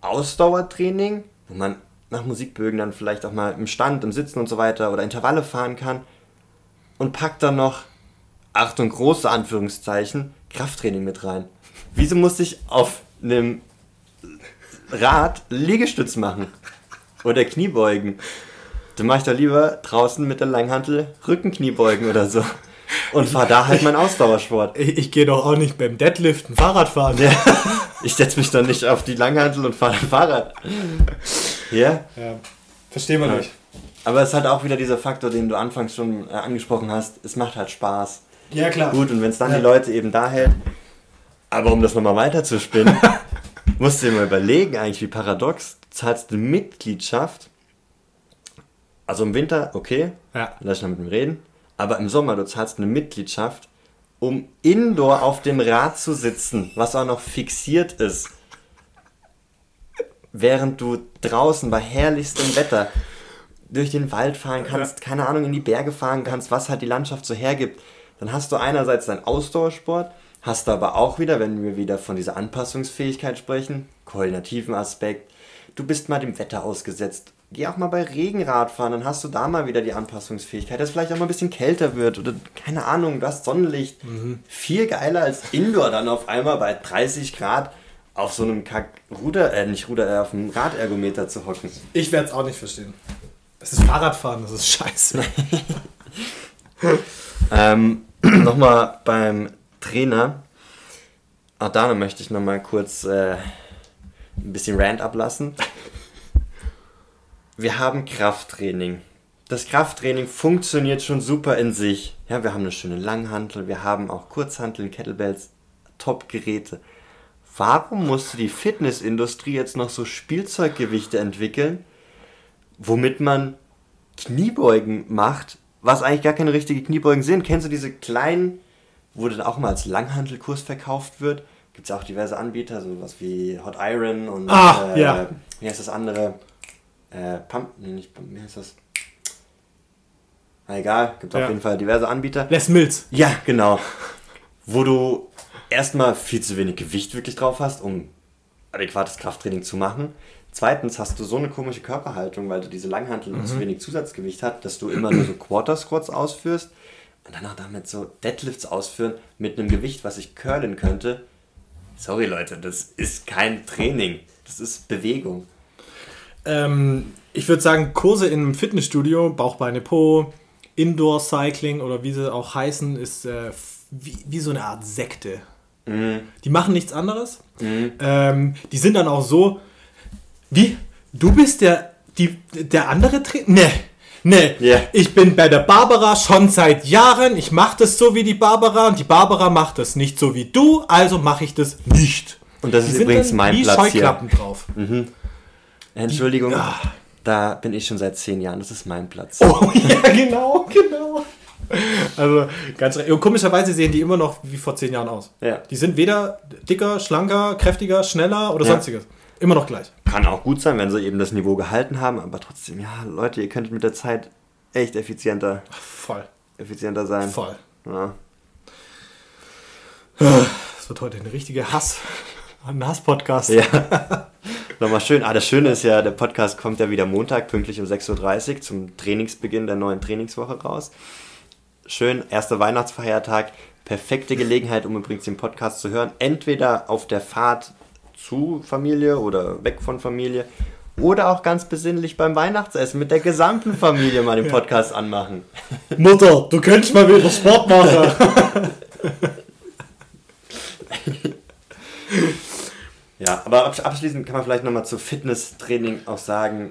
Ausdauertraining, wo man nach Musikbögen dann vielleicht auch mal im Stand, im Sitzen und so weiter oder Intervalle fahren kann, und packt dann noch, Achtung, große Anführungszeichen, Krafttraining mit rein. Wieso muss ich auf einem Rad Liegestütz machen? Oder Kniebeugen? Dann mache ich doch lieber draußen mit der Langhantel Rückenkniebeugen oder so. Und fahr da halt meinen Ausdauersport. Ich, ich gehe doch auch nicht beim Deadliften Fahrrad fahren. Ja, ich setze mich doch nicht auf die Langhantel und fahre ein Fahrrad. Yeah? Ja, verstehen wir ja. nicht. Aber es hat auch wieder dieser Faktor, den du anfangs schon äh, angesprochen hast, es macht halt Spaß. Ja, klar. Gut, und wenn es dann ja. die Leute eben da hält, aber um das nochmal weiter zu spinnen, musst du dir mal überlegen eigentlich, wie paradox, du zahlst eine Mitgliedschaft, also im Winter, okay, ja. lass ich noch mit ihm reden, aber im Sommer, du zahlst eine Mitgliedschaft, um indoor auf dem Rad zu sitzen, was auch noch fixiert ist, während du draußen bei herrlichstem Wetter durch den Wald fahren kannst, ja. keine Ahnung, in die Berge fahren kannst, was halt die Landschaft so hergibt, dann hast du einerseits deinen Ausdauersport, hast du aber auch wieder, wenn wir wieder von dieser Anpassungsfähigkeit sprechen, koordinativen Aspekt, du bist mal dem Wetter ausgesetzt. Geh auch mal bei Regenrad fahren, dann hast du da mal wieder die Anpassungsfähigkeit, dass es vielleicht auch mal ein bisschen kälter wird oder keine Ahnung, du hast Sonnenlicht. Mhm. Viel geiler als Indoor dann auf einmal bei dreißig Grad auf so einem Kack-Ruder, äh nicht Ruder, äh, auf einem Radergometer zu hocken. Ich werde es auch nicht verstehen. Das ist Fahrradfahren, das ist scheiße. ähm, nochmal beim Trainer. Auch da möchte ich nochmal kurz äh, ein bisschen Rant ablassen. Wir haben Krafttraining. Das Krafttraining funktioniert schon super in sich. Ja, wir haben eine schöne Langhantel, wir haben auch Kurzhanteln, Kettlebells, Top-Geräte. Warum musste die Fitnessindustrie jetzt noch so Spielzeuggewichte entwickeln, womit man Kniebeugen macht, was eigentlich gar keine richtigen Kniebeugen sind? Kennst du diese kleinen, wo dann auch mal als Langhantelkurs verkauft wird? Gibt es auch diverse Anbieter, sowas wie Hot Iron und ah, äh, ja. wie heißt das andere? Äh, Pump, nee, nicht Pump, wie heißt das? Na egal, gibt ja. auf jeden Fall diverse Anbieter. Les Mills. Ja, genau. Wo du erstmal viel zu wenig Gewicht wirklich drauf hast, um adäquates Krafttraining zu machen. Zweitens hast du so eine komische Körperhaltung, weil du diese Langhantel mhm. und zu wenig Zusatzgewicht hast, dass du immer nur so Quarter Squats ausführst und dann auch damit so Deadlifts ausführen mit einem Gewicht, was ich curlen könnte. Sorry Leute, das ist kein Training, das ist Bewegung. Ähm, ich würde sagen, Kurse in einem Fitnessstudio, Bauch, Beine, Po, Indoor-Cycling oder wie sie auch heißen, ist äh, wie, wie so eine Art Sekte. Mhm. Die machen nichts anderes. Mhm. Ähm, die sind dann auch so, wie, du bist der, die, der andere Trainer? Nee, nee, yeah. Ich bin bei der Barbara schon seit Jahren, ich mache das so wie die Barbara und die Barbara macht das nicht so wie du, also mache ich das nicht. Und das die ist übrigens mein Platz hier. Die Scheuklappen drauf. Mhm. Entschuldigung, ah. da bin ich schon seit zehn Jahren, das ist mein Platz. Oh, ja, genau, genau. Also, ganz und komischerweise sehen die immer noch wie vor zehn Jahren aus. Ja. Die sind weder dicker, schlanker, kräftiger, schneller oder ja. sonstiges. Immer noch gleich. Kann auch gut sein, wenn sie eben das Niveau gehalten haben, aber trotzdem, ja, Leute, ihr könntet mit der Zeit echt effizienter, Voll. effizienter sein. Voll. Ja. Das wird heute eine richtige Hass, ein Hass-Podcast. Ja. Nochmal schön. Ah, das Schöne ist ja, der Podcast kommt ja wieder Montag pünktlich um sechs Uhr dreißig zum Trainingsbeginn der neuen Trainingswoche raus. Schön, erster Weihnachtsfeiertag. Perfekte Gelegenheit, um übrigens den Podcast zu hören. Entweder auf der Fahrt zu Familie oder weg von Familie oder auch ganz besinnlich beim Weihnachtsessen mit der gesamten Familie mal den Podcast anmachen. Mutter, du könntest mal wieder Sport machen. Ja, aber abschließend kann man vielleicht nochmal zu Fitnesstraining auch sagen,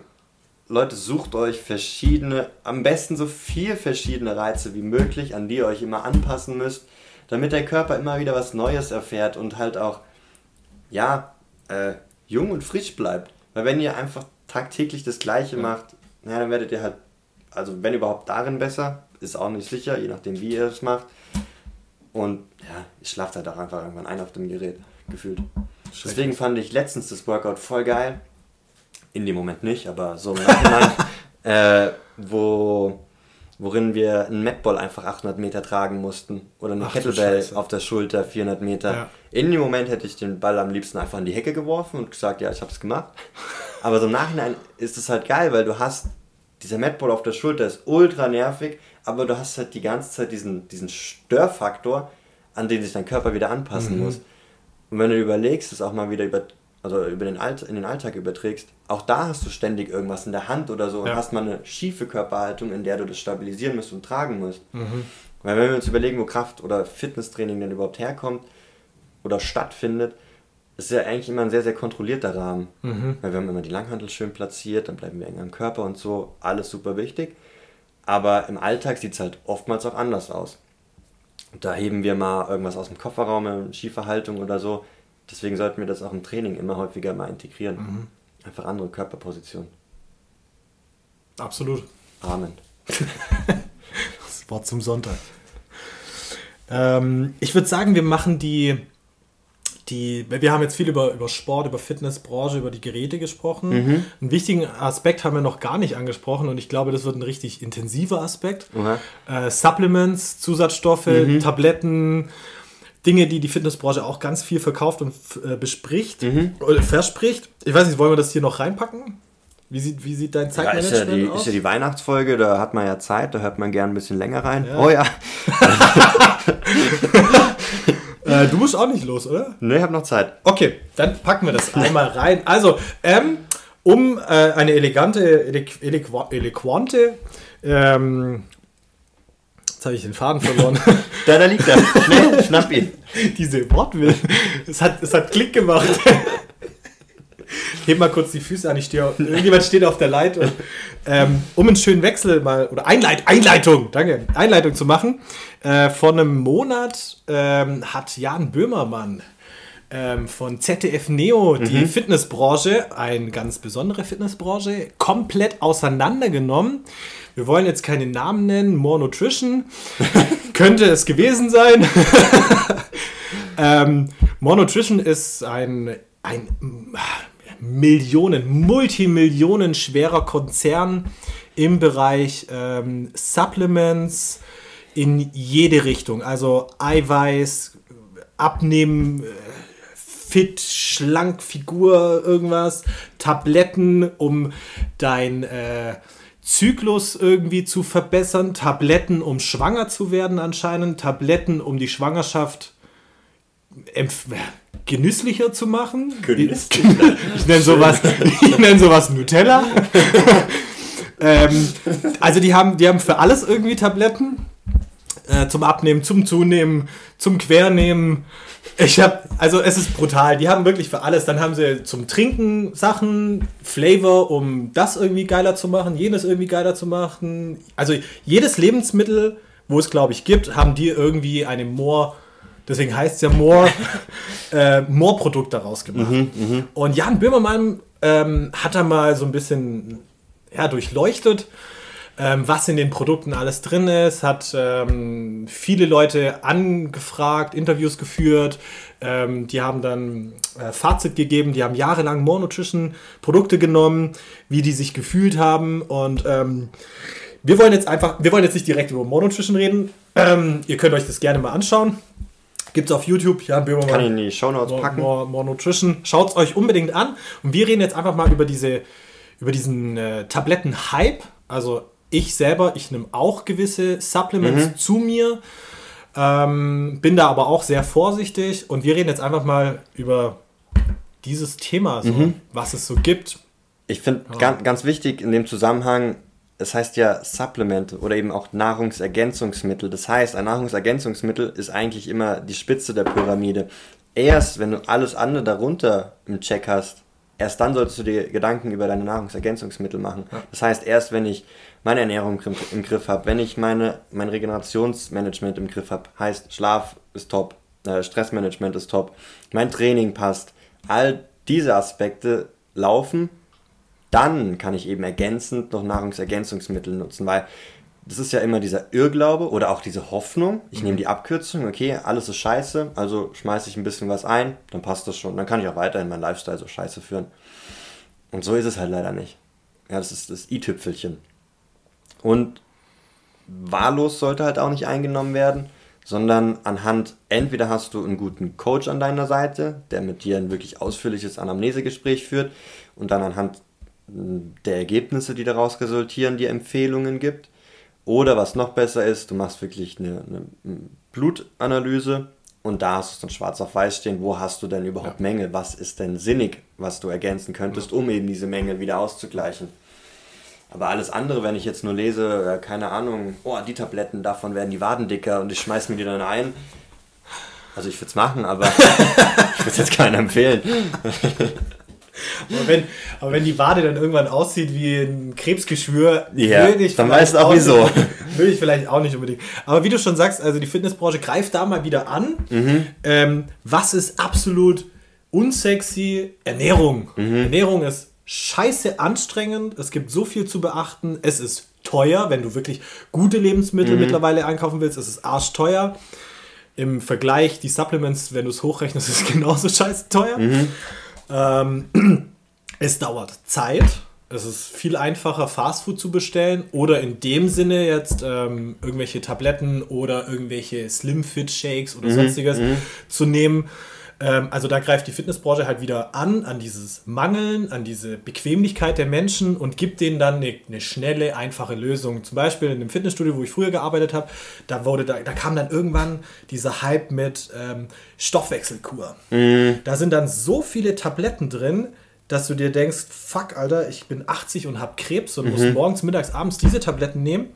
Leute, sucht euch verschiedene, am besten so viel verschiedene Reize wie möglich, an die ihr euch immer anpassen müsst, damit der Körper immer wieder was Neues erfährt und halt auch, ja, äh, jung und frisch bleibt. Weil wenn ihr einfach tagtäglich das Gleiche ja. macht, naja, dann werdet ihr halt, also wenn überhaupt darin besser, ist auch nicht sicher, je nachdem wie ihr es macht. Und ja, ihr schlaft halt auch einfach irgendwann ein auf dem Gerät, gefühlt. Deswegen fand ich letztens das Workout voll geil. In dem Moment nicht, aber so im Nachhinein. äh, wo, worin wir einen Medball einfach achthundert Meter tragen mussten. Oder eine Ach, Kettlebell auf der Schulter, vierhundert Meter. Ja. In dem Moment hätte ich den Ball am liebsten einfach in die Hecke geworfen und gesagt, ja, ich hab's gemacht. Aber so im Nachhinein ist es halt geil, weil du hast, dieser Medball auf der Schulter ist ultra nervig, aber du hast halt die ganze Zeit diesen, diesen Störfaktor, an den sich dein Körper wieder anpassen mhm. muss. Und wenn du überlegst, es auch mal wieder über, also über den Alt, in den Alltag überträgst, auch da hast du ständig irgendwas in der Hand oder so und ja. hast mal eine schiefe Körperhaltung, in der du das stabilisieren musst und tragen musst. Mhm. Weil wenn wir uns überlegen, wo Kraft- oder Fitnesstraining denn überhaupt herkommt oder stattfindet, ist ja eigentlich immer ein sehr, sehr kontrollierter Rahmen. Mhm. Weil wir haben immer die Langhantel schön platziert, dann bleiben wir eng am Körper und so, alles super wichtig. Aber im Alltag sieht es halt oftmals auch anders aus. Da heben wir mal irgendwas aus dem Kofferraum in schiefer Haltung oder so. Deswegen sollten wir das auch im Training immer häufiger mal integrieren. Mhm. Einfach andere Körperpositionen. Absolut. Amen. Das Wort zum Sonntag. Ähm, ich würde sagen, wir machen die, die, wir haben jetzt viel über, über Sport, über Fitnessbranche, über die Geräte gesprochen. Mhm. Einen wichtigen Aspekt haben wir noch gar nicht angesprochen und ich glaube, das wird ein richtig intensiver Aspekt. Äh, Supplements, Zusatzstoffe, mhm. Tabletten, Dinge, die die Fitnessbranche auch ganz viel verkauft und äh, bespricht mhm. oder verspricht. Ich weiß nicht, wollen wir das hier noch reinpacken? Wie sieht, wie sieht dein Zeitmanagement ja, ist ja die, aus? Ist ja die Weihnachtsfolge, da hat man ja Zeit, da hört man gerne ein bisschen länger rein. Ja. Oh ja. Äh, du musst auch nicht los, oder? Ne, ich habe noch Zeit. Okay, dann packen wir das einmal rein. Also, ähm, um äh, eine elegante, eloquente, elequ- elequ- ähm, jetzt habe ich den Faden verloren. da, da liegt er. Schnell, schnapp ihn. Diese Wortwillen. Es hat, es hat Klick gemacht. Heb mal kurz die Füße an, ich stehe auf, irgendjemand steht auf der Leitung. Ähm, um einen schönen Wechsel mal, oder Einleit- Einleitung, danke, Einleitung zu machen. Äh, vor einem Monat ähm, hat Jan Böhmermann ähm, von Z D F Neo mhm. die Fitnessbranche, eine ganz besondere Fitnessbranche, komplett auseinandergenommen. Wir wollen jetzt keine Namen nennen, More Nutrition könnte es gewesen sein. ähm, More Nutrition ist ein... ein Millionen, Multimillionen schwerer Konzern im Bereich ähm, Supplements in jede Richtung. Also Eiweiß, Abnehmen, äh, Fit, Schlank, Figur, irgendwas, Tabletten, um dein äh, Zyklus irgendwie zu verbessern, Tabletten, um schwanger zu werden anscheinend, Tabletten, um die Schwangerschaft empf- genüsslicher zu machen. Genüsslicher. Ich nenne sowas, ich nenne sowas Nutella. ähm, also die haben, die haben für alles irgendwie Tabletten. Äh, zum Abnehmen, zum Zunehmen, zum Quernehmen. Ich habe, also es ist brutal. Die haben wirklich für alles. Dann haben sie zum Trinken Sachen, Flavor, um das irgendwie geiler zu machen, jenes irgendwie geiler zu machen. Also jedes Lebensmittel, wo es glaube ich gibt, haben die irgendwie eine More... Deswegen heißt es ja More, äh, More-Produkt daraus gemacht. Mhm, mh. Und Jan Böhmermann ähm, hat da mal so ein bisschen ja, durchleuchtet, ähm, was in den Produkten alles drin ist, hat ähm, viele Leute angefragt, Interviews geführt, ähm, die haben dann äh, Fazit gegeben, die haben jahrelang More Nutrition Produkte genommen, wie die sich gefühlt haben und ähm, wir wollen jetzt einfach, wir wollen jetzt nicht direkt über More Nutrition reden, ähm, ihr könnt euch das gerne mal anschauen. Gibt's auf YouTube, Jan Böhmermann. Kann ich in die Shownotes more, packen. More, More Nutrition. Schaut's euch unbedingt an. Und wir reden jetzt einfach mal über diese, über diesen äh, Tabletten-Hype. Also ich selber, ich nehme auch gewisse Supplements mhm. zu mir, ähm, bin da aber auch sehr vorsichtig. Und wir reden jetzt einfach mal über dieses Thema, so, mhm. was es so gibt. Ich finde ja. ganz, ganz wichtig in dem Zusammenhang, das heißt ja Supplemente oder eben auch Nahrungsergänzungsmittel. Das heißt, ein Nahrungsergänzungsmittel ist eigentlich immer die Spitze der Pyramide. Erst, wenn du alles andere darunter im Check hast, erst dann solltest du dir Gedanken über deine Nahrungsergänzungsmittel machen. Das heißt, erst wenn ich meine Ernährung im Griff habe, wenn ich meine, mein Regenerationsmanagement im Griff habe, heißt Schlaf ist top, äh, Stressmanagement ist top, mein Training passt, all diese Aspekte laufen, dann kann ich eben ergänzend noch Nahrungsergänzungsmittel nutzen, weil das ist ja immer dieser Irrglaube oder auch diese Hoffnung, ich nehme die Abkürzung, okay, alles ist scheiße, also schmeiße ich ein bisschen was ein, dann passt das schon, dann kann ich auch weiterhin meinen Lifestyle so scheiße führen. Und so ist es halt leider nicht. Ja, das ist das i-Tüpfelchen. Und wahllos sollte halt auch nicht eingenommen werden, sondern anhand, entweder hast du einen guten Coach an deiner Seite, der mit dir ein wirklich ausführliches Anamnesegespräch führt und dann anhand der Ergebnisse, die daraus resultieren, die Empfehlungen gibt. Oder was noch besser ist, du machst wirklich eine, eine Blutanalyse und da hast du es dann schwarz auf weiß stehen, wo hast du denn überhaupt ja. Mängel, was ist denn sinnig, was du ergänzen könntest, um eben diese Mängel wieder auszugleichen. Aber alles andere, wenn ich jetzt nur lese, keine Ahnung, oh, die Tabletten, davon werden die Waden dicker und ich schmeiß mir die dann ein. Also ich würde es machen, aber ich würde es jetzt keinem empfehlen. Aber wenn, aber wenn die Wade dann irgendwann aussieht wie ein Krebsgeschwür, yeah, dann weißt du auch, auch wieso. Will ich vielleicht auch nicht unbedingt. Aber wie du schon sagst, also die Fitnessbranche greift da mal wieder an. Mhm. Ähm, was ist absolut unsexy? Ernährung. Mhm. Ernährung ist scheiße anstrengend. Es gibt so viel zu beachten. Es ist teuer, wenn du wirklich gute Lebensmittel mhm. mittlerweile einkaufen willst. Es ist arschteuer. im Vergleich, die Supplements, wenn du es hochrechnest, ist genauso scheiße teuer. Mhm. Ähm, es dauert Zeit. Es ist viel einfacher, Fastfood zu bestellen oder in dem Sinne jetzt ähm, irgendwelche Tabletten oder irgendwelche Slim-Fit-Shakes oder mhm, sonstiges mhm. zu nehmen. Ähm, also da greift die Fitnessbranche halt wieder an, an dieses Mangeln, an diese Bequemlichkeit der Menschen und gibt denen dann eine, eine schnelle, einfache Lösung. Zum Beispiel in dem Fitnessstudio, wo ich früher gearbeitet habe, da wurde da, da kam dann irgendwann dieser Hype mit ähm, Stoffwechselkur. Mhm. Da sind dann so viele Tabletten drin, dass du dir denkst, fuck, Alter, ich bin achtzig und hab Krebs und mhm. muss morgens, mittags, abends diese Tabletten nehmen.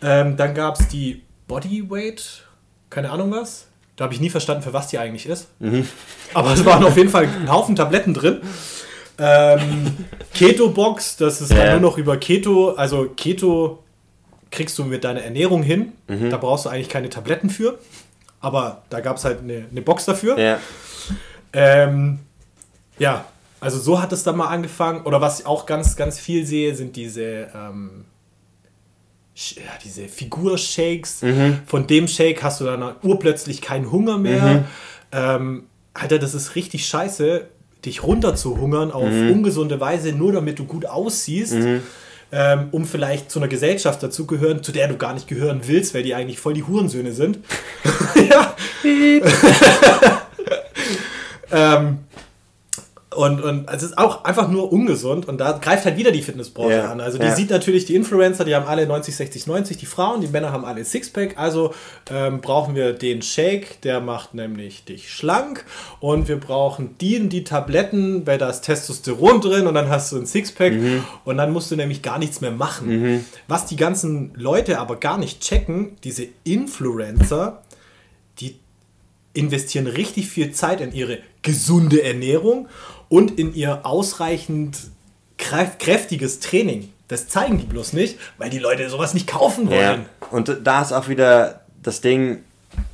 Ähm, dann gab es die Bodyweight, keine Ahnung was. Da habe ich nie verstanden, für was die eigentlich ist. Mhm. Aber es waren auf jeden Fall ein Haufen Tabletten drin. Ähm, Keto-Box, das ist ja. dann nur noch über Keto. Also Keto kriegst du mit deiner Ernährung hin. Mhm. Da brauchst du eigentlich keine Tabletten für. Aber da gab es halt eine, eine Box dafür. Ja. Ähm, ja. Also so hat es dann mal angefangen. Oder was ich auch ganz, ganz viel sehe, sind diese, ähm, ja, diese Figur-Shakes. Mhm. Von dem Shake hast du dann urplötzlich keinen Hunger mehr. Mhm. Ähm, Alter, das ist richtig scheiße, dich runter zu hungern auf mhm. ungesunde Weise, nur damit du gut aussiehst, mhm. ähm, um vielleicht zu einer Gesellschaft dazugehören, zu der du gar nicht gehören willst, weil die eigentlich voll die Hurensöhne sind. Ja. ähm, Und, und es ist auch einfach nur ungesund und da greift halt wieder die Fitnessbranche yeah. an. Also die yeah. sieht natürlich die Influencer, die haben alle neunzig, sechzig, neunzig, die Frauen, die Männer haben alle Sixpack. Also ähm, brauchen wir den Shake, der macht nämlich dich schlank und wir brauchen die die Tabletten, weil da ist Testosteron drin und dann hast du ein Sixpack mhm. und dann musst du nämlich gar nichts mehr machen. Mhm. Was die ganzen Leute aber gar nicht checken, diese Influencer, die investieren richtig viel Zeit in ihre gesunde Ernährung und in ihr ausreichend kräftiges Training. Das zeigen die bloß nicht, weil die Leute sowas nicht kaufen wollen. Ja. Und da ist auch wieder das Ding,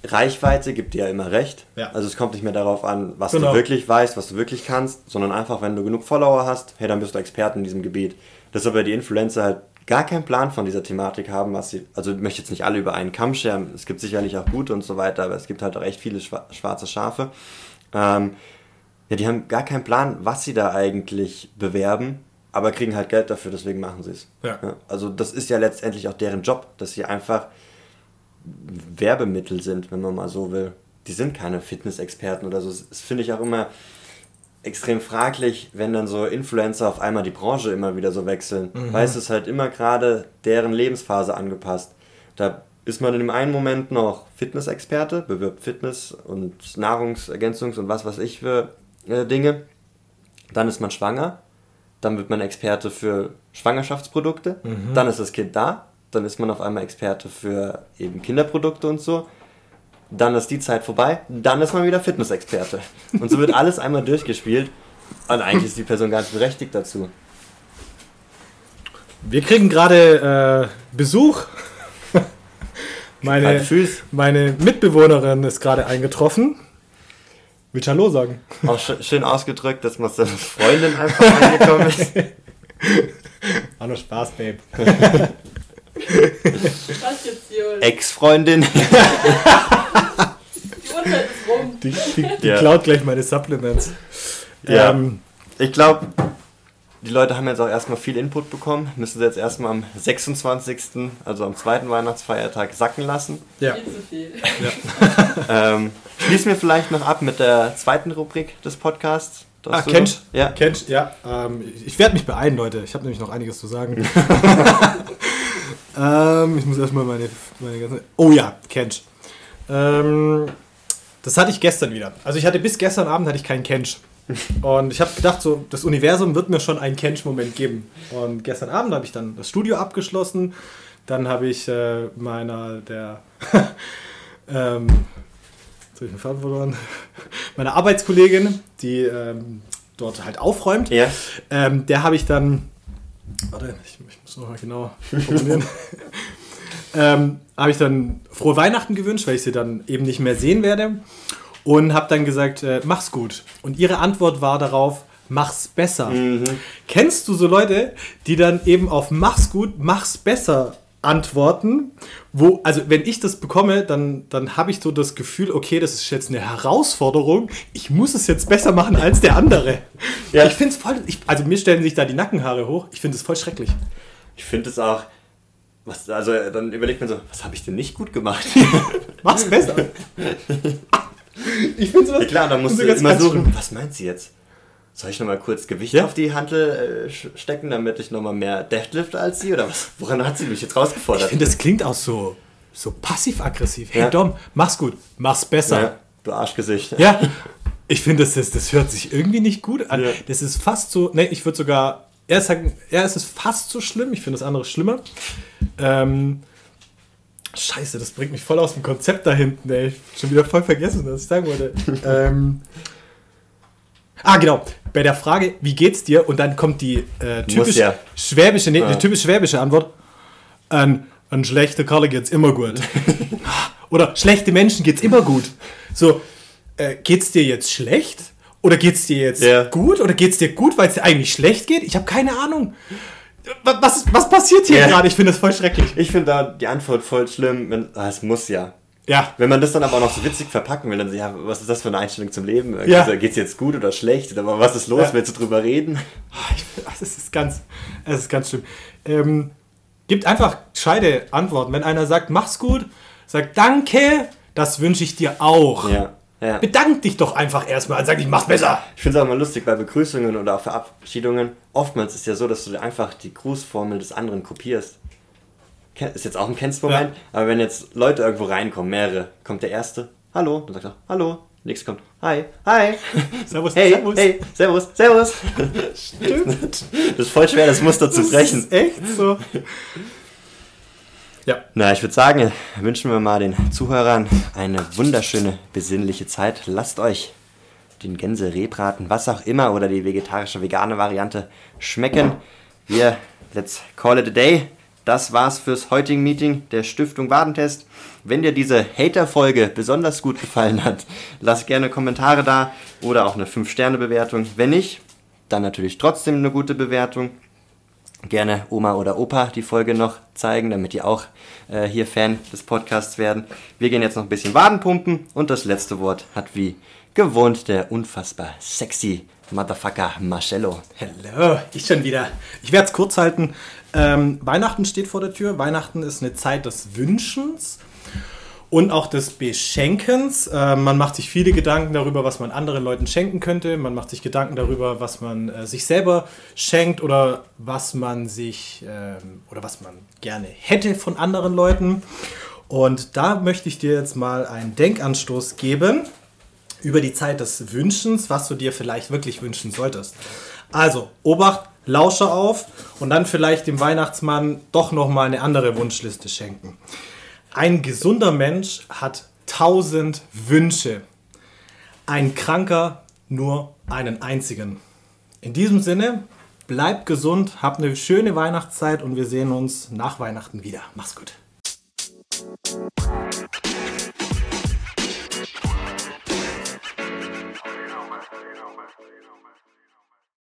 Reichweite gibt dir ja immer recht. Ja. Also es kommt nicht mehr darauf an, was genau. du wirklich weißt, was du wirklich kannst, sondern einfach, wenn du genug Follower hast, hey, dann bist du Experte in diesem Gebiet. Das ist aber die Influencer halt gar keinen Plan von dieser Thematik haben, was sie, also ich möchte jetzt nicht alle über einen Kamm scheren, es gibt sicherlich auch gute und so weiter, aber es gibt halt auch echt viele schwarze Schafe. Ähm, ja, die haben gar keinen Plan, was sie da eigentlich bewerben, aber kriegen halt Geld dafür, deswegen machen sie es. Ja. Ja, also das ist ja letztendlich auch deren Job, dass sie einfach Werbemittel sind, wenn man mal so will. Die sind keine Fitnessexperten oder so, das finde ich auch immer extrem fraglich, wenn dann so Influencer auf einmal die Branche immer wieder so wechseln. Mhm. Weil es ist halt immer gerade deren Lebensphase angepasst. Da ist man in dem einen Moment noch Fitnessexperte, bewirbt Fitness und Nahrungsergänzungs- und was weiß ich für äh, Dinge. Dann ist man schwanger, dann wird man Experte für Schwangerschaftsprodukte, mhm. dann ist das Kind da, dann ist man auf einmal Experte für eben Kinderprodukte und so. Dann ist die Zeit vorbei, dann ist man wieder Fitnessexperte. Und so wird alles einmal durchgespielt und eigentlich ist die Person gar nicht berechtigt dazu. Wir kriegen gerade äh, Besuch. meine, meine Mitbewohnerin ist gerade eingetroffen. Willst du Hallo sagen? Auch sch- schön ausgedrückt, dass Marcellos Freundin einfach angekommen ist. War nur Spaß, Babe. Was jetzt hier? Ex-Freundin. Die, die, die ja. klaut gleich meine Supplements. Ja. Ähm, ich glaube, die Leute haben jetzt auch erstmal viel Input bekommen. Müssen sie jetzt erstmal am sechsundzwanzigsten, also am zweiten Weihnachtsfeiertag, sacken lassen. Ja. Viel zu viel. Ja. ähm, schließen wir vielleicht noch ab mit der zweiten Rubrik des Podcasts. Ah, Kensch. Ja. Kensch, ja. Ähm, ich werde mich beeilen, Leute. Ich habe nämlich noch einiges zu sagen. ähm, ich muss erstmal meine, meine ganze. Oh ja, Kensch. Ähm. Das hatte ich gestern wieder. Also ich hatte bis gestern Abend hatte ich keinen Kensch. Und ich habe gedacht, so das Universum wird mir schon einen Kensch-Moment geben. Und gestern Abend habe ich dann das Studio abgeschlossen. Dann habe ich äh, meiner, der, ähm, jetzt habe ich den Faden verloren, meiner Arbeitskollegin, die ähm, dort halt aufräumt, yeah. ähm, der habe ich dann, warte, ich, ich muss nochmal genau formulieren, ähm, habe ich dann frohe Weihnachten gewünscht, weil ich sie dann eben nicht mehr sehen werde und habe dann gesagt, äh, mach's gut. Und ihre Antwort war darauf, mach's besser. Mhm. Kennst du so Leute, die dann eben auf mach's gut, mach's besser Antworten, wo, also wenn ich das bekomme, dann, dann habe ich so das Gefühl, okay, das ist jetzt eine Herausforderung, ich muss es jetzt besser machen als der andere. Ja. Ich finde es voll, ich, also mir stellen sich da die Nackenhaare hoch, ich finde es voll schrecklich. Ich finde es auch, was, also dann überlegt man so, was habe ich denn nicht gut gemacht? Mach's besser. Ich finde es was. Ja, klar, dann musst du ganz immer ganz suchen, schlimm. Was meint sie jetzt? Soll ich nochmal kurz Gewicht ja? auf die Hantel äh, stecken, damit ich nochmal mehr Deadlift als sie? Oder was? Woran hat sie mich jetzt rausgefordert? Ich finde, das klingt auch so, so passiv-aggressiv. Hey ja. Dom, mach's gut, mach's besser. Ja, du Arschgesicht. Ja, ich finde, das, das, das hört sich irgendwie nicht gut an. Ja. Das ist fast so, ne, ich würde sogar eher sagen, ja, es ist fast so schlimm. Ich finde das andere schlimmer. Ähm, scheiße, das bringt mich voll aus dem Konzept da hinten, ey. Ich hab schon wieder voll vergessen, was ich sagen wollte. ähm... Ah, genau. Bei der Frage, wie geht's dir? Und dann kommt die äh, typisch, ja. schwäbische, ne, ja. die typisch schwäbische Antwort. An, an schlechte Kerle geht's immer gut. Oder schlechte Menschen geht's immer gut. So, äh, geht's dir jetzt schlecht? Oder geht's dir jetzt ja. gut? Oder geht's dir gut, weil es dir eigentlich schlecht geht? Ich habe keine Ahnung. Was, was passiert hier ja. gerade? Ich finde das voll schrecklich. Ich finde da die Antwort voll schlimm. Wenn, ah, es muss ja. Ja. Wenn man das dann aber auch noch so witzig verpacken will, dann ja, was ist das für eine Einstellung zum Leben? Ja. Geht's jetzt gut oder schlecht? Aber was ist los? Ja. Willst du drüber reden? Es ist ganz, es ist ganz schlimm. Ähm, gibt einfach gescheite Antworten. Wenn einer sagt, mach's gut, sagt danke, das wünsche ich dir auch. Ja. Ja. Bedank dich doch einfach erstmal und sag, ich mach's besser. Ich finde es auch mal lustig bei Begrüßungen oder auch Verabschiedungen. Oftmals ist ja so, dass du einfach die Grußformel des anderen kopierst. Ist jetzt auch ein Kennst-Moment, ja. aber wenn jetzt Leute irgendwo reinkommen, mehrere, kommt der Erste, hallo, dann sagt er, hallo, der Nächste kommt, hi, hi, servus, hey, servus, hey, servus, servus. Stimmt. Das ist voll schwer, das Muster zu brechen. Das ist echt so. Ja. Na, ich würde sagen, wünschen wir mal den Zuhörern eine wunderschöne, besinnliche Zeit. Lasst euch den Gänse-Rehbraten, was auch immer, oder die vegetarische, vegane Variante schmecken. Wir, let's call it a day. Das war's fürs heutige Meeting der Stiftung Wadentest. Wenn dir diese Hater-Folge besonders gut gefallen hat, lass gerne Kommentare da oder auch eine fünf Sterne Bewertung. Wenn nicht, dann natürlich trotzdem eine gute Bewertung. Gerne Oma oder Opa die Folge noch zeigen, damit die auch äh, hier Fan des Podcasts werden. Wir gehen jetzt noch ein bisschen Wadenpumpen und das letzte Wort hat wie gewohnt der unfassbar sexy Motherfucker Marcello. Hello, ich schon wieder. Ich werde es kurz halten. Ähm, Weihnachten steht vor der Tür. Weihnachten ist eine Zeit des Wünschens und auch des Beschenkens. Ähm, man macht sich viele Gedanken darüber, was man anderen Leuten schenken könnte. Man macht sich Gedanken darüber, was man äh, sich selber schenkt oder was man sich ähm, oder was man gerne hätte von anderen Leuten. Und da möchte ich dir jetzt mal einen Denkanstoß geben über die Zeit des Wünschens, was du dir vielleicht wirklich wünschen solltest. Also, Obacht, Lauscher auf und dann vielleicht dem Weihnachtsmann doch nochmal eine andere Wunschliste schenken. Ein gesunder Mensch hat tausend Wünsche. Ein Kranker nur einen einzigen. In diesem Sinne, bleib gesund, hab eine schöne Weihnachtszeit und wir sehen uns nach Weihnachten wieder. Mach's gut.